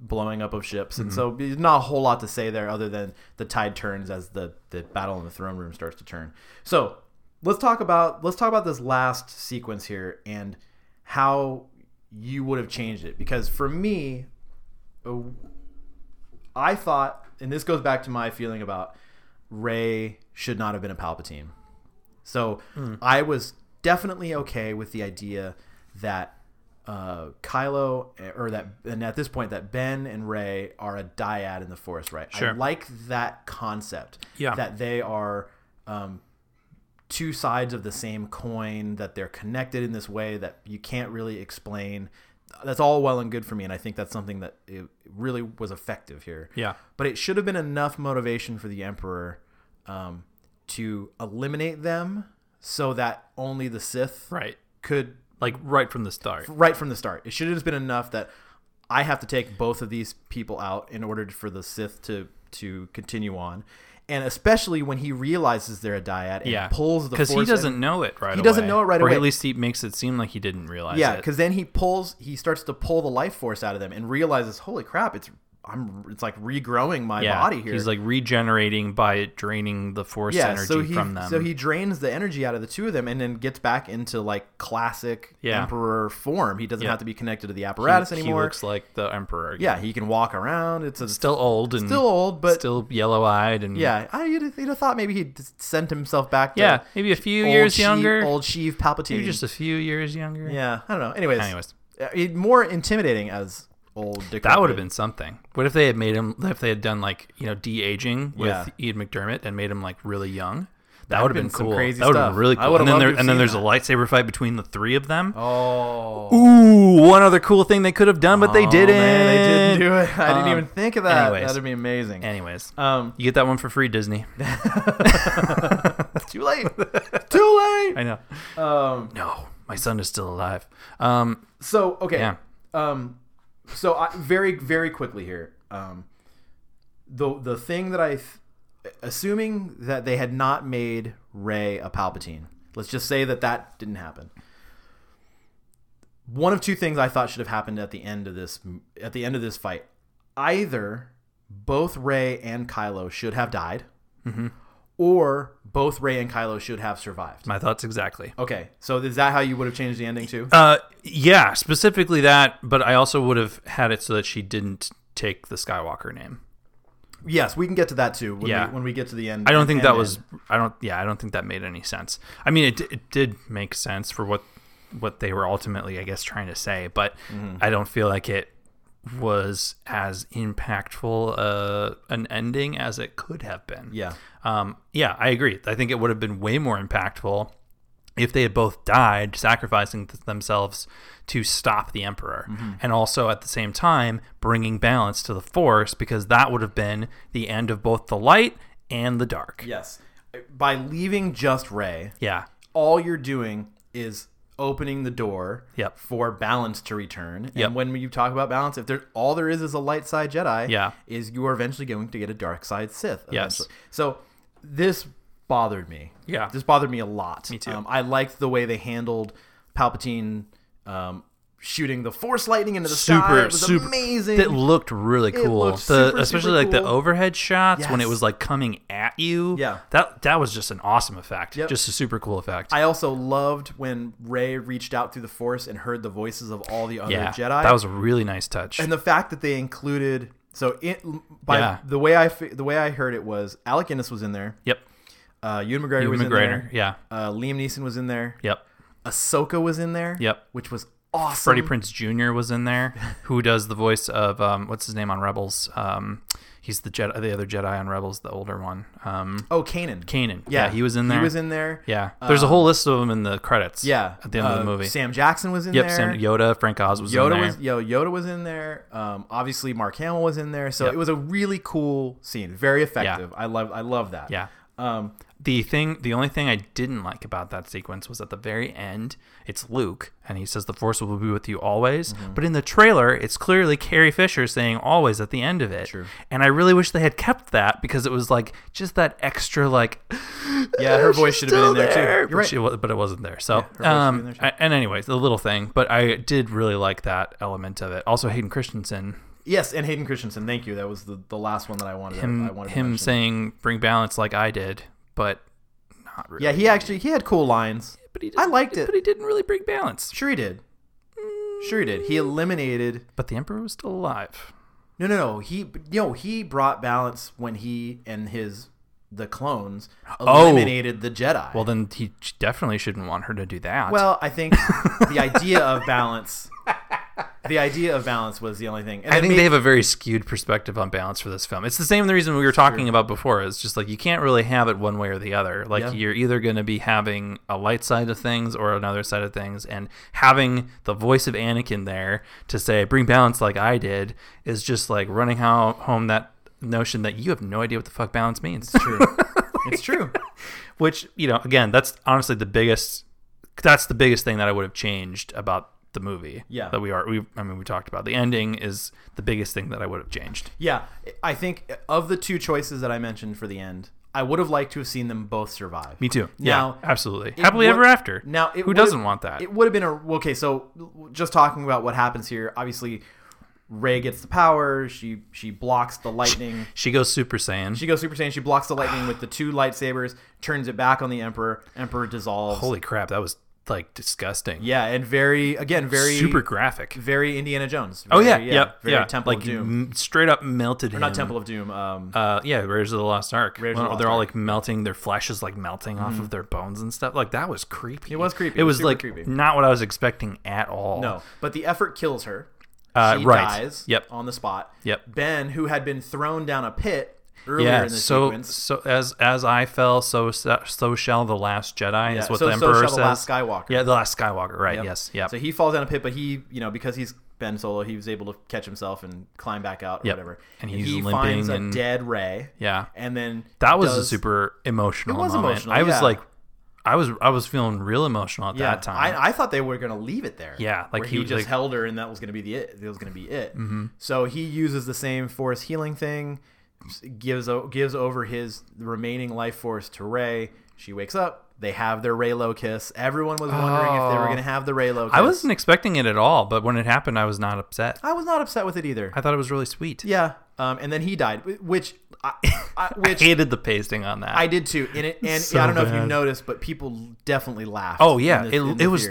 blowing up of ships, and so there's not a whole lot to say there other than the tide turns as the battle in the throne room starts to turn. So let's talk about this last sequence here and how you would have changed it, because for me, I thought, and this goes back to my feeling about Rey should not have been a Palpatine. So I was definitely okay with the idea that Kylo, and at this point that Ben and Rey are a dyad in the Force, right? Sure. I like that concept that they are two sides of the same coin, that they're connected in this way that you can't really explain. That's all well and good for me, and I think that's something that it really was effective here. Yeah. But it should have been enough motivation for the Emperor to eliminate them so that only the Sith could... Like, right from the start. Right from the start. It should have just been enough that I have to take both of these people out in order for the Sith to continue on. And especially when he realizes they're a dyad and pulls the Force. Because he doesn't know it right away. Or at least he makes it seem like he didn't realize it. Yeah, because then he starts to pull the life force out of them and realizes, holy crap, it's like regrowing my body here. He's like regenerating by draining the Force energy from them. So he drains the energy out of the two of them and then gets back into like classic Emperor form. He doesn't have to be connected to the apparatus anymore. He looks like the Emperor again. Yeah, he can walk around. It's still old, but still yellow-eyed. And I'd have thought maybe he'd sent himself back to maybe a few years younger. Old Sheev Palpatine. Maybe just a few years younger. Yeah, I don't know. Anyways. More intimidating as... That would have been something. What if they had made him? If they had done like de-aging with Ian McDiarmid and made him like really young, that would have been cool. That would have been really cool. And then there's a lightsaber fight between the three of them. Oh, ooh! One other cool thing they could have done, but they didn't. Man, they didn't do it. I didn't even think of that. That would be amazing. Anyways, you get that one for free, Disney. Too late. Too late. I know. No, my son is still alive. So okay. Yeah. So very, very quickly here, the thing that assuming that they had not made Rey a Palpatine, let's just say that didn't happen. One of two things I thought should have happened at the end of this fight: either both Rey and Kylo should have died, or both Rey and Kylo should have survived. My thoughts exactly. Okay, so is that how you would have changed the ending too? Yeah, specifically that, but I also would have had it so that she didn't take the Skywalker name. Yes, we can get to that too when we get to the end. I don't think that made any sense. I mean, it did make sense for what they were ultimately, I guess, trying to say, but I don't feel like it was as impactful an ending as it could have been. Yeah, I agree. I think it would have been way more impactful if they had both died sacrificing themselves to stop the Emperor, and also at the same time bringing balance to the Force, because that would have been the end of both the light and the dark. Yes. By leaving just Rey, all you're doing is opening the door for balance to return. And when you talk about balance, if all there is a light side Jedi, is you are eventually going to get a dark side Sith. Eventually. Yes. So this bothered me. Yeah. This bothered me a lot. Me too. I liked the way they handled Palpatine shooting the Force lightning into the sky. It was super amazing. It looked really cool. It looked especially cool. Like the overhead shots when it was like coming at you. Yeah. That was just an awesome effect. Yep. Just a super cool effect. I also loved when Rey reached out through the Force and heard the voices of all the other Jedi. That was a really nice touch. And the fact that they included the way I heard it was Alec Guinness was in there. Yep. Ewan McGregor was in there. Yeah. Liam Neeson was in there. Yep. Ahsoka was in there. Yep. Which was awesome. Freddie Prinze Jr. was in there, who does the voice of what's his name on Rebels? He's the other Jedi on Rebels, the older one. Kanan. Kanan. Yeah, he was in there. Yeah. There's a whole list of them in the credits. Yeah. At the end of the movie. Sam Jackson was in there. Yoda, Frank Oz was in there. Yoda was in there. Obviously Mark Hamill was in there. So it was a really cool scene. Very effective. Yeah. I love that. Yeah. The only thing I didn't like about that sequence was at the very end, it's Luke and he says the Force will be with you always. But in the trailer, it's clearly Carrie Fisher saying always at the end of it. True. And I really wish they had kept that, because it was like just that extra like her voice should have been in there too. You're right. But it wasn't there. So anyways, the little thing, but I did really like that element of it. Also Hayden Christensen. Yes, and Hayden Christensen. Thank you. That was the last one that I wanted. Him saying "bring balance" like I did, but not really. Yeah, he had cool lines, but I liked it. But he didn't really bring balance. Sure he did. He eliminated. But the Emperor was still alive. No. He brought balance when he and the clones eliminated the Jedi. Well, then he definitely shouldn't want her to do that. Well, I think the idea of balance. The idea of balance was the only thing. And I think they have a very skewed perspective on balance for this film. It's the same reason we were talking about before. It's just like you can't really have it one way or the other. Like you're either going to be having a light side of things or another side of things. And having the voice of Anakin there to say, bring balance like I did, is just like running home that notion that you have no idea what the fuck balance means. It's true. It's true. Which, again, that's honestly the biggest thing that I would have changed about the movie. Yeah. We talked about the ending is the biggest thing that I would have changed. Yeah. I think of the two choices that I mentioned for the end, I would have liked to have seen them both survive. Me too. Now, yeah, absolutely. Happily ever after. Now, who doesn't want that? It would have been okay. So just talking about what happens here, obviously Rey gets the power. She blocks the lightning. She goes Super Saiyan. She blocks the lightning with the two lightsabers, turns it back on the Emperor. Emperor dissolves. Holy crap. That was disgusting. Yeah, and very super graphic. Very Indiana Jones. Temple of Doom. Straight up melted him. Not Temple of Doom. Raiders of the Lost Ark. They're all like melting, their flesh is like melting off of their bones and stuff. Like that was creepy. It was creepy. It was like creepy. Not what I was expecting at all. No, but the effort kills her. She dies on the spot. Yep. Ben, who had been thrown down a pit earlier in the sequence. So as I fell, so shall the last Jedi is what the Emperor says. So shall the last Skywalker. Yeah, the last Skywalker, right, yes. Yep. So he falls down a pit, but he, because he's Ben Solo, he was able to catch himself and climb back out or whatever. And he finds a dead Rey. Yeah. And then that was a super emotional moment. It was emotional, I was like, I was feeling real emotional at that time. I thought they were going to leave it there. Yeah, like he just held her and that was going to be it. That was going to be it. Mm-hmm. So he uses the same Force healing thing. Gives over his remaining life force to Rey. She wakes up. They have their Reylo kiss. Everyone was wondering if they were going to have the Reylo kiss. I wasn't expecting it at all, but when it happened, I was not upset. I was not upset with it either. I thought it was really sweet. Yeah. And then he died, which I hated the pasting on that. I did too. I don't know if you noticed, but people definitely laughed. Oh yeah, it was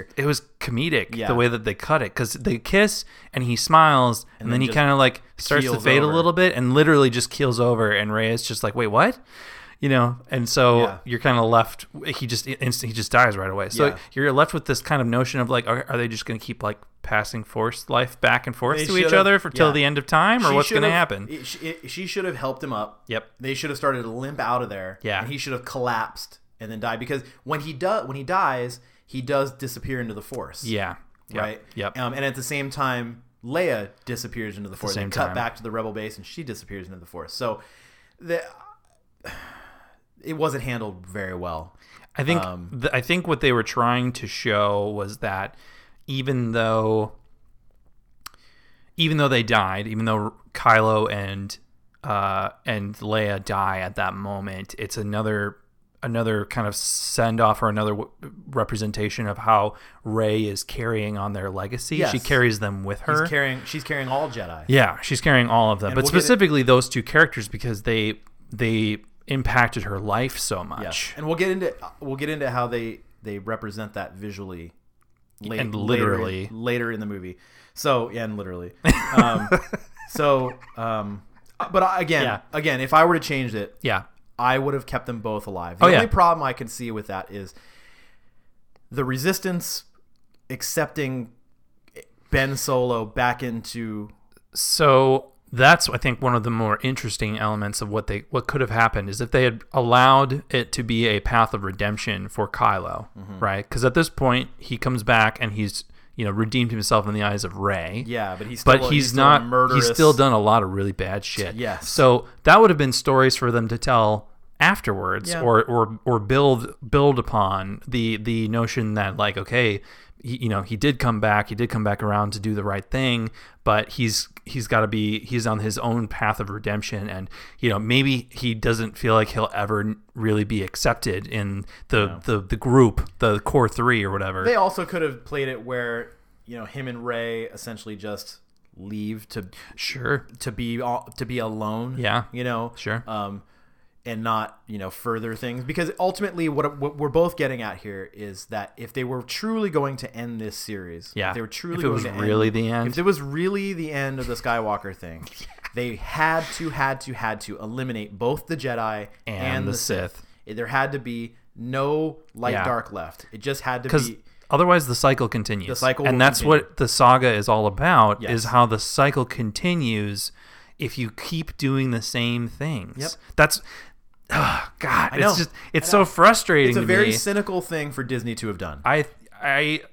comedic the way that they cut it, because they kiss and he smiles and then he kind of like starts to fade a little bit and literally just keels over, and Rey is just like, wait, what? you know, and so you're kind of left. He just dies right away. So you're left with this kind of notion of like, are they just going to keep like passing force life back and forth to each other for till the end of time, or what's going to happen? She should have helped him up. Yep. They should have started to limp out of there. Yeah. And he should have collapsed and then died, because when he dies, he does disappear into the Force. Yeah. Yep. Right. Yep. And at the same time, Leia disappears into the Force. They cut back to the Rebel base, and she disappears into the Force. So it wasn't handled very well. I think I think what they were trying to show was that even though they died, even though Kylo and Leia die at that moment, it's another kind of send-off, or another representation of how Rey is carrying on their legacy. Yes. She carries them with her. She's carrying all Jedi. Yeah, she's carrying all of them. And specifically those two characters, because they impacted her life so much. Yeah. And we'll get into how they represent that visually later in the movie. So, yeah, and literally. But again, if I were to change it, I would have kept them both alive. The only problem I can see with that is the Resistance accepting Ben Solo back into. So that's, I think, one of the more interesting elements of what could have happened is if they had allowed it to be a path of redemption for Kylo, right? Because at this point he comes back and he's, you know, redeemed himself in the eyes of Rey. Yeah, but he's not murderous. He's still done a lot of really bad shit. Yes. So that would have been stories for them to tell afterwards, or build upon the notion that like, okay, he did come back around to do the right thing, but he's on his own path of redemption, and you know, maybe he doesn't feel like he'll ever really be accepted in the group, the core three or whatever. They also could have played it where, you know, him and Rey essentially just leave to be alone. Yeah, you know, sure. And not, you know, further things, because ultimately what we're both getting at here is that if they were truly going to end this series, if it was really the end of the Skywalker thing, they had to eliminate both the Jedi and the Sith. There had to be no light dark left. It just had to be. Otherwise, the cycle continues. What the saga is all about, is how the cycle continues if you keep doing the same things. Yep. That's. Oh, God, it's just, it's so frustrating. It's a very cynical thing for Disney to have done. It's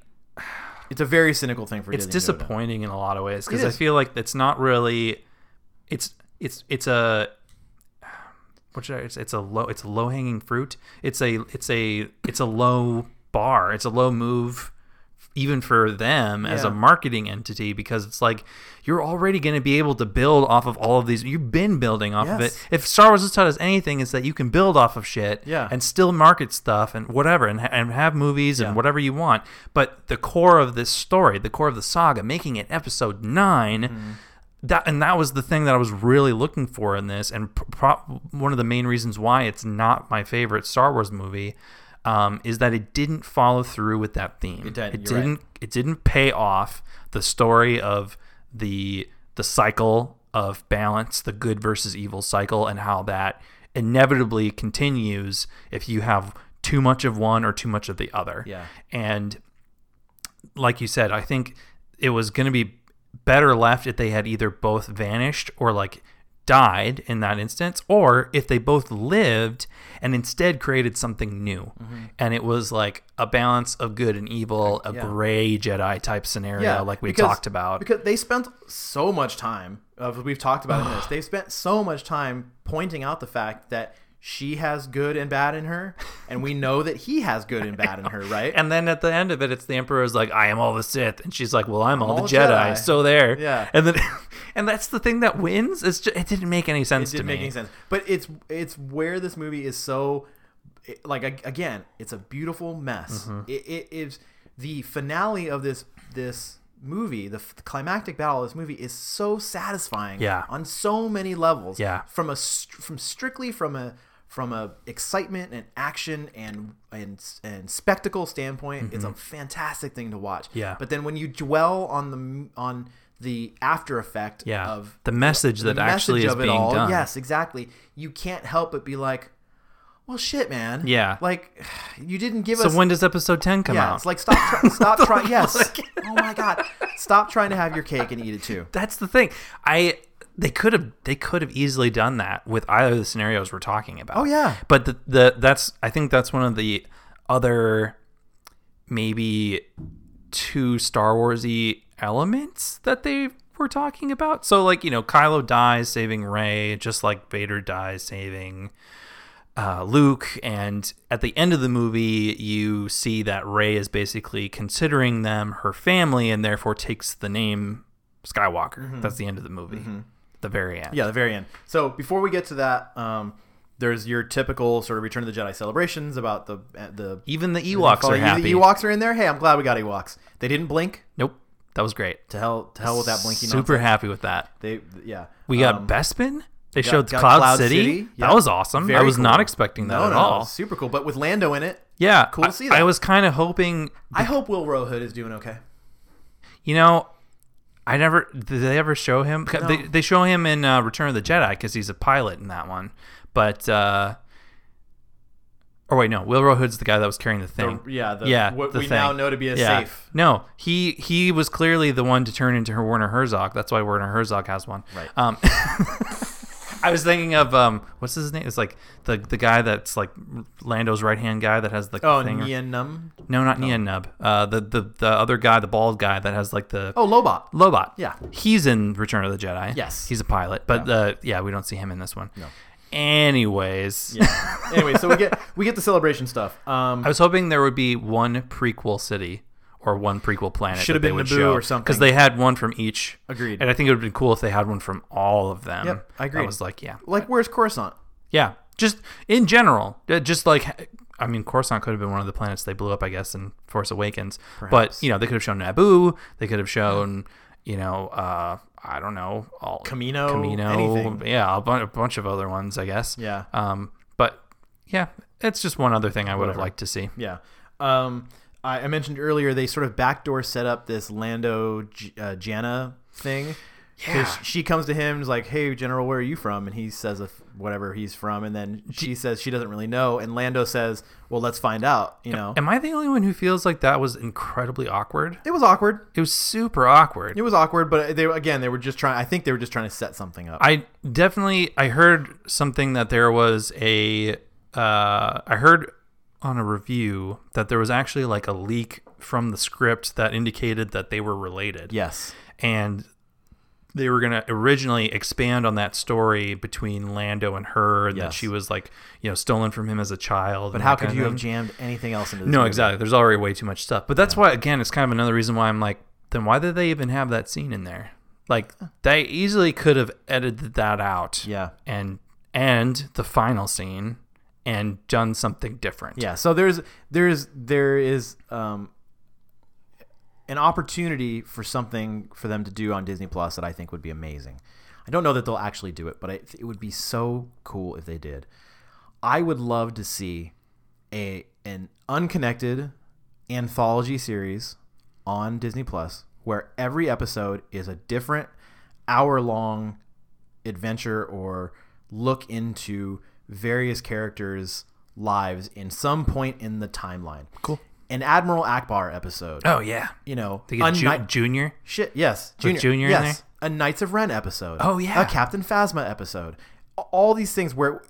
a very cynical thing for Disney. It's disappointing in a lot of ways, because I feel like it's not really. It's a low hanging fruit. It's a low bar. It's a low move, even for them as a marketing entity, because it's like you're already going to be able to build off of all of these. You've been building off of it. If Star Wars has taught us anything, is that you can build off of shit and still market stuff and whatever, and have movies and whatever you want. But the core of this story, the core of the saga, making it episode 9, that was the thing that I was really looking for in this, and one of the main reasons why it's not my favorite Star Wars movie. Is that it didn't follow through with that theme. It didn't pay off the story of the cycle of balance, the good versus evil cycle, and how that inevitably continues if you have too much of one or too much of the other. Yeah. And like you said, I think it was going to be better left if they had either both vanished or like died in that instance, or if they both lived and instead created something new, and it was like a balance of good and evil, a gray Jedi type scenario, talked about. Because they spent so much time, we've talked about in this, they spent so much time pointing out the fact that she has good and bad in her, and we know that he has good and bad in her, right? And then at the end of it, it's the Emperor's like, I am all the Sith, and she's like, well, I'm all the Jedi, so there. Yeah. And then, and that's the thing that wins. It's just, it didn't make any sense to me. It didn't make any sense. But it's where this movie is so, like, again, it's a beautiful mess. It is the finale of this movie, the climactic battle of this movie is so satisfying on so many levels. Yeah. From a excitement and action and spectacle standpoint, it's a fantastic thing to watch. Yeah. But then when you dwell on the after effect of the message that actually is being done. Yes, exactly. You can't help but be like, well, shit, man. Yeah. Like, you didn't give us... So when does episode 10 come out? It's like, stop trying... Yes. Oh, my God. Stop trying to have your cake and eat it, too. That's the thing. They could have easily done that with either of the scenarios we're talking about. Oh, yeah. But I think that's one of the other maybe two Star Wars-y elements that they were talking about. So, like, you know, Kylo dies saving Rey, just like Vader dies saving Luke. And at the end of the movie, you see that Rey is basically considering them her family and therefore takes the name Skywalker. Mm-hmm. That's the end of the movie. Mm-hmm. The very end. Yeah, the very end. So before we get to that, there's your typical sort of Return of the Jedi celebrations about the even the Ewoks are happy. The Ewoks are in there. Hey, I'm glad we got Ewoks. They didn't blink. Nope, that was great. To hell with that blinking. Super nonsense. Happy with that. We got Bespin. They showed Cloud City. Yeah. That was awesome. Very I was cool. not expecting that no, at no, all. Super cool, but with Lando in it. Yeah, cool to see that. I was kind of hoping. I hope Will Rohood is doing okay. You know. Did they ever show him? No. They show him in Return of the Jedi because he's a pilot in that one. But, Will Rohood's the guy that was carrying the thing. What we now know to be a safe. No, he was clearly the one to turn into her Werner Herzog. That's why Werner Herzog has one. Right. I was thinking of, what's his name? It's like the guy that's like Lando's right-hand guy that has the thing. Oh, Nien Nub? No, not Nien Nub. The other guy, the bald guy that has like the... Oh, Lobot. Lobot. Yeah. He's in Return of the Jedi. Yes. He's a pilot. But, we don't see him in this one. No. Anyways. Yeah. Anyway, so we get the celebration stuff. I was hoping there would be one prequel city. Or one prequel planet. Should have been Naboo or something. Because they had one from each. Agreed. And I think it would have been cool if they had one from all of them. Yep, I agree. I was like, yeah. Like, where's Coruscant? Yeah. Just in general. Just like, I mean, Coruscant could have been one of the planets they blew up, I guess, in Force Awakens. Perhaps. But, you know, they could have shown Naboo. They could have shown, you know, I don't know. Camino. Anything. Yeah, a bunch of other ones, I guess. Yeah. But, yeah, it's just one other thing I would have liked to see. Yeah. I mentioned earlier they sort of backdoor set up this Lando Janna thing. Yeah. She comes to him and is like, hey, General, where are you from? And he says whatever he's from. And then she says she doesn't really know. And Lando says, well, let's find out. You know, am I the only one who feels like that was incredibly awkward? It was awkward. It was super awkward. It was awkward. But they were just trying. I think they were just trying to set something up. I heard something that there was I heard on a review that there was actually like a leak from the script that indicated that they were related. Yes. And they were going to originally expand on that story between Lando and her, and that she was like, you know, stolen from him as a child. But how could you have jammed anything else into this? No, exactly. There's already way too much stuff. But that's why, again, it's kind of another reason why I'm like, then why did they even have that scene in there? Like, they easily could have edited that out. Yeah. And the final scene. And done something different. Yeah. So there is an opportunity for something for them to do on Disney Plus that I think would be amazing. I don't know that they'll actually do it, but it would be so cool if they did. I would love to see an unconnected anthology series on Disney Plus where every episode is a different hour-long adventure or look into various characters' lives in some point in the timeline. Cool. An Admiral Akbar episode. Oh yeah. You know, they get Junior. Shit. Yes. Junior. Yes. In there? A Knights of Ren episode. Oh yeah. A Captain Phasma episode. All these things where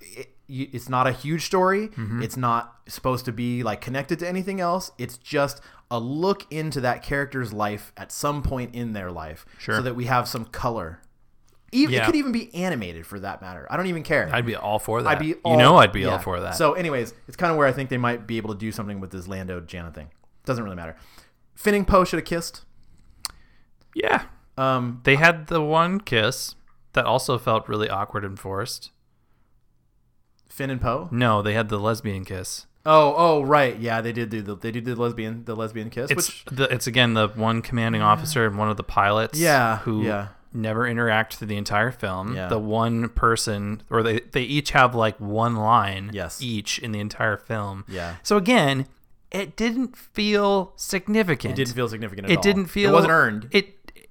it's not a huge story. Mm-hmm. It's not supposed to be like connected to anything else. It's just a look into that character's life at some point in their life, sure, so that we have some color. It could even be animated for that matter. I don't even care. I'd be all for that. I'd be all for that. So anyways, it's kind of where I think they might be able to do something with this Lando Janna thing. Doesn't really matter. Finn and Poe should have kissed. Yeah. They had the one kiss that also felt really awkward and forced. Finn and Poe? No, they had the lesbian kiss. Oh, right. Yeah, they did do the lesbian kiss. It's again the one commanding officer and one of the pilots who never interact through the entire film. Yeah. The one person, or they each have like one line each in the entire film. Yeah. So again, it didn't feel significant. It didn't feel significant at all. It wasn't earned.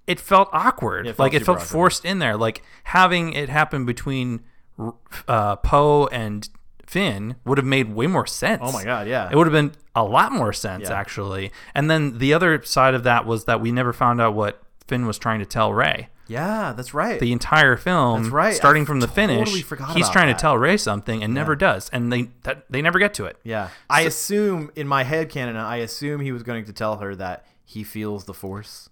It felt awkward. It felt forced in there. Like having it happen between Poe and Finn would have made way more sense. Oh my God, yeah. It would have been a lot more sense, actually. And then the other side of that was that we never found out what Finn was trying to tell Rey. Yeah, that's right. The entire film, that's right. starting from the finish, he's trying to tell Rey something and never does, and they never get to it. Yeah, so, I assume in my head canon, I assume he was going to tell her that he feels the Force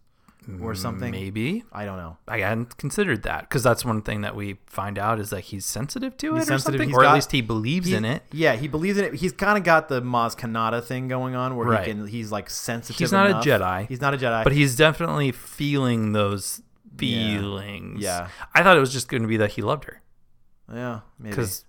or something. Maybe, I don't know. I hadn't considered that because that's one thing that we find out is that he's sensitive to it or something, or at least he believes in it. Yeah, he believes in it. He's kind of got the Maz Kanata thing going on where he's like sensitive. He's not a Jedi. He's not a Jedi, but he's definitely feeling those. Feelings. Yeah. I thought it was just going to be that he loved her. Yeah, maybe. Because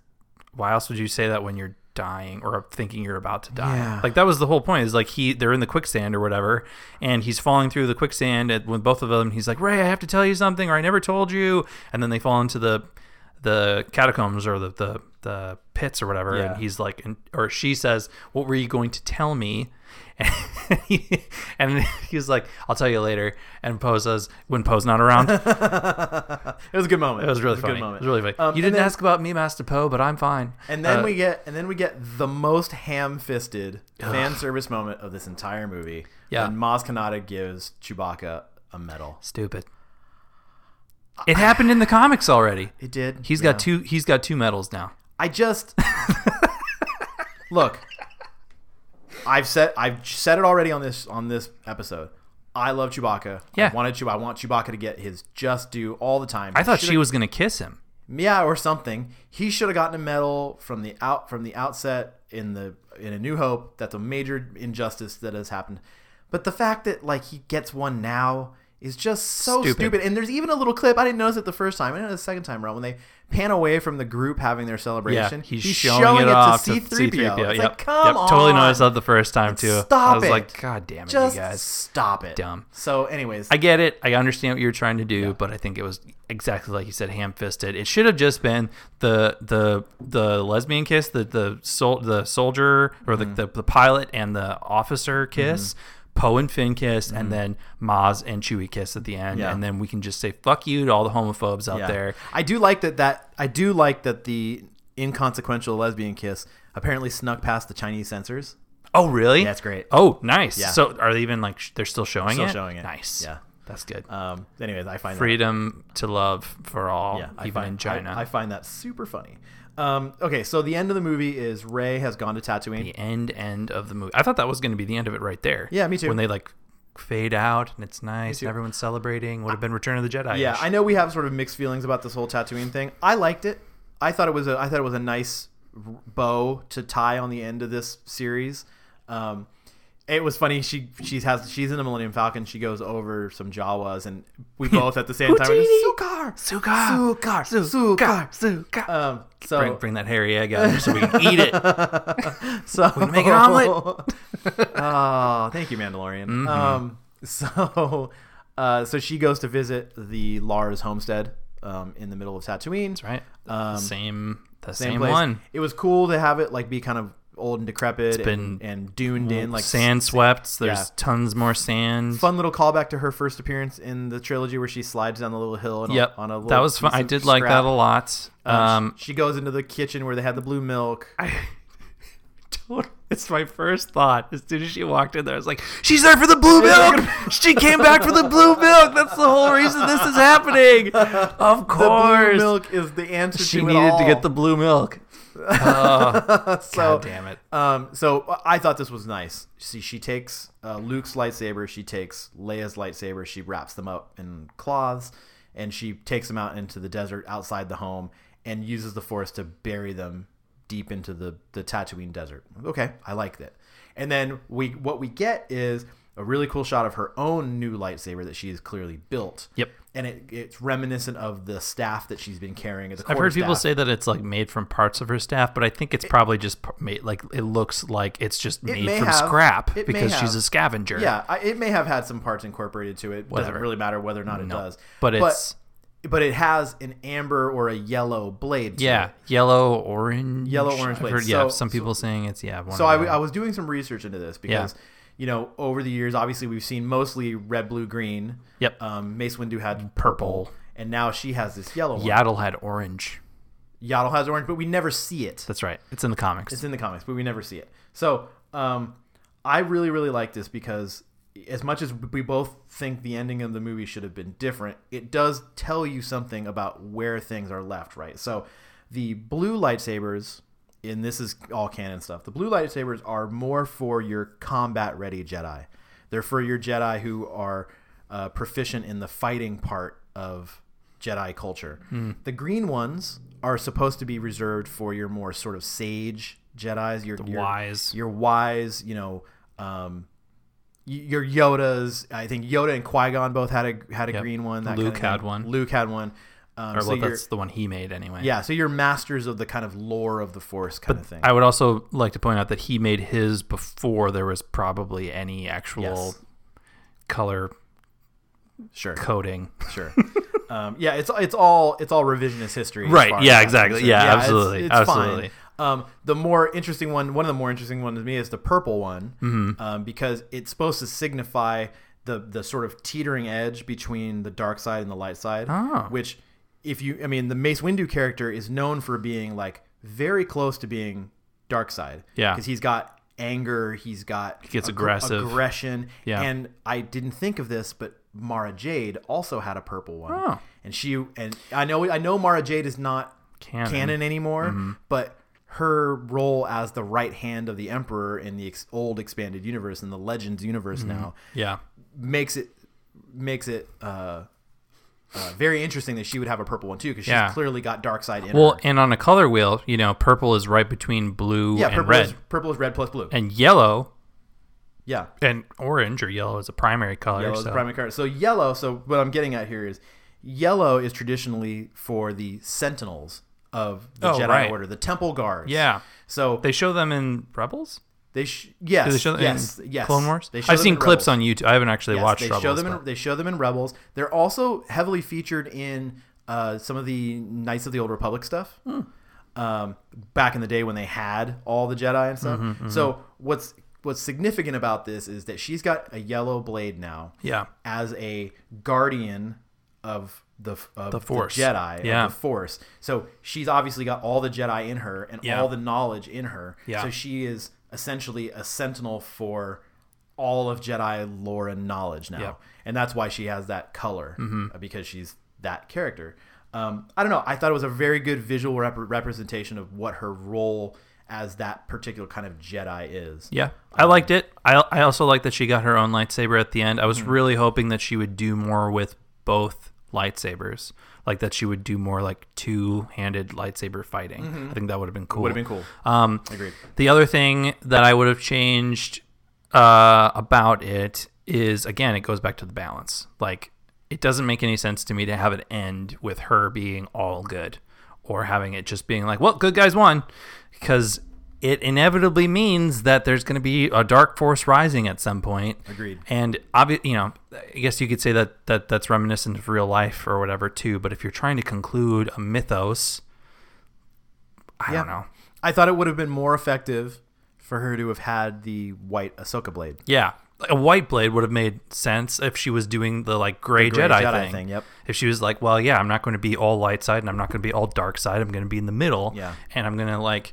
why else would you say that when you're dying or thinking you're about to die? Yeah. Like that was the whole point. Is like they're in the quicksand or whatever, and he's falling through the quicksand with both of them. He's like, Rey, I have to tell you something, or I never told you. And then they fall into the catacombs or the pits or whatever, and he's like, or she says, "What were you going to tell me?" And he's like, "I'll tell you later." And Poe says, "When Poe's not around." It was a good moment. It was really funny. It was really funny. You didn't ask about me, Master Poe, but I'm fine. And then we get the most ham-fisted fan service moment of this entire movie. Yeah, when Maz Kanata gives Chewbacca a medal. Stupid. It happened in the comics already. It did. He's got two medals now. I just look. I've said it already on this episode. I love Chewbacca. Yeah. I want Chewbacca to get his just due all the time. I thought she was going to kiss him. Yeah, or something. He should have gotten a medal from the outset in A New Hope. That's a major injustice that has happened. But the fact that like he gets one now. Is just so stupid. And there's even a little clip. I didn't notice it the first time. I noticed it the second time around when they pan away from the group having their celebration. Yeah, he's showing it off to C-3PO. It's like, come on. Totally noticed that the first time, too. Stop it. I was like, God damn it, just you guys. Stop it. Dumb. So anyways. I get it. I understand what you're trying to do, but I think it was exactly like you said, ham-fisted. It should have just been the lesbian kiss, the soldier or the pilot and the officer kiss. Mm-hmm. Poe and Finn kiss, and then Maz and Chewie kiss at the end, and then we can just say "fuck you" to all the homophobes out there. I do like that. I do like that the inconsequential lesbian kiss apparently snuck past the Chinese censors. Oh, really? Yeah, that's great. Oh, nice. Yeah. So are they even like they're still showing it? Still showing it. Nice. Yeah, that's good. Anyways, I find freedom to love for all, even in China. I find that super funny. Okay, so the end of the movie is Rey has gone to Tatooine. The end of the movie. I thought that was going to be the end of it right there. Yeah, me too. When they like fade out and it's nice and everyone's celebrating. Would have been Return of the Jedi. Yeah, I know we have sort of mixed feelings about this whole Tatooine thing. I liked it. I thought it was a nice bow to tie on the end of this series. It was funny. She's in the Millennium Falcon. She goes over some Jawas, and we both at the same time. Sukar. So bring that hairy egg out here so we can eat it. So we can make an omelet. Oh, thank you, Mandalorian. Mm-hmm. So she goes to visit the Lars homestead in the middle of Tatooine. That's right. Same place. One. It was cool to have it like be kind of old and decrepit and duned in, like sand swept. There's tons more sand. Fun little callback to her first appearance in the trilogy where she slides down the little hill and on a little that was fun. I did like that a lot. She goes into the kitchen where they had the blue milk. It's my first thought. As soon as she walked in there, I was like, she's there for the blue milk. She came back for the blue milk. That's the whole reason this is happening. Of course. The blue milk is the answer to it all. She needed to get the blue milk. God damn it. So I thought this was nice. See, she takes Luke's lightsaber, she takes Leia's lightsaber, she wraps them up in cloths, and she takes them out into the desert outside the home and uses the Force to bury them deep into the Tatooine desert. Okay, I like that. And then what we get is a really cool shot of her own new lightsaber that she has clearly built. Yep. And it's reminiscent of the staff that she's been carrying. I've heard people say that it's like made from parts of her staff, but I think it's probably just made like it looks like it's just made from scrap because she's a scavenger. Yeah, it may have had some parts incorporated to it. Whatever. Doesn't really matter whether or not it does. But it has an amber or a yellow blade to it. Yellow orange blade. I've heard, some people saying it's one. So I was doing some research into this because. Yeah. You know, over the years, obviously, we've seen mostly red, blue, green. Yep. Mace Windu had purple. And now she has this yellow one. Yaddle had orange. Yaddle has orange, but we never see it. That's right. It's in the comics. It's in the comics, but we never see it. So I really, really like this because as much as we both think the ending of the movie should have been different, it does tell you something about where things are left, right? So the blue lightsabers, and this is all canon stuff, the blue lightsabers are more for your combat-ready Jedi. They're for your Jedi who are proficient in the fighting part of Jedi culture. The green ones are supposed to be reserved for your more sort of sage Jedis, your wise, you know, your Yodas. I think Yoda and Qui-Gon both had a yep. green one. That Luke kind of had one. Luke had one. Or so that's the one he made anyway. Yeah, so you're masters of the kind of lore of the Force kind of thing. I would also like to point out that he made his before there was probably any actual color coding. Sure. Yeah, it's all revisionist history. Right. Yeah. Exactly. Yeah. Absolutely. It's absolutely fine. One of the more interesting ones to me is the purple one, because it's supposed to signify the sort of teetering edge between the dark side and the light side. Oh. Which, the Mace Windu character is known for being like very close to being dark side. Yeah. Because he's got anger. He's got aggression. Yeah. And I didn't think of this, but Mara Jade also had a purple one, and I know Mara Jade is not canon anymore, but her role as the right hand of the Emperor in the old expanded universe and the Legends universe now, makes it very interesting that she would have a purple one too, because she's clearly got dark side in her. And on a color wheel, purple is right between blue and red. Purple is red plus blue, and yellow. Yeah, and orange or yellow is a primary color. Yellow is a primary color. So yellow. So what I'm getting at here is, yellow is traditionally for the Sentinels of the Jedi Order, the Temple Guards. Yeah. So they show them in Rebels. Do they show them in Clone Wars? I've seen clips on YouTube. I haven't actually watched Rebels. They show them in Rebels. They're also heavily featured in some of the Knights of the Old Republic stuff. Back in the day when they had all the Jedi and stuff. So What's significant about this is that she's got a yellow blade now, as a guardian of the Force, the Jedi, of the Force. So she's obviously got all the Jedi in her and all the knowledge in her. Yeah. So she is essentially a sentinel for all of Jedi lore and knowledge now, and that's why she has that color, because she's that character. I don't know. I thought it was a very good visual representation of what her role as that particular kind of Jedi is. Yeah, I liked it. I also like that she got her own lightsaber at the end. I was really hoping that she would do more with both lightsabers, like that she would do more like two-handed lightsaber fighting. I think that would have been cool. Agreed. The other thing that I would have changed about it is, again, it goes back to the balance. Like, it doesn't make any sense to me to have it end with her being all good, or having it just being like, well, good guys won, because it inevitably means that there's going to be a dark force rising at some point. Agreed. And I guess you could say that's reminiscent of real life or whatever too. But if you're trying to conclude a mythos, I don't know. I thought it would have been more effective for her to have had the white Ahsoka blade. Yeah. A white blade would have made sense if she was doing the like gray Jedi thing. Yep. If she was like, well, yeah, I'm not going to be all light side and I'm not going to be all dark side. I'm going to be in the middle. Yeah. And I'm going to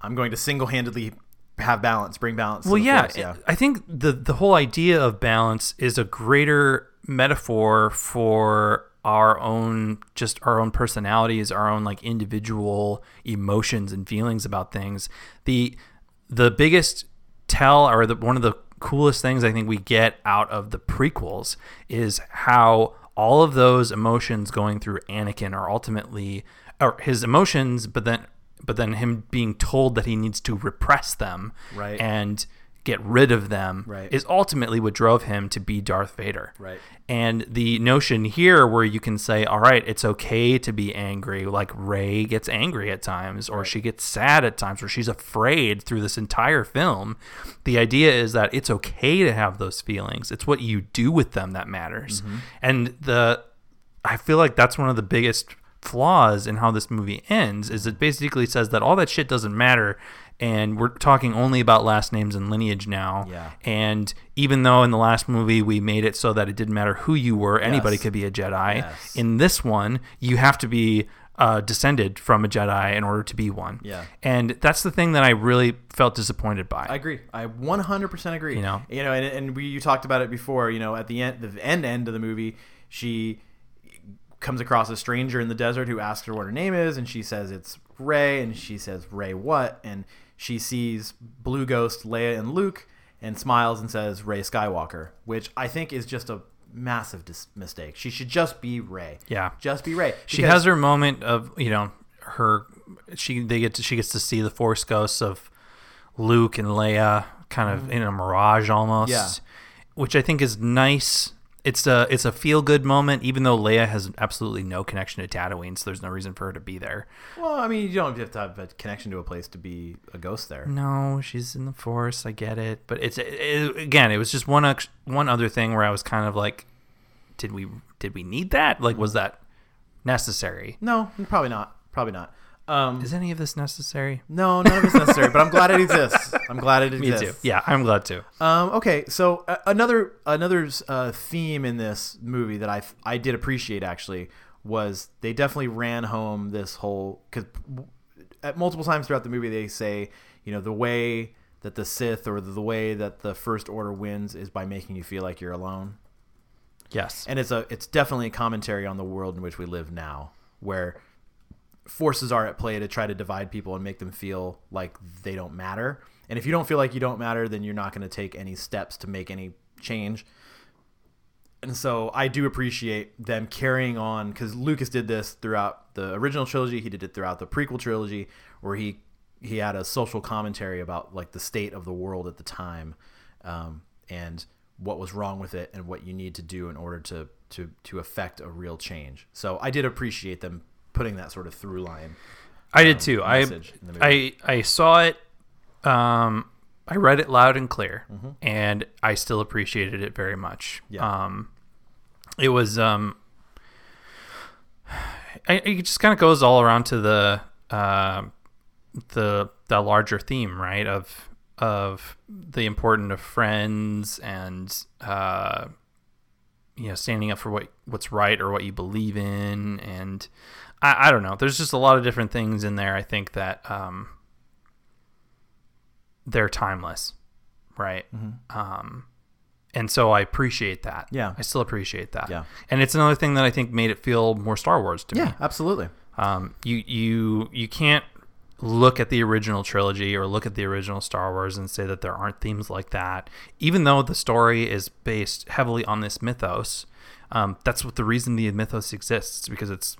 I'm going to single-handedly have balance, bring balance. Well, Force, I think the whole idea of balance is a greater metaphor for our own personalities, our own like individual emotions and feelings about things. The biggest tell, or one of the coolest things I think we get out of the prequels is how all of those emotions going through Anakin are ultimately his emotions, but then him being told that he needs to repress them and get rid of them is ultimately what drove him to be Darth Vader. Right. And the notion here where you can say, all right, it's okay to be angry. Like Rey gets angry at times, or she gets sad at times, or she's afraid through this entire film. The idea is that it's okay to have those feelings. It's what you do with them that matters. And I feel like that's one of the biggest flaws in how this movie ends, is it basically says that all that shit doesn't matter, and we're talking only about last names and lineage now. And even though in the last movie we made it so that it didn't matter who you were, anybody could be a Jedi, in this one you have to be descended from a Jedi in order to be one. Yeah. And that's the thing that I really felt disappointed by. I agree. I 100% agree. You know, and we, you talked about it before, you know, at the end of the movie, she comes across a stranger in the desert who asks her what her name is, and she says it's Rey, and she says, Rey what? And she sees Blue Ghost, Leia, and Luke, and smiles and says, Rey Skywalker, which I think is just a massive mistake. She should just be Rey. Yeah, just be Rey. She has her moment of, you know, her. She gets to see the Force ghosts of Luke and Leia, kind of in a mirage almost. Yeah, which I think is nice. It's a feel good moment, even though Leia has absolutely no connection to Tatooine, so there's no reason for her to be there. Well, I mean, you don't have to have a connection to a place to be a ghost there. No, she's in the Force. I get it, but it was just one other thing where I was kind of like, did we need that? Like, was that necessary? No, probably not. Is any of this necessary? No, none of it's necessary, but I'm glad it exists. Me too. Yeah, I'm glad too. Okay, so another theme in this movie that I did appreciate, actually, was they definitely ran home this whole, because at multiple times throughout the movie they say, you know, the way that the Sith or the way that the First Order wins is by making you feel like you're alone. Yes. And it's definitely a commentary on the world in which we live now, where forces are at play to try to divide people and make them feel like they don't matter. And if you don't feel like you don't matter, then you're not going to take any steps to make any change. And so I do appreciate them carrying on, because Lucas did this throughout the original trilogy. He did it throughout the prequel trilogy, where he had a social commentary about like the state of the world at the time, and what was wrong with it and what you need to do in order to affect a real change. So I did appreciate them putting that sort of through line. I did too. I saw it. I read it loud and clear, and I still appreciated it very much. Yeah. It was, it just kind of goes all around to the larger theme, right? Of the importance of friends and, you know, standing up for what's right or what you believe in. And I don't know. There's just a lot of different things in there. I think that they're timeless, right? Mm-hmm. And so I appreciate that. Yeah, I still appreciate that. Yeah, and it's another thing that I think made it feel more Star Wars to me. Yeah, absolutely. You can't look at the original trilogy or look at the original Star Wars and say that there aren't themes like that, even though the story is based heavily on this mythos. That's the reason the mythos exists, because it's,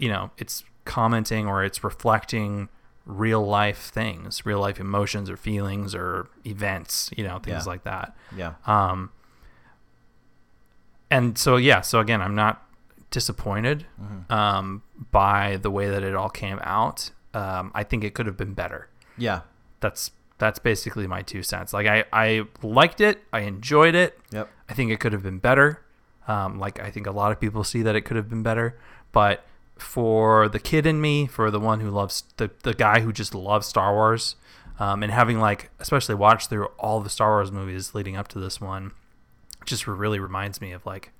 you know, it's commenting or it's reflecting real life things, real life emotions or feelings or events, you know, things like that. Yeah. And so, yeah, so again, I'm not disappointed by the way that it all came out. I think it could have been better. Yeah. That's basically my 2 cents. Like I liked it. I enjoyed it. Yep. I think it could have been better. Like I think a lot of people see that it could have been better, but for the kid in me, for the one who loves the guy who just loves Star Wars, and having like especially watched through all the Star Wars movies leading up to this one, just really reminds me of like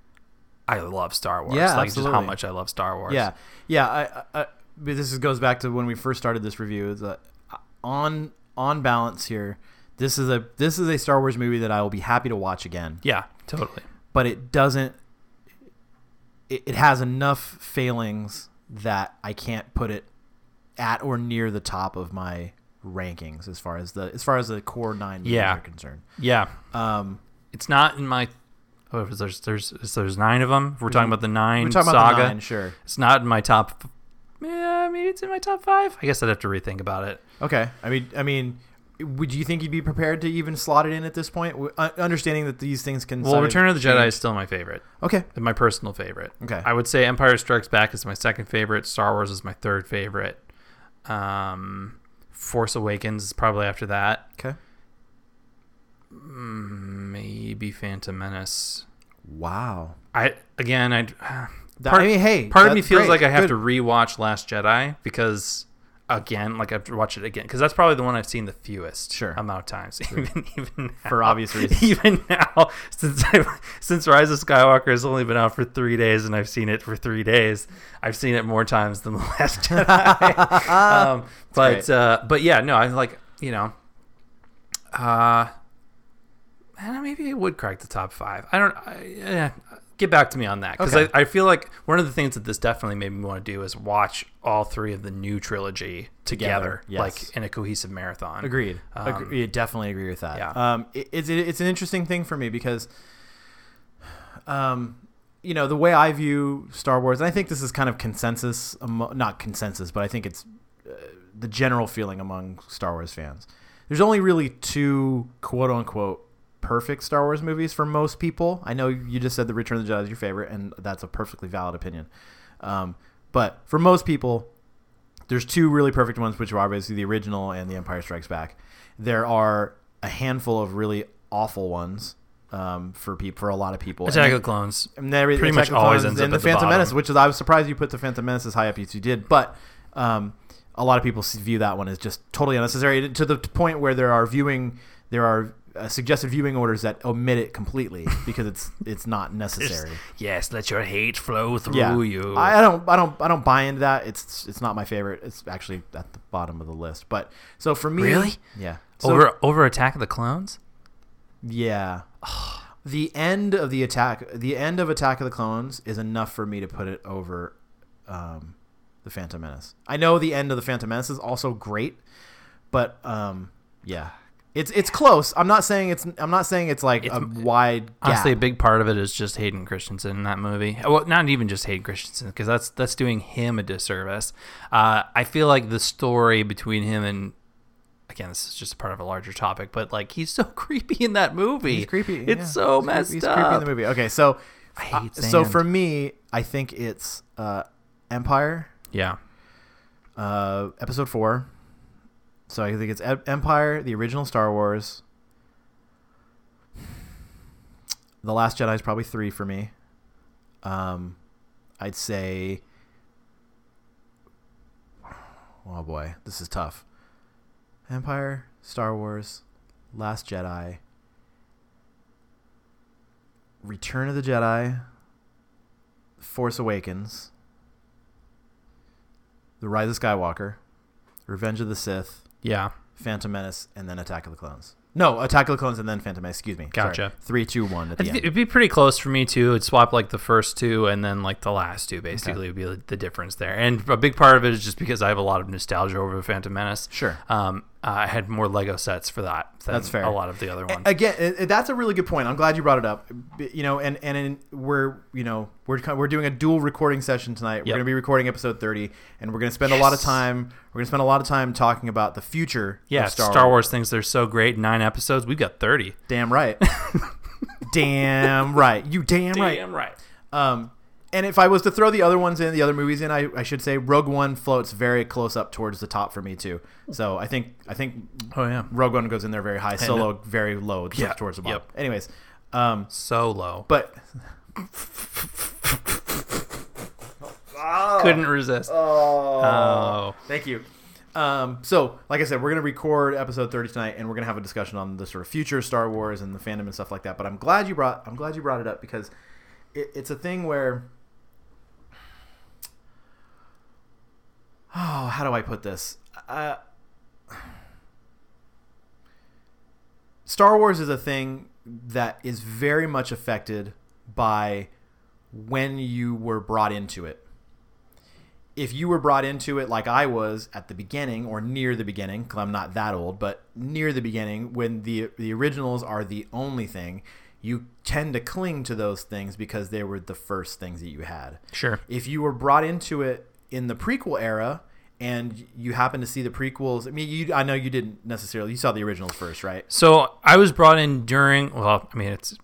I love Star Wars. Yeah, like absolutely. Just how much I love Star Wars. Yeah, yeah. I this goes back to when we first started this review. Is on balance here, this is a Star Wars movie that I will be happy to watch again. Yeah, totally. But it doesn't. It has enough failings that I can't put it at or near the top of my rankings as far as the core 9 movies are concerned. Yeah. It's not in my. Oh, if there's 9 of them. If we're talking about the 9 saga. About the 9, sure. It's not in my top. Yeah, maybe it's in my top 5. I guess I'd have to rethink about it. Okay. I mean, would you think you'd be prepared to even slot it in at this point, understanding that these things can? Well, Return of the Jedi is still my favorite. Okay, my personal favorite. Okay, I would say Empire Strikes Back is my second favorite. Star Wars is my third favorite. Force Awakens is probably after that. Okay, maybe Phantom Menace. Wow. I mean, hey, part of me feels great. Like I have to rewatch Last Jedi because again, like I've watched it again, because that's probably the one I've seen the fewest amount of times, even now, for obvious reasons. Even now, since Rise of Skywalker has only been out for 3 days, and I've seen it for 3 days, I've seen it more times than The Last Jedi. But yeah, no, I like, you know, I don't know, maybe it would crack the top five. Get back to me on that, because I feel like one of the things that this definitely made me want to do is watch all three of the new trilogy together, like in a cohesive marathon. Agreed. I definitely agree with that. Yeah. It's an interesting thing for me because, you know, the way I view Star Wars, and I think this is kind of consensus, not consensus, but I think it's the general feeling among Star Wars fans. There's only really two quote unquote perfect Star Wars movies for most people. I know you just said The Return of the Jedi is your favorite, and that's a perfectly valid opinion. But for most people, there's two really perfect ones, which are obviously the original and The Empire Strikes Back. There are a handful of really awful ones for a lot of people. Attack of the Clones. Pretty much always ends up at the bottom. And The Phantom Menace, which is, I was surprised you put The Phantom Menace as high up as you did, but a lot of people view that one as just totally unnecessary, to the point where there are suggested viewing orders that omit it completely because it's not necessary. Yes, let your hate flow through you. I don't buy into that. It's not my favorite. It's actually at the bottom of the list. But so for me, really, yeah, over Attack of the Clones. Yeah, the end of Attack of the Clones is enough for me to put it over the Phantom Menace. I know the end of the Phantom Menace is also great, but yeah. It's close. I'm not saying it's like a wide gap. Honestly, a big part of it is just Hayden Christensen in that movie. Well, not even just Hayden Christensen, because that's doing him a disservice. I feel like the story between him and, again, this is just a part of a larger topic, but like he's so creepy in that movie. He's creepy. It's so messed up. He's creepy in the movie. Okay, so I hate sand. So for me, I think it's Empire. Yeah. Episode 4. So I think it's Empire, the original Star Wars. The Last Jedi is probably 3 for me. I'd say... Oh boy, this is tough. Empire, Star Wars, Last Jedi, Return of the Jedi, Force Awakens, The Rise of Skywalker, Revenge of the Sith... Yeah. Phantom Menace, and then Attack of the Clones. No, Attack of the Clones and then Phantom Menace. Excuse me. Gotcha. Sorry. 3, 2, 1 at the end. It'd be pretty close for me, too. It'd swap like the first two and then like the last two, basically, would be the difference there. And a big part of it is just because I have a lot of nostalgia over Phantom Menace. Sure. I had more Lego sets for that than that's fair. A lot of the other ones. Again, that's a really good point. I'm glad you brought it up. You know, we're doing a dual recording session tonight. Yep. We're going to be recording episode 30, and we're going to spend a lot of time. We're going to spend a lot of time talking about the future. Yeah, of Star Wars things. They're so great. 9 episodes. We've got 30. Damn right. Damn right. You damn right. Damn right. And if I was to throw the other ones in, the other movies in, I should say Rogue One floats very close up towards the top for me too. So I think Rogue One goes in there very high, and Solo very low towards the bottom. Yep. Anyways, Solo. But couldn't resist. Oh. Thank you. So, like I said, we're going to record episode 30 tonight, and we're going to have a discussion on the sort of future of Star Wars and the fandom and stuff like that. But I'm glad you brought it up, because it's a thing where, how do I put this? Star Wars is a thing that is very much affected by when you were brought into it. If you were brought into it like I was at the beginning, or near the beginning, because I'm not that old, but near the beginning, when the originals are the only thing, you tend to cling to those things because they were the first things that you had. Sure. If you were brought into it in the prequel era and you happen to see the prequels, I mean, I know you didn't necessarily. You saw the originals first, right? So I was brought in during. Well, I mean, it's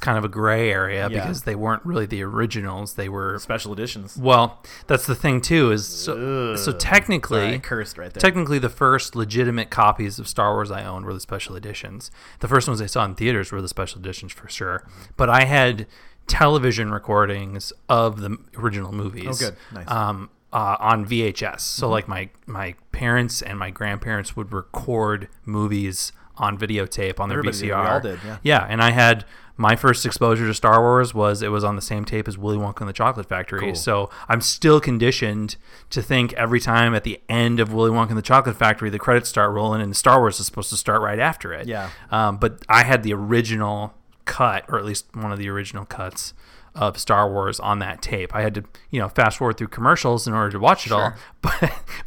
kind of a gray area because they weren't really the originals. They were special editions. Well, that's the thing too. Is so technically sorry, I cursed right there. Technically, the first legitimate copies of Star Wars I owned were the special editions. The first ones I saw in theaters were the special editions for sure. But I had television recordings of the original movies. Oh, good, nice. on VHS. So like my parents and my grandparents would record movies on videotape on their VCR. We all did, yeah. And I had my first exposure to Star Wars was on the same tape as Willy Wonka and the Chocolate Factory. Cool. So I'm still conditioned to think every time at the end of Willy Wonka and the Chocolate Factory, the credits start rolling and Star Wars is supposed to start right after it. Yeah. But I had the original cut, or at least one of the original cuts of Star Wars on that tape. I had to, fast forward through commercials in order to watch it all, but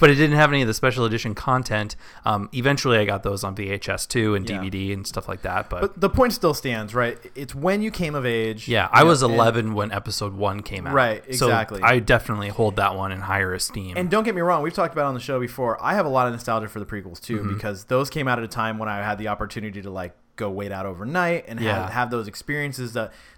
it didn't have any of the special edition content. Eventually I got those on VHS too and DVD and stuff like that. But the point still stands, right? It's when you came of age. Yeah. I was 11 when episode 1 came out. Right. Exactly. So I definitely hold that one in higher esteem. And don't get me wrong. We've talked about it on the show before. I have a lot of nostalgia for the prequels too, because those came out at a time when I had the opportunity to go wait out overnight and have those experiences,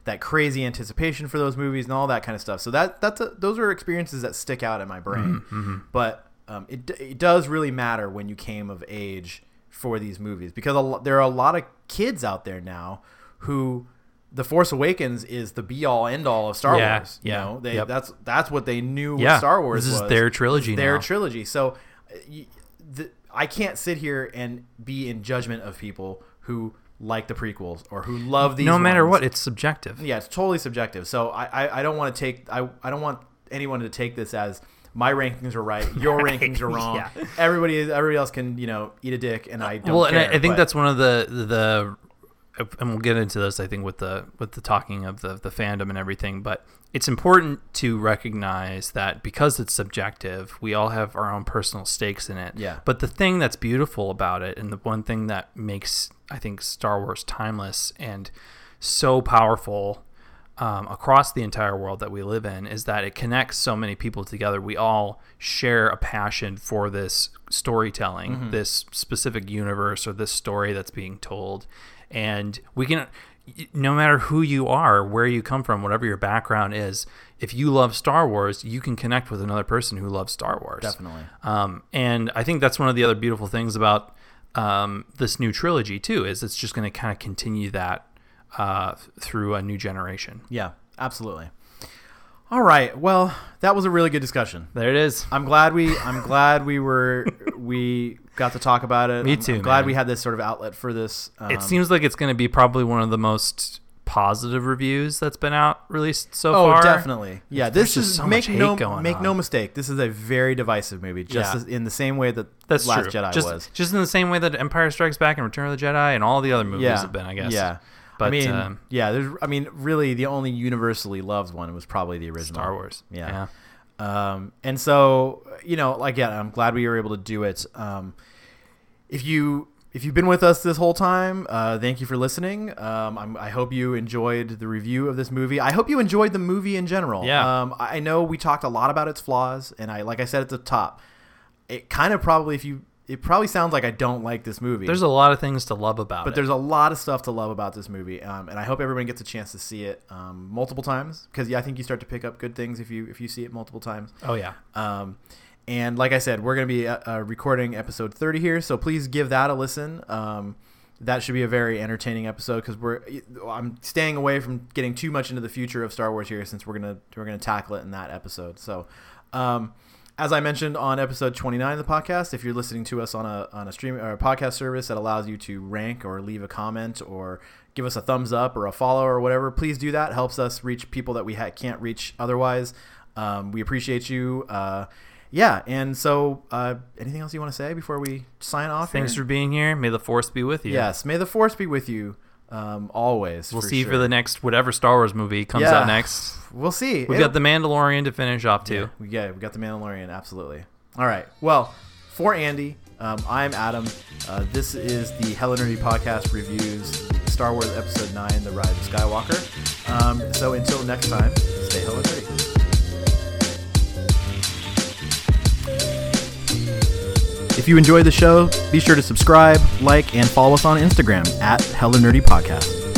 that crazy anticipation for those movies and all that kind of stuff. So those are experiences that stick out in my brain. Mm-hmm. But it does really matter when you came of age for these movies, because there are a lot of kids out there now who The Force Awakens is the be all end all of Star Wars. Yeah. You know, that's what they knew what Star Wars was. This is their trilogy. So I can't sit here and be in judgment of people who like the prequels or who love these. No matter what, it's subjective. Yeah, it's totally subjective. So I don't want to I don't want anyone to take this as my rankings are right, your rankings are wrong. Yeah. Everybody else can, eat a dick, and I don't care. And I think that's one of the and we'll get into this, I think, with the talking of the fandom and everything, but it's important to recognize that because it's subjective, we all have our own personal stakes in it. Yeah. But the thing that's beautiful about it, and the one thing that makes, I think, Star Wars timeless and so powerful across the entire world that we live in, is that it connects so many people together. We all share a passion for this storytelling, this specific universe or this story that's being told. And we can, no matter who you are, where you come from, whatever your background is, if you love Star Wars, you can connect with another person who loves Star Wars. Definitely. And I think that's one of the other beautiful things about this new trilogy too, is it's just going to kind of continue that through a new generation. Yeah, absolutely. All right. Well, that was a really good discussion. There it is. I'm glad we got to talk about it. Me too. I'm glad we had this sort of outlet for this. It seems like it's going to be probably one of the most positive reviews that's been out released so far. Oh, definitely. Yeah, this is so no mistake. This is a very divisive movie, just in the same way that Last Jedi was. Just in the same way that Empire Strikes Back and Return of the Jedi and all the other movies have been, I guess. Yeah. But, really the only universally loved one was probably the original Star Wars. Yeah. And so, I'm glad we were able to do it. If you've been with us this whole time, thank you for listening. I hope you enjoyed the review of this movie. I hope you enjoyed the movie in general. Yeah. I know we talked a lot about its flaws, and like I said at the top, it probably sounds like I don't like this movie. There's a lot of things to love about it. But there's a lot of stuff to love about this movie, and I hope everyone gets a chance to see it multiple times, because I think you start to pick up good things if you see it multiple times. Oh, yeah. And like I said, we're going to be recording episode 30 here, so please give that a listen. That should be a very entertaining episode, because I'm staying away from getting too much into the future of Star Wars here, since we're gonna tackle it in that episode. So. As I mentioned on episode 29 of the podcast, if you're listening to us on a stream or a podcast service that allows you to rank or leave a comment or give us a thumbs up or a follow or whatever, please do that. It helps us reach people that we can't reach otherwise. We appreciate you. And so anything else you want to say before we sign off? Thanks for being here. May the Force be with you. Yes, may the Force be with you. Always. We'll see for the next whatever Star Wars movie comes out next. We'll see. We've got the Mandalorian to finish off too. We got the Mandalorian, absolutely. All right. Well, for Andy, I'm Adam. This is the Hella Nerdy Podcast reviews Star Wars Episode 9: The Rise of Skywalker. So until next time, stay hella nerdy. If you enjoy the show, be sure to subscribe, like, and follow us on Instagram at Hella Nerdy Podcast.